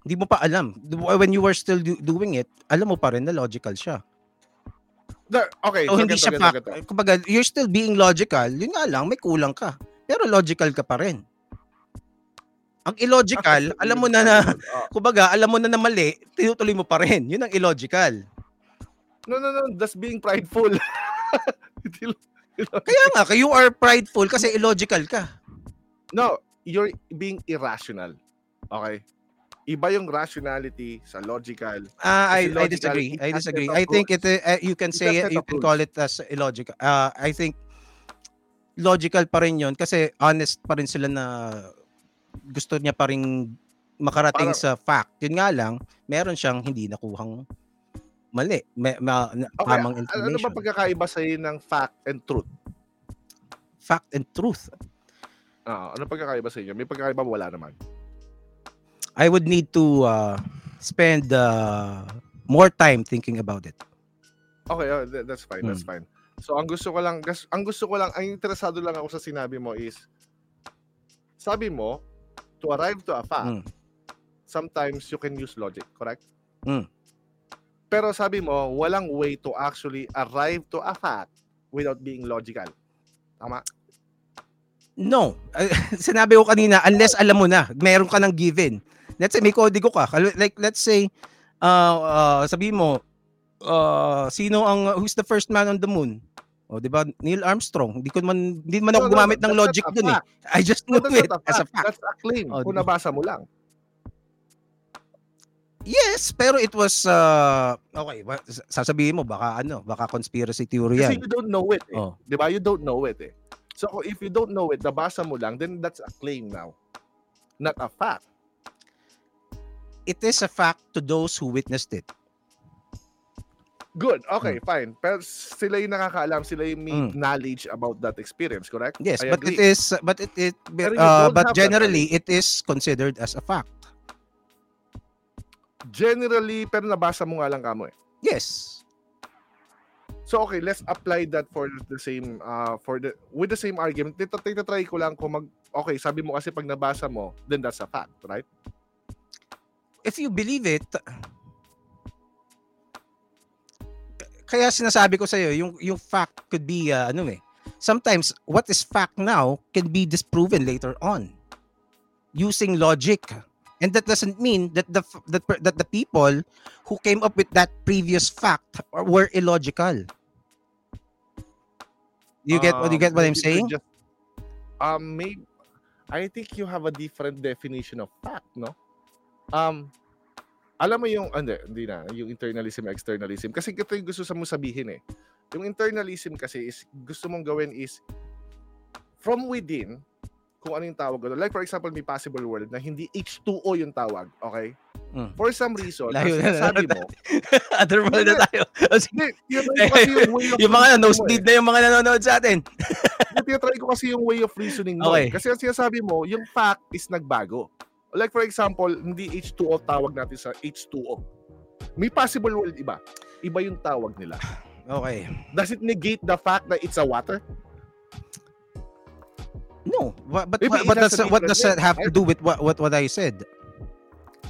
Hindi mo pa alam. When you were still do- doing it, alam mo pa rin na logical siya. The, okay. So, so hindi siya pa. Kumbaga, you're still being logical. Yun nga lang, may kulang ka. Pero logical ka pa rin. Ang illogical, alam mo na na, kumbaga, alam mo na na mali, tinutuloy mo pa rin. Yun ang illogical. No, no, no. That's being prideful. Kaya nga, you are prideful kasi illogical ka. No, you're being irrational. Okay? Iba yung rationality sa logical. Ah, I, I disagree. I disagree. I think it, uh, you can say it, you can call it as illogical. Uh, I think logical pa rin yun kasi honest pa rin sila na gusto niya pa ring makarating para sa fact. Yun nga lang, meron siyang hindi nakuhang mali. May, ma, na, okay, tamang information. Ano ba pagkakaiba sa'yo ng fact and truth? Fact and truth? Uh, ano pagkakaiba sa'yo? May pagkakaiba ba? Wala naman. I would need to uh, spend uh, more time thinking about it. Okay, oh, that's fine. That's hmm. fine. So, ang gusto ko lang, ang gusto ko lang, ang interesado lang ako sa sinabi mo is, sabi mo, to arrive to a fact, mm. sometimes you can use logic, correct? Mm. Pero sabi mo, walang way to actually arrive to a fact without being logical. Tama? No. Uh, sinabi ko kanina, unless alam mo na, meron ka ng given. Let's say, may kodigo ka. Like, let's say, uh, uh, sabi mo, uh, sino ang, who's the first man on the moon? O, oh, di ba? Neil Armstrong. Hindi ko man, hindi man ako no, no, gumamit ng logic dun eh. I just knew no, it a as a fact. That's a claim. Oh, kung nabasa mo lang. Yes, pero it was uh, okay, sasabihin mo baka ano, baka conspiracy theory yan. Kasi you don't know it eh. Oh. 'Di ba? You don't know it eh. So if you don't know it, nabasa mo lang, then that's a claim now. Not a fact. It is a fact to those who witnessed it. Good. Okay, fine. Pero sila yung nakakaalam, sila yung may mm. knowledge about that experience, correct? Yes, I but agree. it is but it it uh, but generally it is considered as a fact. Generally, pero nabasa mo nga lang kamo eh. Yes. So okay, let's apply that for the same uh for the with the same argument. Tito tito try ko lang kung mag okay, sabi mo kasi pag nabasa mo, then that's a fact, right? If you believe it, kaya sinasabi ko sa iyo yung yung fact could be uh, ano eh sometimes what is fact now can be disproven later on using logic, and that doesn't mean that the that, that the people who came up with that previous fact were illogical. You get um, what you get what I'm saying? Just, um maybe I think you have a different definition of fact, no? Um Alam mo yung, hindi, hindi na, yung internalism, externalism. Kasi ito yung gusto mo sabihin eh. Yung internalism kasi is, gusto mong gawin is, from within, kung ano yung tawag ko. Like for example, may possible world na hindi H two O yung tawag, okay? Mm. For some reason, kasi sabi mo, other world na tayo. Hindi, yung mga nosebleed na yung mga nanonood sa atin. Tinatry ko kasi yung way of reasoning mo. Okay. Kasi ang sinasabi mo, yung fact is nagbago. Like for example, hindi H two O tawag natin sa H two O. May possible world iba. Iba yung tawag nila. Okay. Does it negate the fact that it's a water? No. But, but, but that's, what does that have to do with what, what, what I said?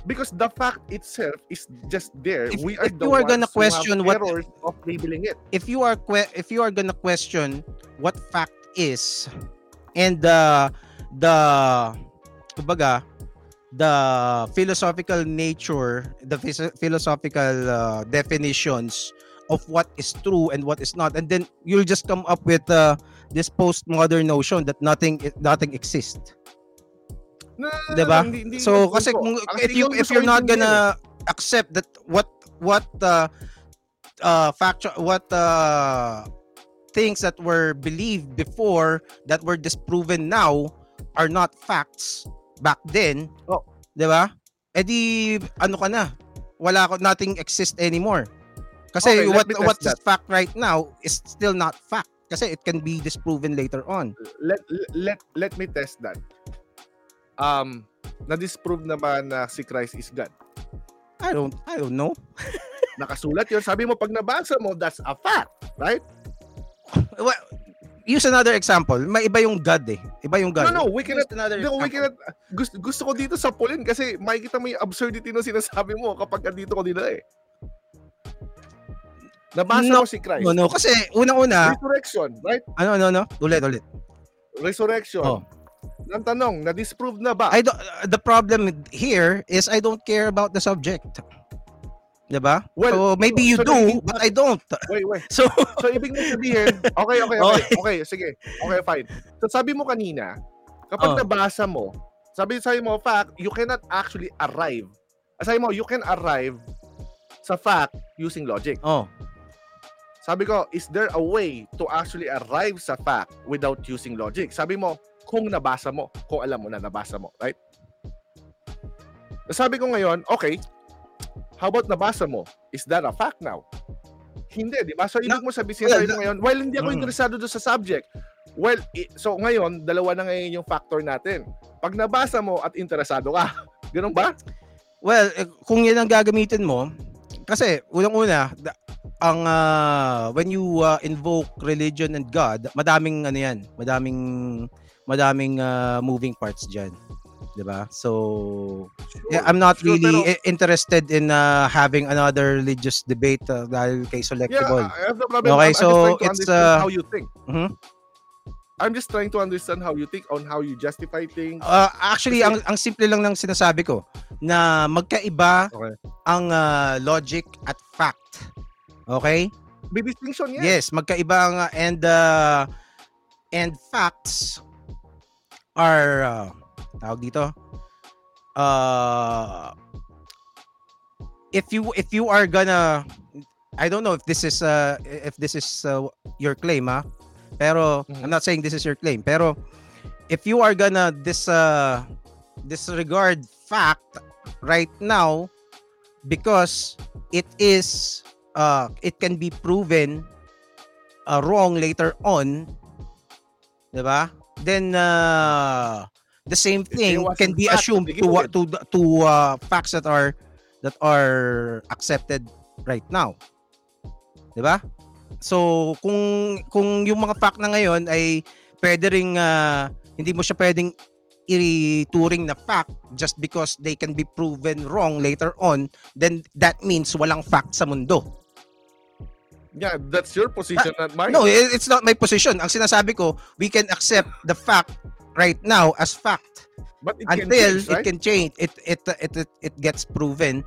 Because the fact itself is just there. If, we are if the you are ones gonna question what errors of labeling it. If you are que- if you are gonna question what fact is, and the the kumbaga, the philosophical nature, the phys- philosophical uh, definitions of what is true and what is not, and then you'll just come up with uh, this postmodern notion that nothing nothing exists. No, diba? No, no, no, no, so, no, kasi kung, if you if you're not gonna accept that what what uh, uh factu- what uh things that were believed before that were disproven now are not facts back then, oh, 'di ba? Eh di ano ka na? Wala ko, nothing exist anymore. Kasi okay, what what's that. fact right now is still not fact kasi it can be disproven later on. Let let let me test that. Um na-disprove na ba na si Christ is God? I don't I don't know. Nakasulat 'yun. Sabi mo pag nabasa mo, that's a fact, right? Well, use another example. May iba yung God eh. Iba yung God. No, no. We cannot... No, we cannot gusto, gusto ko dito sa Pauline kasi makikita mo yung absurdity nung sinasabi mo kapag dito ko nila eh. Nabasa no, ko si Christ. No, no. Kasi unang-una... Resurrection, right? Ano, ano, ano? Ulit, ulit. Resurrection. Oh. Ang tanong, na-disprove na ba? I don't, the problem here is I don't care about the subject. Diba? Well, so maybe you so do, but I don't. Wait, wait. So, so ibig mo sabihin, okay, okay, okay, okay, sige. Okay, fine. So sabi mo kanina, kapag uh, nabasa mo, sabi sabi mo, fact, you cannot actually arrive. Sabi mo, you can arrive sa fact using logic. Oh. Sabi ko, is there a way to actually arrive sa fact without using logic? Sabi mo, kung nabasa mo, kung alam mo na nabasa mo, right? Sabi ko ngayon, okay, how about nabasa mo? Is that a fact now? Hindi, di ba? So, ibig mo sabihin well, mo ngayon, well, hindi ako interesado doon sa subject. Well, so ngayon, dalawa na ngayon yung factor natin. Pag nabasa mo at interesado ka, ganun ba? Well, kung yan ang gagamitin mo, kasi unang-una, ang, uh, when you uh, invoke religion and God, madaming ano yan, madaming, madaming uh, moving parts dyan. Diba? So, sure, yeah, I'm not sure, really pero, interested in uh, having another religious debate uh, dahil kay Selectable. Yeah, no problem. Okay, I'm, so I'm it's uh, how you think. Mm-hmm. I'm just trying to understand how you think on how you justify things. Uh, actually, ang ang simple lang ng sinasabi ko na magkaiba okay. ang uh, logic at fact. Okay? May distinction yan. Yes, magkaiba ang uh, and uh, and facts are uh, tawag dito, uh, if you if you are gonna, I don't know if this is uh if this is uh, your claim, ah. Pero mm-hmm. I'm not saying this is your claim. Pero if you are gonna dis uh, disregard fact right now, because it is uh it can be proven uh, wrong later on, diba? Then uh, the same thing can be assumed to what to to uh, facts that are that are accepted right now, diba? So kung kung yung mga fact na ngayon ay pwede ring uh, hindi mo siya pwedeng i-turing na fact just because they can be proven wrong later on, then that means walang fact sa mundo. Yeah, that's your position, uh, not mine. No, it's not my position. Ang sinasabi ko, we can accept the fact right now as fact. But it until can change, right? It can change. It it it it, it gets proven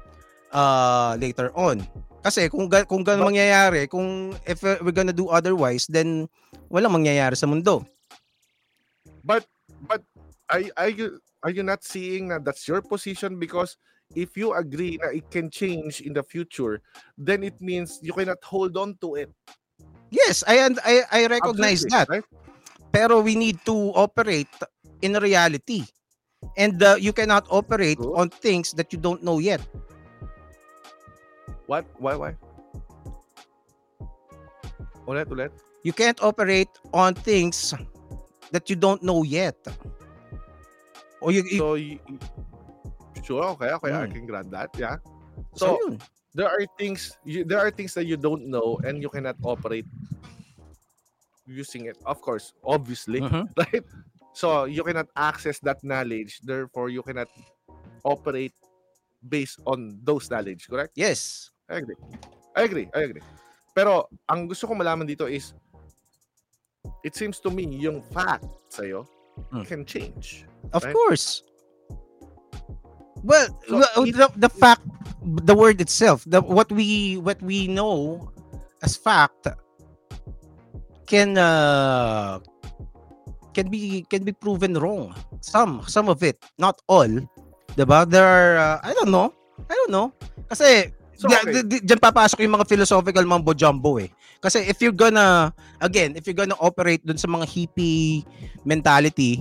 uh, later on. Kasi kung kung gano'ng mangyayari, kung if we're gonna do otherwise, then walang mangyayari sa mundo. But but I I are you not seeing that that's your position? Because if you agree that it can change in the future, then it means you cannot hold on to it. Yes, I I I recognize Absolutely, that. Right? Pero we need to operate in reality, and uh, you cannot operate True. on things that you don't know yet. What? Why? Why? Ulit, ulit. You can't operate on things that you don't know yet. Or you, so you, sure, okay, okay, mm. I can grant that, yeah. So, so there are things, you, there are things that you don't know and you cannot operate using it. Of course, obviously, uh-huh. right? So you cannot access that knowledge. Therefore, you cannot operate based on those knowledge. Correct? Yes, I agree. I agree. I agree. Pero ang gusto ko malaman dito is, it seems to me yung fact sa'yo mm. can change. Of right? course. Well, so the, the fact, the word itself, the, what we what we know as fact can uh, can be can be proven wrong. Some some of it, not all. Diba? There are uh, I don't know. I don't know. Kasi so, okay. di, di, diyan papasok yung mga philosophical mambo jumbo eh. Kasi if you're gonna again, if you're gonna operate dun sa mga hippie mentality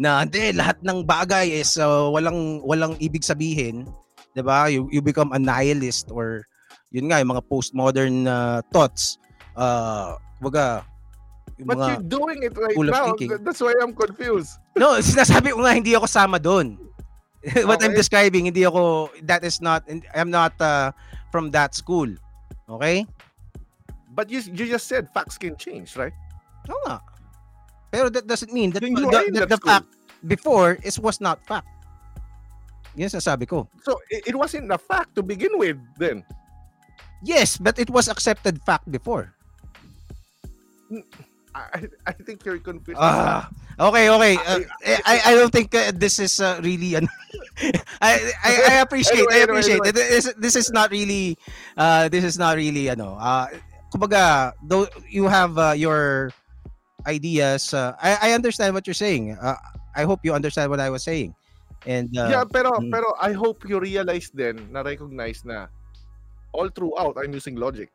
na de, lahat ng bagay is uh, walang walang ibig sabihin, 'di ba? You, you become a nihilist or yun nga yung mga postmodern uh, thoughts. Uh, waga, but you're doing it right now. Thinking. That's why I'm confused. No, sinasabi ko nga hindi ako sama doon. What okay. I'm describing, hindi ako, that is not, I'm not uh, from that school. Okay? But you you just said facts can change, right? No nga. Pero that doesn't mean that, the, the, that the fact before is was not fact. Yes, sabi ko. So it, it wasn't a fact to begin with then? Yes, but it was accepted fact before. I, I think you're confused. Uh, okay, okay. Uh, I, I I don't think uh, this is uh, really an... I, I I appreciate anyway, I appreciate anyway, anyway. This, this is not really uh this is not really ano uh kumbaga though you have uh, your ideas uh, I I understand what you're saying uh, I hope you understand what I was saying and uh, yeah pero hmm. pero I hope you realize then na recognize na all throughout I'm using logic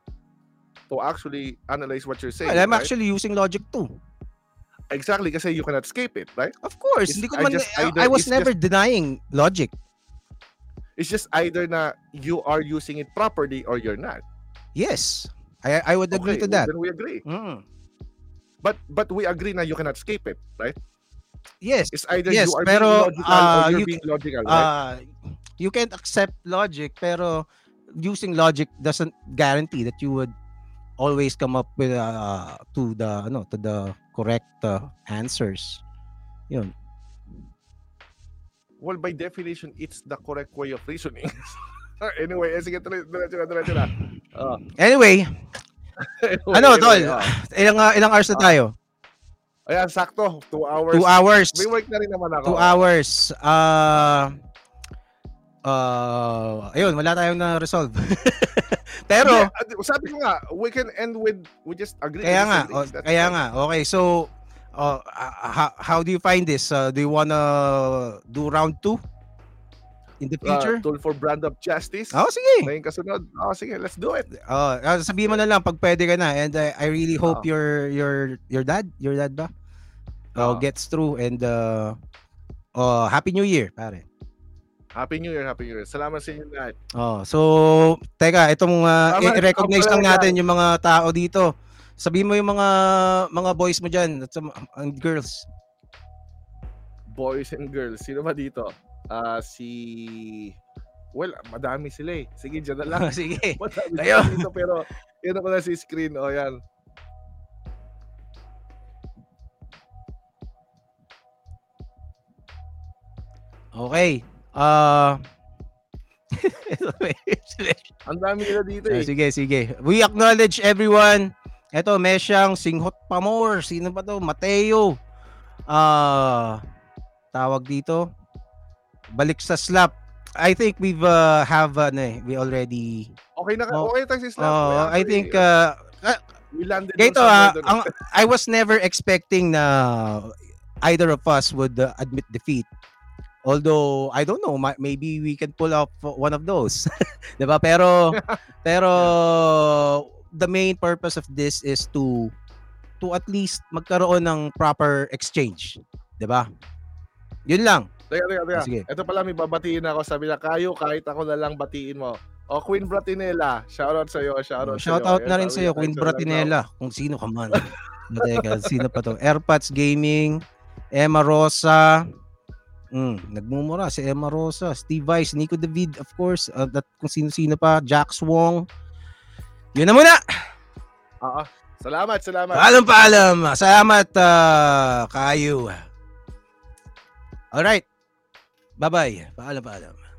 to actually analyze what you're saying. Well, I'm right? actually using logic too. Exactly, kasi you cannot escape it, right? Of course. Hindi ko man, I, just, either, I was never just, denying logic. It's just either na you are using it properly or you're not. Yes. I I would agree okay, to that. Then we agree. Mm. But but we agree na you cannot escape it, right? Yes. It's either yes, you are pero, being logical uh, or you're you being logical, right? Uh, you can't accept logic, pero using logic doesn't guarantee that you would always come up with uh, to the ano to the correct uh, answers. Yun. Well, by definition, it's the correct way of reasoning. Anyway, sige, tuloy, tuloy, tuloy, tuloy. Uh, anyway, anyway, ano tol? Anyway, uh, ilang uh, ilang hours na tayo? Uh, ayan, sakto, two hours. Two hours. May work na rin naman ako. Two hours. Uh, uh, ayun, wala tayong na-resolve. Pero yeah, sabi ko nga we can end with we just agree kaya nga oh, kaya right. nga okay so uh, uh, how, how do you find this uh, do you wanna do round two in the future, uh, tool for brand of justice. Oh, sige. Ngayon kasunod. Oh, sige, let's do it. Oh, sabihin mo na lang pag pwede ka na. And I, I really hope oh. your your your dad, your dad ba? Oh, oh. gets through and uh oh, happy new year, pare. Happy New Year, Happy New Year. Salamat sa inyo lahat. Oh, so, teka, itong uh, i-recognize lang natin yung mga tao dito. Sabihin mo yung mga mga boys mo dyan at some, and girls. Boys and girls. Sino ba dito? Uh, si... Well, madami sila eh. Sige, dyan na lang. Sige. Madami sila dito pero yun ako na si screen. O, yan. Okay. Ah. Uh, Ang dami nila dito eh. Sige, sige. We acknowledge everyone. Ito, Mesyang Singhot Pamor. Sino ba to? Mateo. Ah. Uh, tawag dito. Balik sa slap. I think we've uh, have uh, na eh. We already Okay na oh, okay tayo sa slap. Oh, uh, I think uh, uh we landed dito. Uh, ang, I was never expecting na either of us would uh, admit defeat. Although, I don't know, maybe we can pull up one of those. Diba? Pero, pero, the main purpose of this is to, to at least magkaroon ng proper exchange. Diba? Yun lang. Teka, teka, teka. Sige. Ito pala, may babatiin ako. Sabi na, Kayo, kahit ako na lang batiin mo. O, Queen Bratinela. Shoutout sa'yo, shoutout Shout sa'yo. Shoutout na rin sa'yo, Queen Bratinela. Kung sino ka man. Teka, sino pa to? AirPods Gaming, Emma Rosa, Mm, nagmumura si Emma Rosa, Steve Weiss, Nico David, of course, uh, at kung sino-sino pa, Jack Swong. Yun na muna. Oo. Uh, salamat, salamat. Paalam, paalam. Salamat, uh, Kayo. All right. Bye-bye. Paalam, paalam.